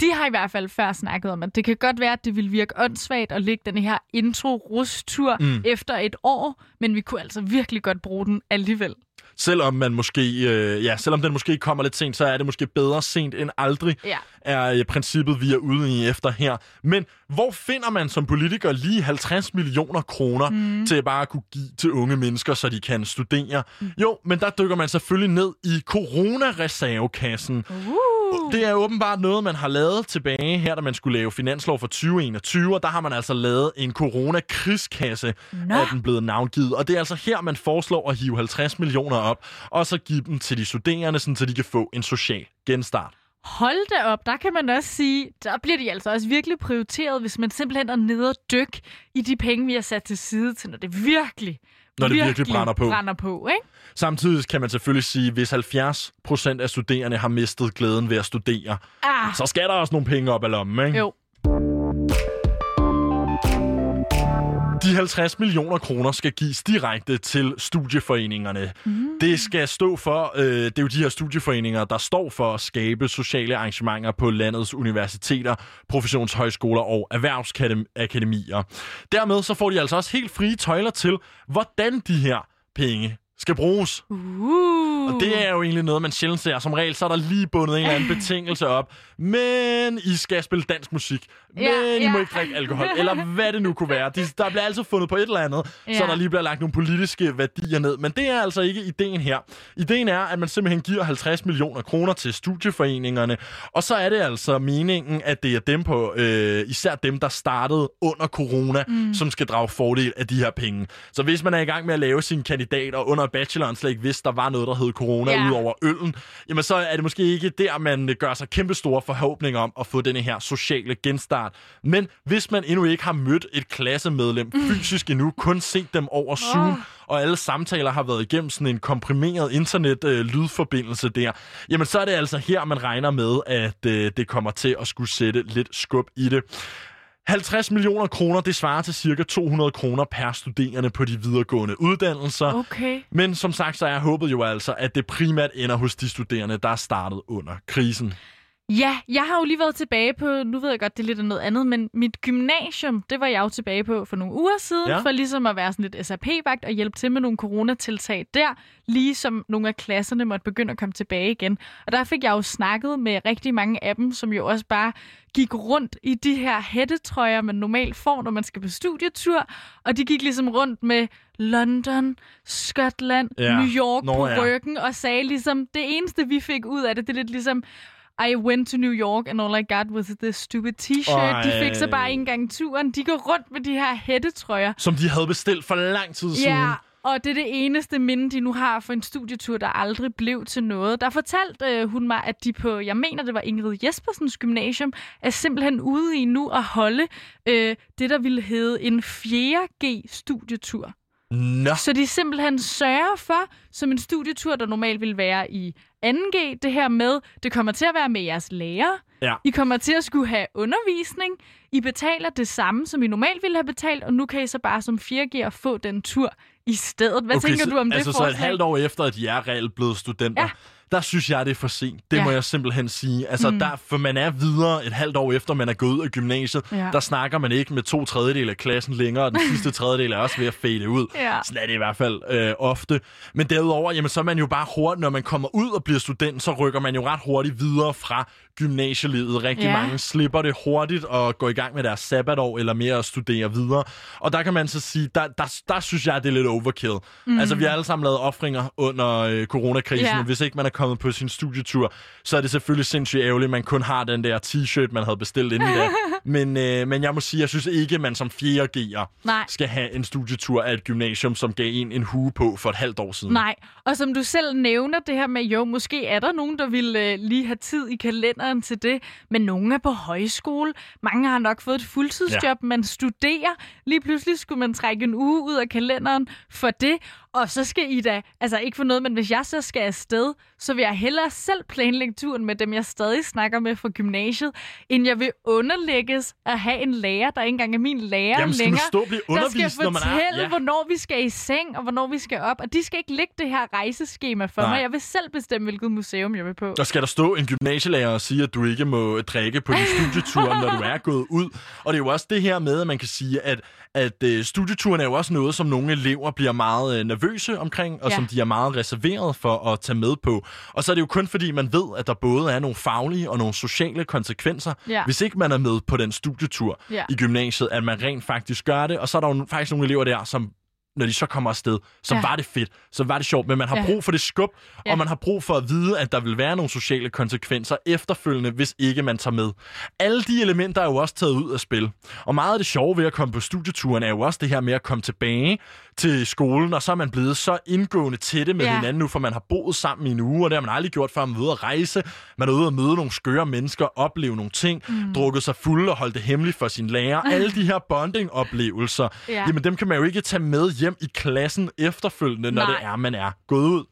de har i hvert fald før snakket om, at det kan godt være, at det ville virke åndssvagt at lægge den her intro-rustur efter et år, men vi kunne altså virkelig godt bruge den alligevel. Selvom den måske kommer lidt sent, så er det måske bedre sent end aldrig, er princippet, vi er ude i efter her. Men hvor finder man som politiker lige 50 mio. kroner til bare at kunne give til unge mennesker, så de kan studere? Jo, men der dykker man selvfølgelig ned i coronareservekassen. Det er åbenbart noget, man har lavet tilbage her, da man skulle lave finanslov for 2021, og der har man altså lavet en coronakrigskasse, er den blevet navngivet. Og det er altså her, man foreslår at hive 50 millioner op, og så give dem til de studerende, sådan, så de kan få en social genstart. Hold da op, der kan man også sige, der bliver de altså også virkelig prioriteret, hvis man simpelthen er nede og dykke i de penge, vi har sat til side til, når det virkelig brænder på, ikke? Samtidig kan man selvfølgelig sige, at hvis 70% af studerende har mistet glæden ved at studere, så skal der også nogle penge op ad lommen, ikke? Jo. De 50 mio. kroner skal gives direkte til studieforeningerne. Det skal stå for, det er jo de her studieforeninger, der står for at skabe sociale arrangementer på landets universiteter, professionshøjskoler og erhvervsakademier. Dermed så får de altså også helt frie tøjler til, hvordan de her penge skal bruges. Og det er jo egentlig noget, man sjældent ser. Som regel, så er der lige bundet en eller anden betingelse op. Men I skal spille dansk musik. Men I må ikke drikke alkohol. Eller hvad det nu kunne være. Der bliver altid fundet på et eller andet, så der lige bliver lagt nogle politiske værdier ned. Men det er altså ikke ideen her. Ideen er, at man simpelthen giver 50 mio. kroner til studieforeningerne. Og så er det altså meningen, at det er dem på, især dem, der startede under corona, som skal drage fordel af de her penge. Så hvis man er i gang med at lave sine kandidater under bacheloren slet ikke vidste, der var noget, der hed corona ud over øllen, jamen så er det måske ikke der, man gør sig kæmpe store forhåbninger om at få denne her sociale genstart. Men hvis man endnu ikke har mødt et klassemedlem fysisk endnu, kun set dem over Zoom, og alle samtaler har været igennem sådan en komprimeret internet-lydforbindelse der, jamen så er det altså her, man regner med, at det kommer til at skulle sætte lidt skub i det. 50 mio. kroner, det svarer til cirka 200 kroner per studerende på de videregående uddannelser. Okay. Men som sagt, så er jeg håbet jo altså, at det primært ender hos de studerende, der er startet under krisen. Ja, jeg har jo lige været tilbage på, nu ved jeg godt, det er lidt noget andet, men mit gymnasium, det var jeg jo tilbage på for nogle uger siden, ja, for ligesom at være sådan lidt SRP-vagt og hjælpe til med nogle coronatiltag der, ligesom nogle af klasserne måtte begynde at komme tilbage igen. Og der fik jeg jo snakket med rigtig mange af dem, som jo også bare gik rundt i de her hættetrøjer, man normalt får, når man skal på studietur, og de gik ligesom rundt med London, Skotland, ja, New York på ryggen, og sagde ligesom, det eneste vi fik ud af det, det er lidt ligesom, I went to New York, and all I got was this stupid t-shirt. Ej. De fik så bare ikke engang turen. De går rundt med de her hættetrøjer, som de havde bestilt for lang tid siden. Ja, og det er det eneste minde, de nu har for en studietur, der aldrig blev til noget. Der fortalte hun mig, at de på, jeg mener, det var Ingrid Jespersens gymnasium, er simpelthen ude i nu at holde det, der ville hedde en 4G-studietur. No. Så de simpelthen sørger for, som en studietur, der normalt ville være i 2G, det her med, det kommer til at være med jeres lærer. Ja. I kommer til at skulle have undervisning. I betaler det samme, som I normalt ville have betalt, og nu kan I så bare som 4G'er få den tur i stedet. Hvad tænker du om det forslag? Altså så et halvt år efter, at jeg er reelt blevet studenter, ja, der synes jeg, det er for sent. Det må jeg simpelthen sige. Altså, der, for man er videre et halvt år efter, man er gået ud af gymnasiet. Ja. Der snakker man ikke med 2/3 af klassen længere, og den sidste tredjedel er også ved at fade ud. Ja. Sådan er det i hvert fald ofte. Men derudover, jamen, så er man jo bare hurtigt, når man kommer ud og bliver student, så rykker man jo ret hurtigt videre fra gymnasielivet. Rigtig mange slipper det hurtigt og går i gang med deres sabbatår eller mere at studere videre. Og der kan man så sige, der synes jeg, det er lidt overkill. Altså, vi har alle sammen lavet offringer under coronakrisen, og hvis ikke man er kommet på sin studietur, så er det selvfølgelig sindssygt ærgerligt, at man kun har den der t-shirt, man havde bestilt inden i dag. Men jeg må sige, jeg synes ikke, man som 4G'er skal have en studietur af et gymnasium, som gav en hue på for et halvt år siden. Nej, og som du selv nævner det her med, jo, måske er der nogen, der vil lige have tid i kalenderen til det, men nogen er på højskole. Mange har nok fået et fuldtidsjob, man studerer. Lige pludselig skulle man trække en uge ud af kalenderen for det. Og så skal I da, altså ikke for noget, men hvis jeg så skal afsted, så vil jeg hellere selv planlægge turen med dem, jeg stadig snakker med fra gymnasiet, end jeg vil underlægges at have en lærer, der ikke engang er min lærer længere. Der skal fortælle, hvornår vi skal i seng, og hvornår vi skal op. Og de skal ikke lægge det her rejseskema for mig. Jeg vil selv bestemme, hvilket museum jeg vil på. Der skal der stå en gymnasielærer og sige, at du ikke må drikke på din studietur, når du er gået ud. Og det er jo også det her med, at man kan sige, at studieturen er jo også noget, som nogle elever bliver meget nervøse omkring, og som de er meget reserveret for at tage med på. Og så er det jo kun fordi, man ved, at der både er nogle faglige og nogle sociale konsekvenser, hvis ikke man er med på den studietur i gymnasiet, at man rent faktisk gør det. Og så er der jo faktisk nogle elever der, som når de så kommer afsted, så var det fedt, så var det sjovt, men man har brug for det skub, og man har brug for at vide, at der vil være nogle sociale konsekvenser efterfølgende, hvis ikke man tager med. Alle de elementer er jo også taget ud af spil, og meget af det sjove ved at komme på studieturen er jo også det her med at komme tilbage til skolen, og så er man blevet så indgående tætte med hinanden nu, for man har boet sammen i en uge, og det har man aldrig gjort før, man er ude at rejse, man er ude at møde nogle skøre mennesker, opleve nogle ting, drukket sig fulde og holdt det hemmeligt for sin lærer. Alle de her bonding-oplevelser, jamen dem kan man jo ikke tage med hjem i klassen efterfølgende, når det er, man er gået ud.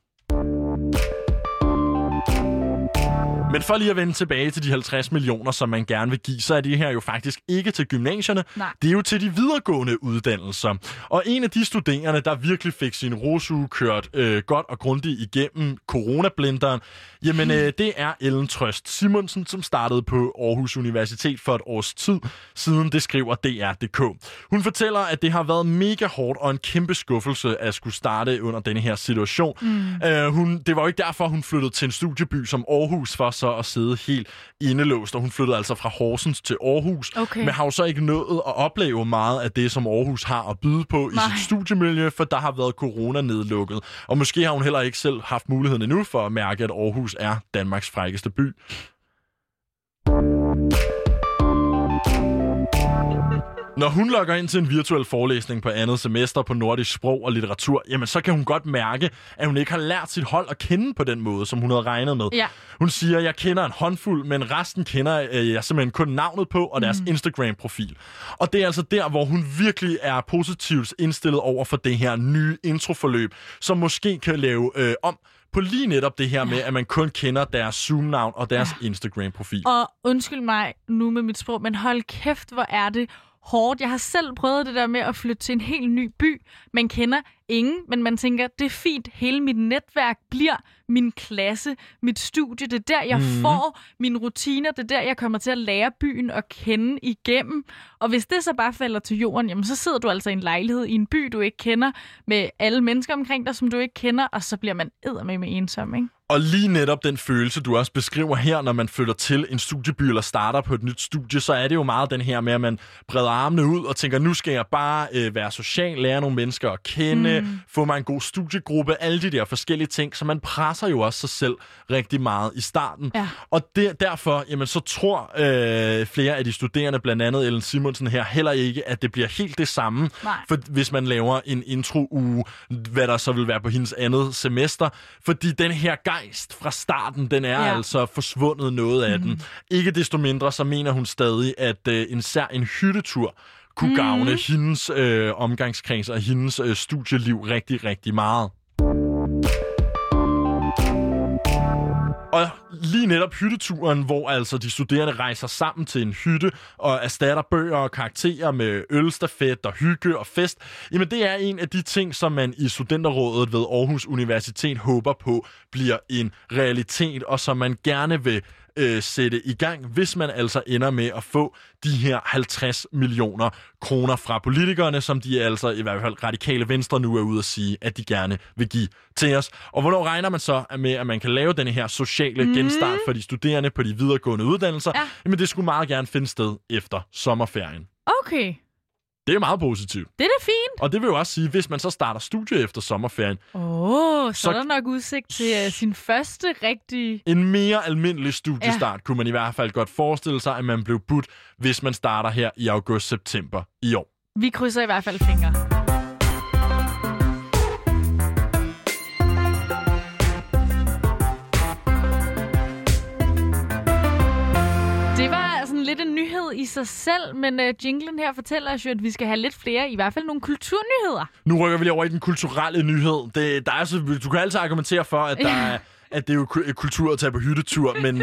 Men for lige at vende tilbage til de 50 millioner, som man gerne vil give, så er det her jo faktisk ikke til gymnasierne. Nej. Det er jo til de videregående uddannelser. Og en af de studerende, der virkelig fik sin rosuge kørt godt og grundigt igennem coronablinderen, jamen det er Ellen Trøst Simonsen, som startede på Aarhus Universitet for et års tid siden, det skriver DR.dk. Hun fortæller, at det har været mega hårdt og en kæmpe skuffelse at skulle starte under denne her situation. Det var jo ikke derfor, hun flyttede til en studieby som Aarhus for så at sidde helt indelåst, og hun flyttede altså fra Horsens til Aarhus, men har jo så ikke nået at opleve meget af det, som Aarhus har at byde på i sit studiemiljø, for der har været corona nedlukket. Og måske har hun heller ikke selv haft muligheden endnu for at mærke, at Aarhus er Danmarks frækkeste by. Når hun logger ind til en virtuel forelæsning på andet semester på nordisk sprog og litteratur, jamen så kan hun godt mærke, at hun ikke har lært sit hold at kende på den måde, som hun havde regnet med. Ja. Hun siger, at jeg kender en håndfuld, men resten kender jeg simpelthen kun navnet på og deres Instagram-profil. Og det er altså der, hvor hun virkelig er positivt indstillet over for det her nye introforløb, som måske kan lave om på lige netop det her med, at man kun kender deres Zoom-navn og deres Instagram-profil. Og undskyld mig nu med mit sprog, men hold kæft, hvor er det hårdt. Jeg har selv prøvet det der med at flytte til en helt ny by. Man kender ingen, men man tænker, det er fint. Hele mit netværk bliver min klasse, mit studie. Det er der, jeg får mine rutiner. Det er der, jeg kommer til at lære byen at kende igennem. Og hvis det så bare falder til jorden, jamen, så sidder du altså i en lejlighed i en by, du ikke kender, med alle mennesker omkring dig, som du ikke kender, og så bliver man eddermame ensom, ikke? Og lige netop den følelse, du også beskriver her, når man flytter til en studieby eller starter på et nyt studie, så er det jo meget den her med, at man breder armene ud og tænker, nu skal jeg bare være social, lære nogle mennesker at kende, få mig en god studiegruppe, alle de der forskellige ting, så man presser jo også sig selv rigtig meget i starten. Ja. Og derfor, jamen, så tror flere af de studerende, blandt andet Ellen Simonsen her, heller ikke, at det bliver helt det samme, for, hvis man laver en intro-uge, hvad der så vil være på hendes andet semester, fordi den her gang fra starten, den er altså forsvundet noget af den. Ikke desto mindre, så mener hun stadig, at en hyttetur kunne gavne hendes omgangskreds og hendes studieliv rigtig, rigtig meget. Og lige netop hytteturen, hvor altså de studerende rejser sammen til en hytte og erstatter bøger og karakterer med ølstafet og hygge og fest, jamen det er en af de ting, som man i studenterrådet ved Aarhus Universitet håber på bliver en realitet, og som man gerne vil sætte i gang, hvis man altså ender med at få de her 50 millioner kroner fra politikerne, som de altså i hvert fald Radikale Venstre nu er ude at sige, at de gerne vil give til os. Og hvornår regner man så med, at man kan lave den her sociale genstart for de studerende på de videregående uddannelser? Ja. Jamen det skulle meget gerne finde sted efter sommerferien. Okay. Det er meget positivt. Det er da fint. Og det vil jo også sige, hvis man så starter studie efter sommerferien... så er der nok udsigt til sin første rigtige... En mere almindelig studiestart kunne man i hvert fald godt forestille sig, at man blev budt, hvis man starter her i august-september i år. Vi krydser i hvert fald fingre. Lidt en nyhed i sig selv, men jinglen her fortæller os jo, at vi skal have lidt flere, i hvert fald nogle kulturnyheder. Nu rykker vi lige over i den kulturelle nyhed. Du kan altid argumentere for, at der er... at det er jo kultur at tage på hyttetur, men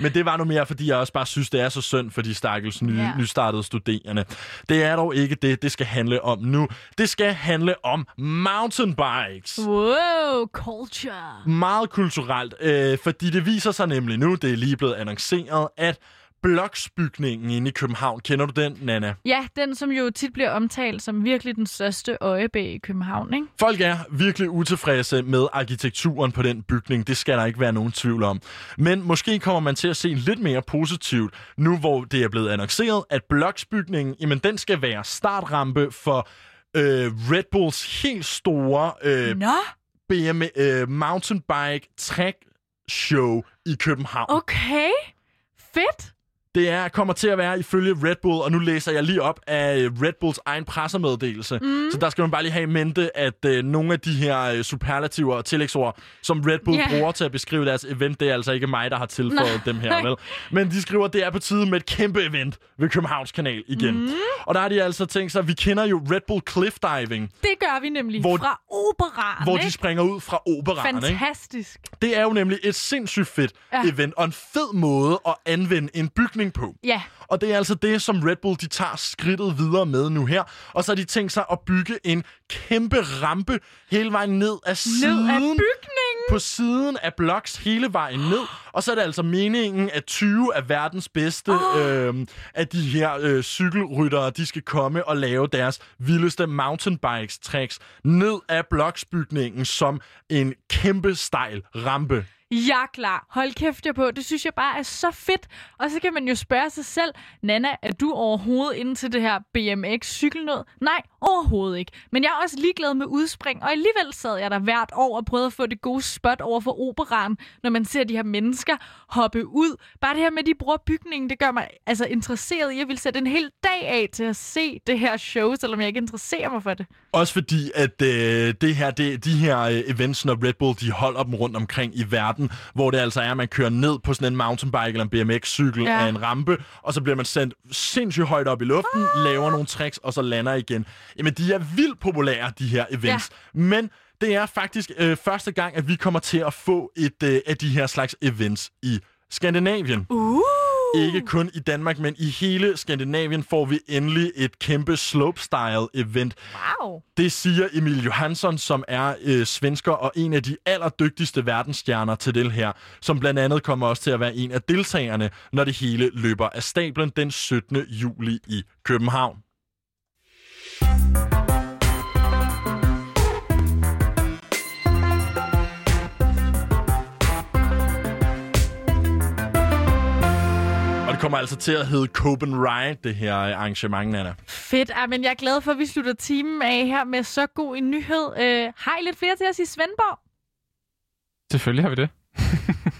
det var nu mere, fordi jeg også bare synes, det er så synd for de stakkels nystartede studerende. Det er dog ikke det, det skal handle om nu. Det skal handle om mountainbikes. Wow, culture. Meget kulturelt, fordi det viser sig nemlig nu, det er lige blevet annonceret, at Bloksbygningen inde i København. Kender du den, Nanna? Ja, den, som jo tit bliver omtalt som virkelig den største øjebæ i København, ikke? Folk er virkelig utilfredse med arkitekturen på den bygning. Det skal der ikke være nogen tvivl om. Men måske kommer man til at se lidt mere positivt, nu hvor det er blevet annonceret, at Bloksbygningen, jamen den skal være startrampe for Red Bulls helt store mountainbike track show i København. Okay, fedt! Det kommer til at være ifølge Red Bull, og nu læser jeg lige op af Red Bulls egen pressemeddelelse. Så der skal man bare lige have i mente, at nogle af de her superlativer og tillægsord, som Red Bull bruger til at beskrive deres event, det er altså ikke mig, der har tilføjet dem her. Vel? Men de skriver, at det er på tide med et kæmpe event ved Københavns Kanal igen. Og der har de altså tænkt sig, at vi kender jo Red Bull Cliff Diving. Det gør vi nemlig fra operaen. Hvor de springer ud fra operaen. Fantastisk. Ikke? Det er jo nemlig et sindssygt fedt event, og en fed måde at anvende en bygning på. Yeah. Og det er altså det, som Red Bull de tager skridtet videre med nu her. Og så har de tænkt sig at bygge en kæmpe rampe hele vejen ned af siden. Ned af bygningen? På siden af Bloks hele vejen ned. Og så er det altså meningen, at 20 af verdens bedste af de her cykelryttere, de skal komme og lave deres vildeste mountainbikes tricks ned af Bloksbygningen som en kæmpe stejl rampe. Ja, klar. Hold kæft jer på. Det synes jeg bare er så fedt. Og så kan man jo spørge sig selv, Nanna, er du overhovedet inde til det her BMX-cykelnød? Nej, overhovedet ikke. Men jeg er også ligeglad med udspring, og alligevel sad jeg der hvert år og prøvede at få det gode spot over for operaen, når man ser de her mennesker hoppe ud. Bare det her med, at de bruger bygningen, det gør mig altså interesseret i. Jeg vil sætte en hel dag af til at se det her show, selvom jeg ikke interesserer mig for det. Også fordi, at de her events, når Red Bull de holder dem rundt omkring i verden, hvor det altså er, at man kører ned på sådan en mountainbike eller en BMX-cykel af en rampe, og så bliver man sendt sindssygt højt op i luften, laver nogle tricks, og så lander igen. Jamen, de er vildt populære, de her events. Men Det er faktisk første gang, at vi kommer til at få et af de her slags events i Skandinavien. Ikke kun i Danmark, men i hele Skandinavien får vi endelig et kæmpe slopestyle-event. Wow. Det siger Emil Johansson, som er svensker og en af de allerdygtigste verdensstjerner til det her, som blandt andet kommer også til at være en af deltagerne, når det hele løber af stablen den 17. juli i København. Kommer altså til at hedde Copenhagen, det her arrangement, Nanna. Fedt. Men jeg er glad for, at vi slutter timen af her med så god en nyhed. Har I lidt flere til os i Svendborg? Selvfølgelig har vi det.